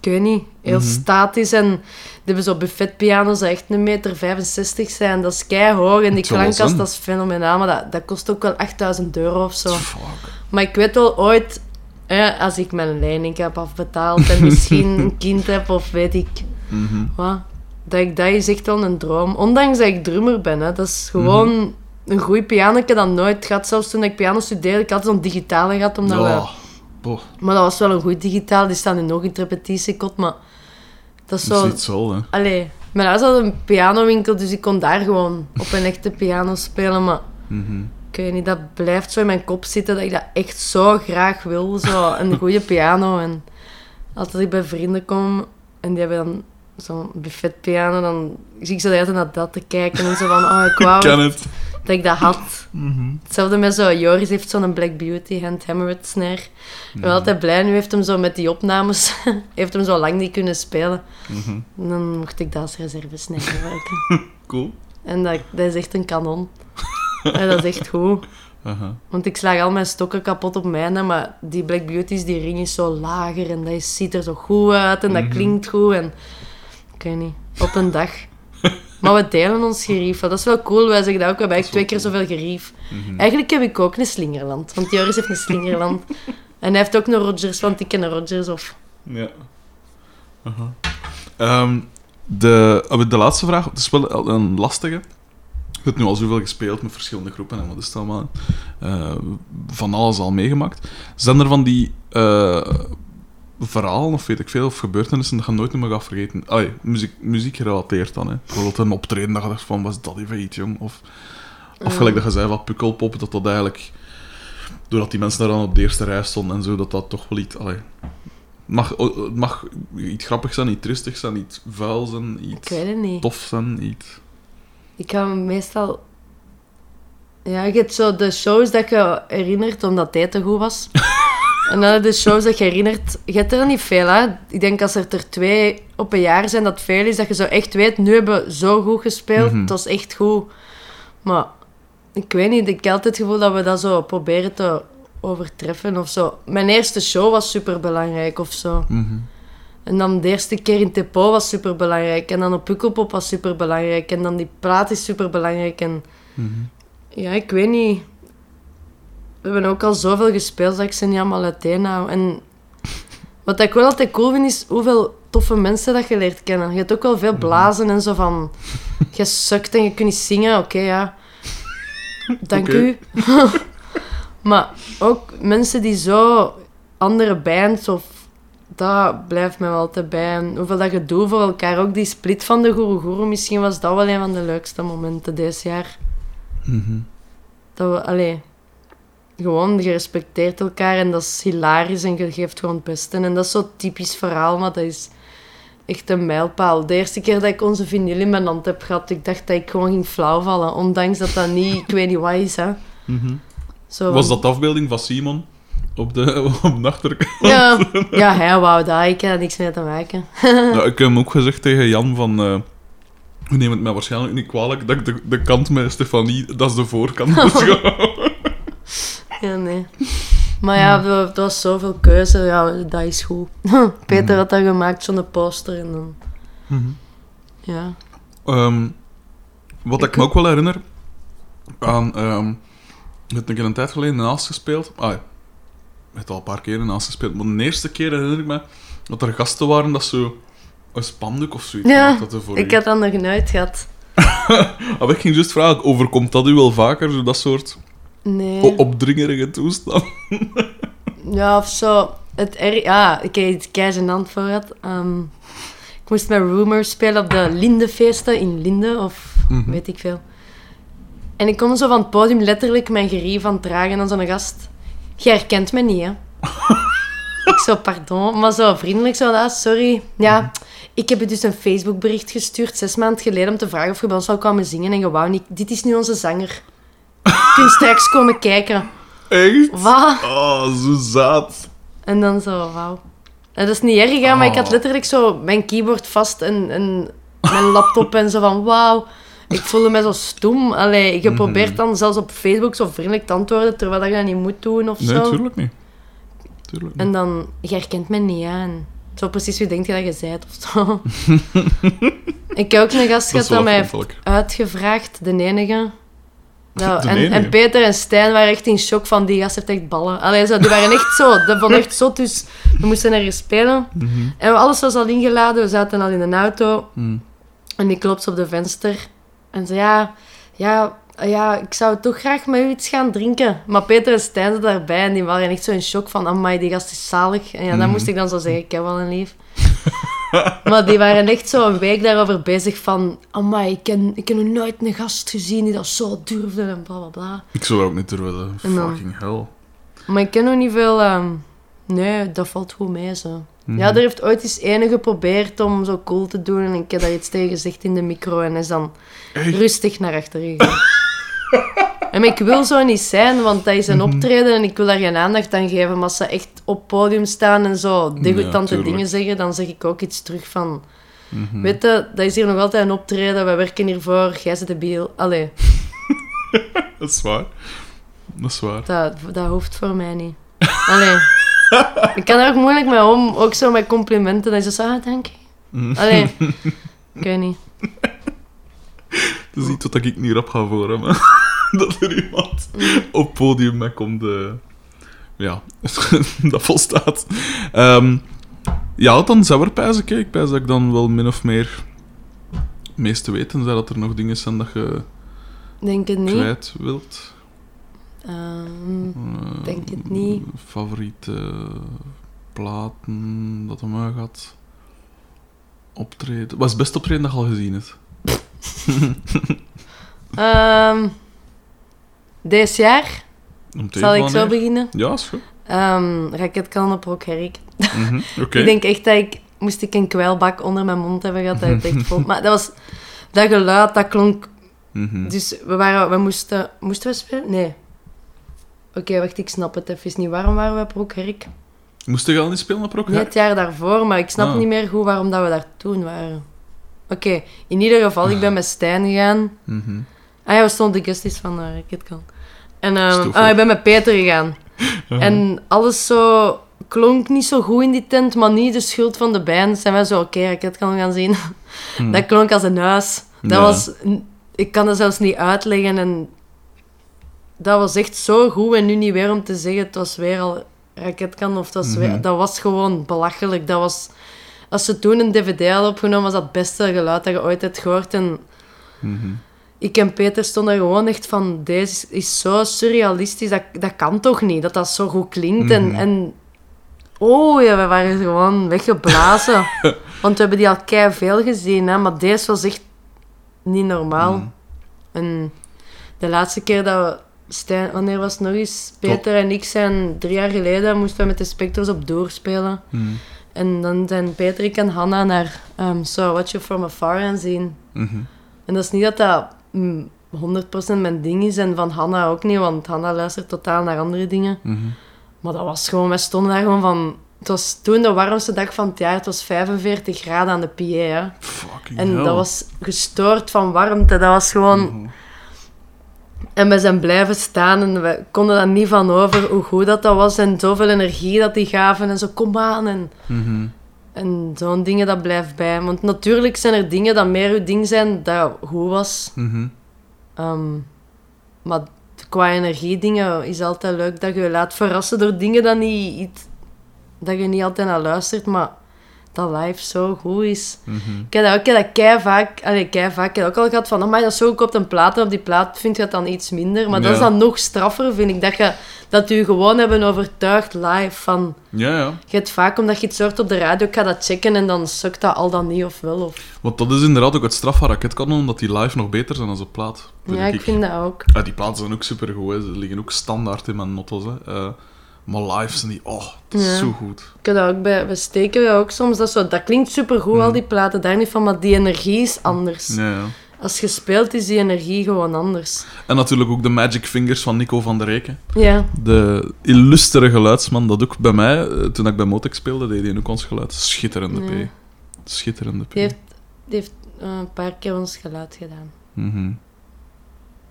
Ik weet niet. Heel mm-hmm. statisch en... Die hebben zo buffetpiano's dat echt een meter vijfenzestig zijn. Dat is keihoog. En die klankkast, dat is fenomenaal. Maar dat, dat kost ook wel achtduizend euro of zo. Fuck. Maar ik weet wel ooit... Eh, als ik mijn lening heb afbetaald en misschien een kind heb of weet ik... Mm-hmm. Wat, dat, ik dat is echt wel een droom. Ondanks dat ik drummer ben. Hè, dat is gewoon mm-hmm. een goeie pianeke dat nooit gaat. Zelfs toen ik piano studeerde, ik had zo'n digitale gehad. Omdat oh. we... oh. Maar dat was wel een goed digitaal. Die staan nu nog in het repetitiekot, maar... Dat is, zo... dat is niet zo, hè. Allee, mijn huis had een pianowinkel, dus ik kon daar gewoon op een echte piano spelen, maar... Mm-hmm. Ik weet niet, dat blijft zo in mijn kop zitten, dat ik dat echt zo graag wil, zo een goede piano. En altijd als ik bij vrienden kom, en die hebben dan zo'n buffetpiano, dan zie ik zo de hele tijd naar dat te kijken en zo van, oh, ik wou ik ken het. Dat ik dat had. Mm-hmm. Hetzelfde met zo, Joris heeft zo'n Black Beauty handhammered snare. Ik ben altijd blij, nu heeft hem zo met die opnames, heeft hem zo lang niet kunnen spelen. Mm-hmm. En dan mocht ik dat als reserve snare gebruiken. Cool. En dat, dat is echt een kanon. En dat is echt goed. Uh-huh. Want ik slaag al mijn stokken kapot op mijne, maar die Black Beauties, die ring is zo lager en dat is, ziet er zo goed uit en dat mm-hmm. klinkt goed en... Ik weet niet, op een dag... Maar we delen ons gerief. Dat is wel cool. Wij zeggen dat ook. We hebben echt twee keer zoveel gerief. Mm-hmm. Eigenlijk heb ik ook een slingerland. Want Joris heeft een slingerland. En hij heeft ook een Rodgers, want ik ken een Rodgers of... Ja. Uh-huh. Um, de, de laatste vraag. Het is wel een lastige. Je hebt nu al zoveel gespeeld met verschillende groepen. En wat is het allemaal? Uh, van alles al meegemaakt. Zijn er van die... Uh, verhalen of weet ik veel, of gebeurtenissen dat je nooit meer gaat vergeten. Allee, muziek, muziek gerelateerd dan, hè. Bijvoorbeeld een optreden dat je dacht van, was dat even iets, jong? Of, of gelijk dat je zei van Pukkelpop, dat dat eigenlijk, doordat die mensen daar dan op de eerste rij stonden en zo, dat dat toch wel iets, allee... Het mag, mag iets grappigs zijn, iets tristigs zijn, iets vuil zijn, iets ik weet het niet. Tof zijn, iets... Ik kan meestal... Ja, je hebt zo de shows dat je herinnert omdat het te goed was... En dan de shows dat je herinnert... Je hebt er niet veel, hè. Ik denk als er er twee op een jaar zijn, dat veel is. Dat je zo echt weet, nu hebben we zo goed gespeeld. Mm-hmm. Het was echt goed. Maar ik weet niet, ik heb altijd het gevoel dat we dat zo proberen te overtreffen of zo. Mijn eerste show was superbelangrijk of zo. Mm-hmm. En dan de eerste keer in Tepo was superbelangrijk. En dan op Pukkelpop was superbelangrijk. En dan die plaat is superbelangrijk. En... Mm-hmm. Ja, ik weet niet... We hebben ook al zoveel gespeeld dat ik ze niet allemaal uiteen hou. En wat ik wel altijd cool vind, is hoeveel toffe mensen dat je leert kennen. Je hebt ook wel veel blazen en zo van... Je sukt en je kunt niet zingen. Oké, okay, ja. Dank okay. u. Maar ook mensen die zo... Andere bands of... Dat blijft mij wel altijd bij. En hoeveel dat je doet voor elkaar. Ook die split van de Goeroe Goeroe. Misschien was dat wel een van de leukste momenten deze jaar. Mm-hmm. Dat we... Allee... Gewoon, je respecteert elkaar en dat is hilarisch en je geeft gewoon het beste. En dat is zo'n typisch verhaal, maar dat is echt een mijlpaal. De eerste keer dat ik onze vinyl in mijn hand heb gehad, ik dacht dat ik gewoon ging flauwvallen. Ondanks dat dat niet, ik weet niet wat is, hè. Mm-hmm. Zo, was dat de afbeelding van Simon op de, op de achterkant? Ja, ja hij wou dat. Ik had niks meer te maken. Nou, ik heb hem ook gezegd tegen Jan van... Uh... We nemen het mij waarschijnlijk niet kwalijk dat ik de, de kant met Stefanie, dat is de voorkant. Ja, nee. Maar ja, het was zoveel keuze. Ja, dat is goed. Peter mm-hmm. had dat gemaakt, zo'n poster. En dan... Mm-hmm. Ja. Um, wat ik, ik me ook wel herinner... aan um, je hebt een keer een tijd geleden naast gespeeld. Ah, je hebt al een paar keer naast gespeeld. Maar de eerste keer herinner ik me dat er gasten waren dat zo... Een spandoek of zoiets. Ja, voor ik u. Had dat nog nooit gehad. Maar ik ging juist vragen, overkomt dat u wel vaker? Zo dat soort... Nee. O, opdringerige toestand. Ja, of zo. Het er- ja, ik heb iets kei-genant voor het. Um, ik moest met Rumors spelen op de Lindefeesten in Linde, of mm-hmm. weet ik veel. En ik kom zo van het podium letterlijk mijn gerief aan het dragen aan zo'n gast. Jij herkent me niet, hè. Ik zo, pardon, maar zo vriendelijk zo, ah, sorry. Ja, ik heb je dus een Facebookbericht gestuurd zes maanden geleden om te vragen of je bij ons zou komen zingen. En je wou niet, dit is nu onze zanger. Je kunt straks komen kijken. Echt? Wat? Oh, zo zaad. En dan zo, wauw. Dat is niet erg, hè, maar ik had letterlijk zo mijn keyboard vast en, en mijn laptop en zo van, wauw. Ik voelde me zo stoem. Allee, je probeert dan zelfs op Facebook zo vriendelijk te antwoorden, terwijl je dat niet moet doen of zo. Nee, tuurlijk niet. Tuurlijk niet. En dan, je herkent me niet aan. Zo precies wie denkt je dat je bent of zo. Ik heb ook een gast gehad dat mij heeft uitgevraagd, de enige. Nou, en, en Peter en Stijn waren echt in shock van die gast heeft echt ballen. Allee, zo, die waren echt zo, dat vond echt zot, dus we moesten ergens spelen. Mm-hmm. En alles was al ingeladen, we zaten al in een auto. Mm. En die klopt op de venster. En zei, ja, ja, ja, ik zou toch graag met u iets gaan drinken. Maar Peter en Stijn zaten daarbij en die waren echt zo in shock van, amai, die gast is zalig. En ja, mm-hmm. dan moest ik dan zo zeggen, ik heb wel een lief. Maar die waren echt zo een week daarover bezig van... Amai, ik ken, ik ken nog nooit een gast gezien die dat zo durfde en bla bla bla. Ik zou dat ook niet durven, fucking hell. Maar ik ken nog niet veel... Um, nee, dat valt goed mee, zo. Mm-hmm. Ja, er heeft ooit eens ene geprobeerd om zo cool te doen en ik heb daar iets tegen gezegd in de micro en is dan echt? Rustig naar achteren gegaan. En ik wil zo niet zijn, want dat is een optreden en ik wil daar geen aandacht aan geven. Maar als ze echt op podium staan en zo degutante ja, dingen zeggen, dan zeg ik ook iets terug van... Mm-hmm. Weet je, dat is hier nog altijd een optreden, wij werken hiervoor, jij zit de biel. Allee. Dat is waar. Dat is waar. Dat, dat hoeft voor mij niet. Allee. Ik kan er ook moeilijk mee om, ook zo met complimenten. Dan is het zo, ah, dank je. Allee. Ik weet niet. Het is niet wat ik niet rap ga voor hem, hè. Dat er iemand op podium mee komt. Uh... Ja, dat volstaat. Um, ja, dan zou er pijzen. Ik pijs dat ik dan wel min of meer meest te weten zou dat er nog dingen zijn dat je denk het niet. Kwijt wilt. Um, uh, denk het niet. Favoriete platen dat hem uit gaat optreden. Wat is het beste optreden dat je al gezien hebt? um, Dit jaar zal ik zo beginnen. Ja, is goed. Um, Raketkanon op Rock Herrick. Mm-hmm, okay. Ik denk echt dat ik... Moest ik een kwijlbak onder mijn mond hebben gehad, dat het echt vol... Maar dat was... Dat geluid, dat klonk... Mm-hmm. Dus we waren... We moesten... Moesten we spelen? Nee. Oké, okay, wacht, ik snap het even niet. Waarom waren we op Rock Herrick? Moesten we al niet spelen op Rock Herrick? Nee, het jaar daarvoor, maar ik snap ah. niet meer goed waarom dat we daar toen waren. Oké, okay, in ieder geval, ik ben met Stijn gegaan. Mm-hmm. Ah ja, we stonden de guesties van uh, Raketkanon. En um, oh, ik ben met Peter gegaan. Uh-huh. En alles zo klonk niet zo goed in die tent, maar niet de schuld van de band. Zijn wij zo, oké, okay, Raketkanon gaan zien. Mm. Dat klonk als een huis. Dat ja. was... Ik kan dat zelfs niet uitleggen. En dat was echt zo goed. En nu niet weer om te zeggen, het was weer al Raketkanon. Of het was mm-hmm. weer... Dat was gewoon belachelijk. Dat was... Als ze toen een dvd hadden opgenomen, was dat het beste geluid dat je ooit hebt gehoord. En... Mm-hmm. Ik en Peter stonden gewoon echt van... Deze is zo surrealistisch, dat, dat kan toch niet? Dat dat zo goed klinkt. En, mm. en oh ja, we waren gewoon weggeblazen. Want we hebben die al kei veel gezien, hè, maar deze was echt niet normaal. Mm. En de laatste keer dat we... Stijn, wanneer was het nog eens? Peter Top. En ik zijn drie jaar geleden... Moesten we met de Spectres op doorspelen. Mm. En dan zijn Peter, ik en Hanna naar... Um, so Watch You From Afar gaan zien. Mm-hmm. En dat is niet dat dat... honderd procent mijn ding is en van Hanna ook niet, want Hanna luistert totaal naar andere dingen. Mm-hmm. Maar dat was gewoon, wij stonden daar gewoon van... Het was toen de warmste dag van het jaar, het was vijfenveertig graden aan de P A. Hè. Fucking en hell. Dat was gestoord van warmte, dat was gewoon... Mm-hmm. En we zijn blijven staan en we konden daar niet van over hoe goed dat, dat was en zoveel energie dat die gaven en zo, kom aan en... Mm-hmm. En zo'n dingen, dat blijft bij. Want natuurlijk zijn er dingen dat meer uw ding zijn, dat goed was. Mm-hmm. Um, maar qua energie dingen is altijd leuk dat je je laat verrassen door dingen dat, niet, dat je niet altijd naar luistert. Maar dat live zo goed is. Mm-hmm. Ik heb dat, ik heb dat kei vaak, allee, kei vaak, ik heb dat ook al gehad van, amai, dat is zo goed op een plaat, en op die plaat vind je dat dan iets minder. Maar ja. dat is dan nog straffer, vind ik, dat je dat je gewoon hebben overtuigd live van... Ja, ja. Je hebt vaak, omdat je iets hoort op de radio, ik ga dat checken en dan sukt dat al dan niet, of wel. Of... Want dat is inderdaad ook het straf van Raketkanon, omdat die live nog beter zijn dan op plaat. Vind ja, ik, ik vind dat ook. Ja, die platen zijn ook supergoed, ze liggen ook standaard in mijn notos, hè. Uh... Maar live zijn die... Oh, dat is ja. zo goed. Ik heb dat ook bij... We steken dat ook soms. Dat, zo, dat klinkt supergoed, mm. al die platen. Daar niet van, maar die energie is anders. Ja, ja. Als je speelt, is die energie gewoon anders. En natuurlijk ook de Magic Fingers van Nico van der Reken. Ja. De illustere geluidsman. Dat ook bij mij, toen ik bij Motek speelde, deed hij ook ons geluid. Schitterende ja. P. Schitterende P. Die heeft, die heeft een paar keer ons geluid gedaan. Mm-hmm.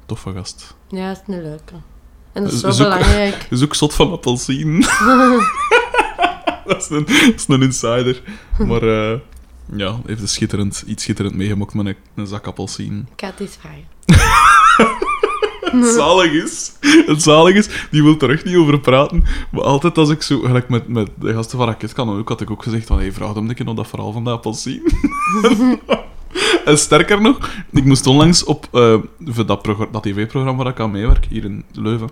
Toffe gast. Ja, dat is een leuke. En dat is zo zoek, belangrijk. Zoek zot van appelsien. dat, is een, dat is een insider. Maar uh, ja, heeft een schitterend, iets schitterend meegemokt met een, een zak appelsien. Ik had iets vragen. Het zalig is, het zalig is, die wil er echt niet over praten. Maar altijd als ik zo, gelijk met, met de gasten van Raketkanon ook, had ik ook gezegd van, hé, hey, vraag hem een keer nog dat verhaal van de appelsien. En sterker nog, ik moest onlangs op uh, voor dat, progr- dat tv-programma waar ik aan meewerk, hier in Leuven,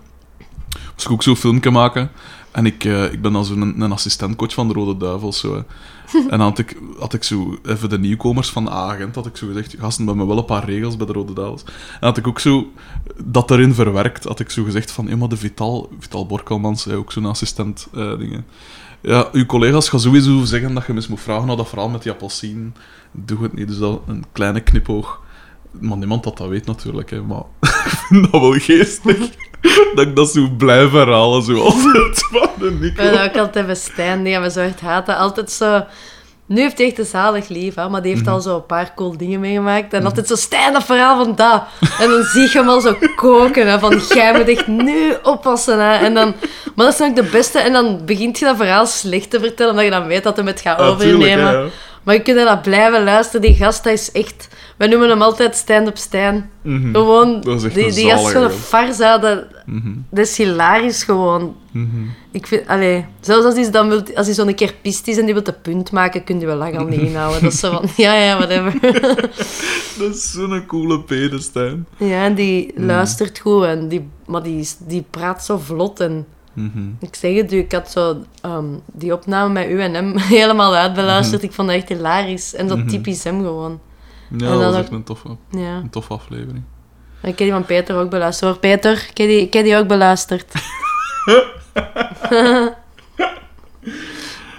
moest ik ook zo'n filmpje maken. En ik, uh, ik ben dan zo'n een, een assistentcoach van de Rode Duivels. Zo, en dan had ik, had ik zo, even de nieuwkomers van de agent, had ik zo gezegd, gasten, we hebben wel een paar regels bij de Rode Duivels. En had ik ook zo, dat erin verwerkt, had ik zo gezegd van, hé, maar de Vital, Vital Borkelmans, hè, ook zo'n assistent uh, dingen. Ja, uw collega's gaan sowieso zeggen dat je mis moet vragen naar dat verhaal met die appelsien. Doe het niet, dus dat een kleine knipoog. Maar niemand dat dat weet natuurlijk, hè. Maar ik vind dat wel geestig. dat ik dat zo blijf herhalen, zo altijd van de Nico. Ik ben ook altijd bij Stijn, die hebben zo echt haten. Altijd zo... Nu heeft hij echt een zalig leven, maar die heeft mm-hmm. al zo een paar cool dingen meegemaakt. En altijd zo, Stijn, dat verhaal van dat. En dan zie je hem al zo koken, hè, van, jij moet echt nu oppassen. Hè. En dan, maar dat is dan ook de beste. En dan begint je dat verhaal slecht te vertellen, omdat je dan weet dat hem het gaat ah, overnemen. Tuurlijk, hè, ja. Maar je kunt dat blijven luisteren. Die gast, dat is echt... Wij noemen hem altijd Stijn op Stijn. Mm-hmm. Gewoon, die, die gast van een farsa, dat, mm-hmm. dat is hilarisch gewoon. Mm-hmm. Ik vind, allee, zelfs als hij, dan wilt, als hij zo'n keer pist is en die wil een punt maken, kun je wel lang al niet inhouden. Dat is zo van, ja, ja, whatever. dat is zo'n coole pede, Stijn. Ja, en die mm. luistert goed, en die, maar die, die praat zo vlot en... Mm-hmm. Ik zeg het u, ik had zo um, die opname met u en hem helemaal uitbeluisterd. Mm-hmm. Ik vond dat echt hilarisch. En dat mm-hmm. typisch hem gewoon. Ja, en dat was ook... echt een toffe, ja. een toffe aflevering. En ik heb die van Peter ook beluisterd. Hoor, Peter, ik heb die, ik heb die ook beluisterd.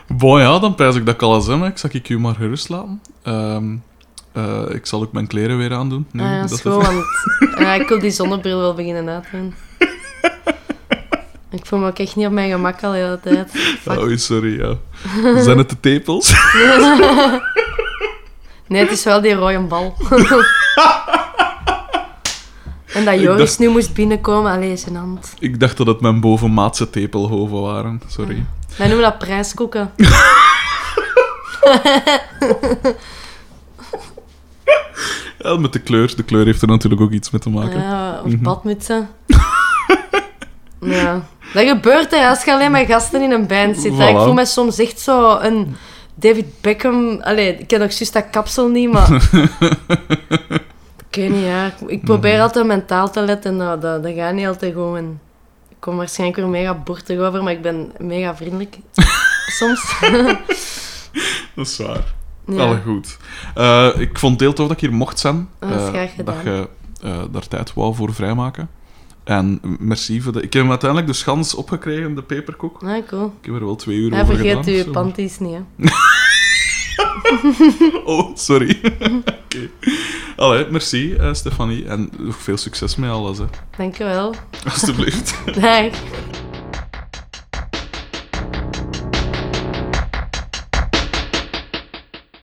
Bon, ja, dan prijs ik dat kalazem. Ik zal ik u maar gerust laten. Um, uh, ik zal ook mijn kleren weer aandoen. Nee, ah, ja, dat is goed, want uh, ik wil die zonnebril wel beginnen uitdoen. Ik voel me ook echt niet op mijn gemak al de hele tijd. Fuck. Oh, sorry, ja. Zijn het de tepels? nee, het is wel die rode bal. en dat Joris dacht... nu moest binnenkomen, allee, zijn hand. Ik dacht dat het mijn bovenmaatse tepelhoven waren, sorry. Ja. Wij noemen dat prijskoeken. ja, met de kleur. De kleur heeft er natuurlijk ook iets mee te maken. Ja, of mm-hmm. badmutsen. Ja, dat gebeurt hè, als je alleen met gasten in een band zit. Voilà. Ik voel me soms echt zo een David Beckham... Allee, ik ken nog juist dat kapsel niet, maar... ik weet niet, ja. Ik probeer altijd mentaal te letten, nou, dat, dat gaat niet altijd goed. En ik kom waarschijnlijk weer mega boertig over, maar ik ben mega vriendelijk. soms. dat is waar. Ja. Alle goed. Uh, ik vond het heel tof dat ik hier mocht zijn. Oh, dat is graag gedaan. Uh, dat je uh, daar tijd wou voor vrijmaken. En merci voor de... Ik heb hem uiteindelijk de schans opgekregen, de peperkoek. Ah, cool. Ik heb er wel twee uur ja, over gedaan. Hij vergeet uw panties niet, hè. oh, sorry. Oké. Okay. Allee, merci, uh, Stefanie. En veel succes met alles, hè. Dank je wel. Alsjeblieft. Dag.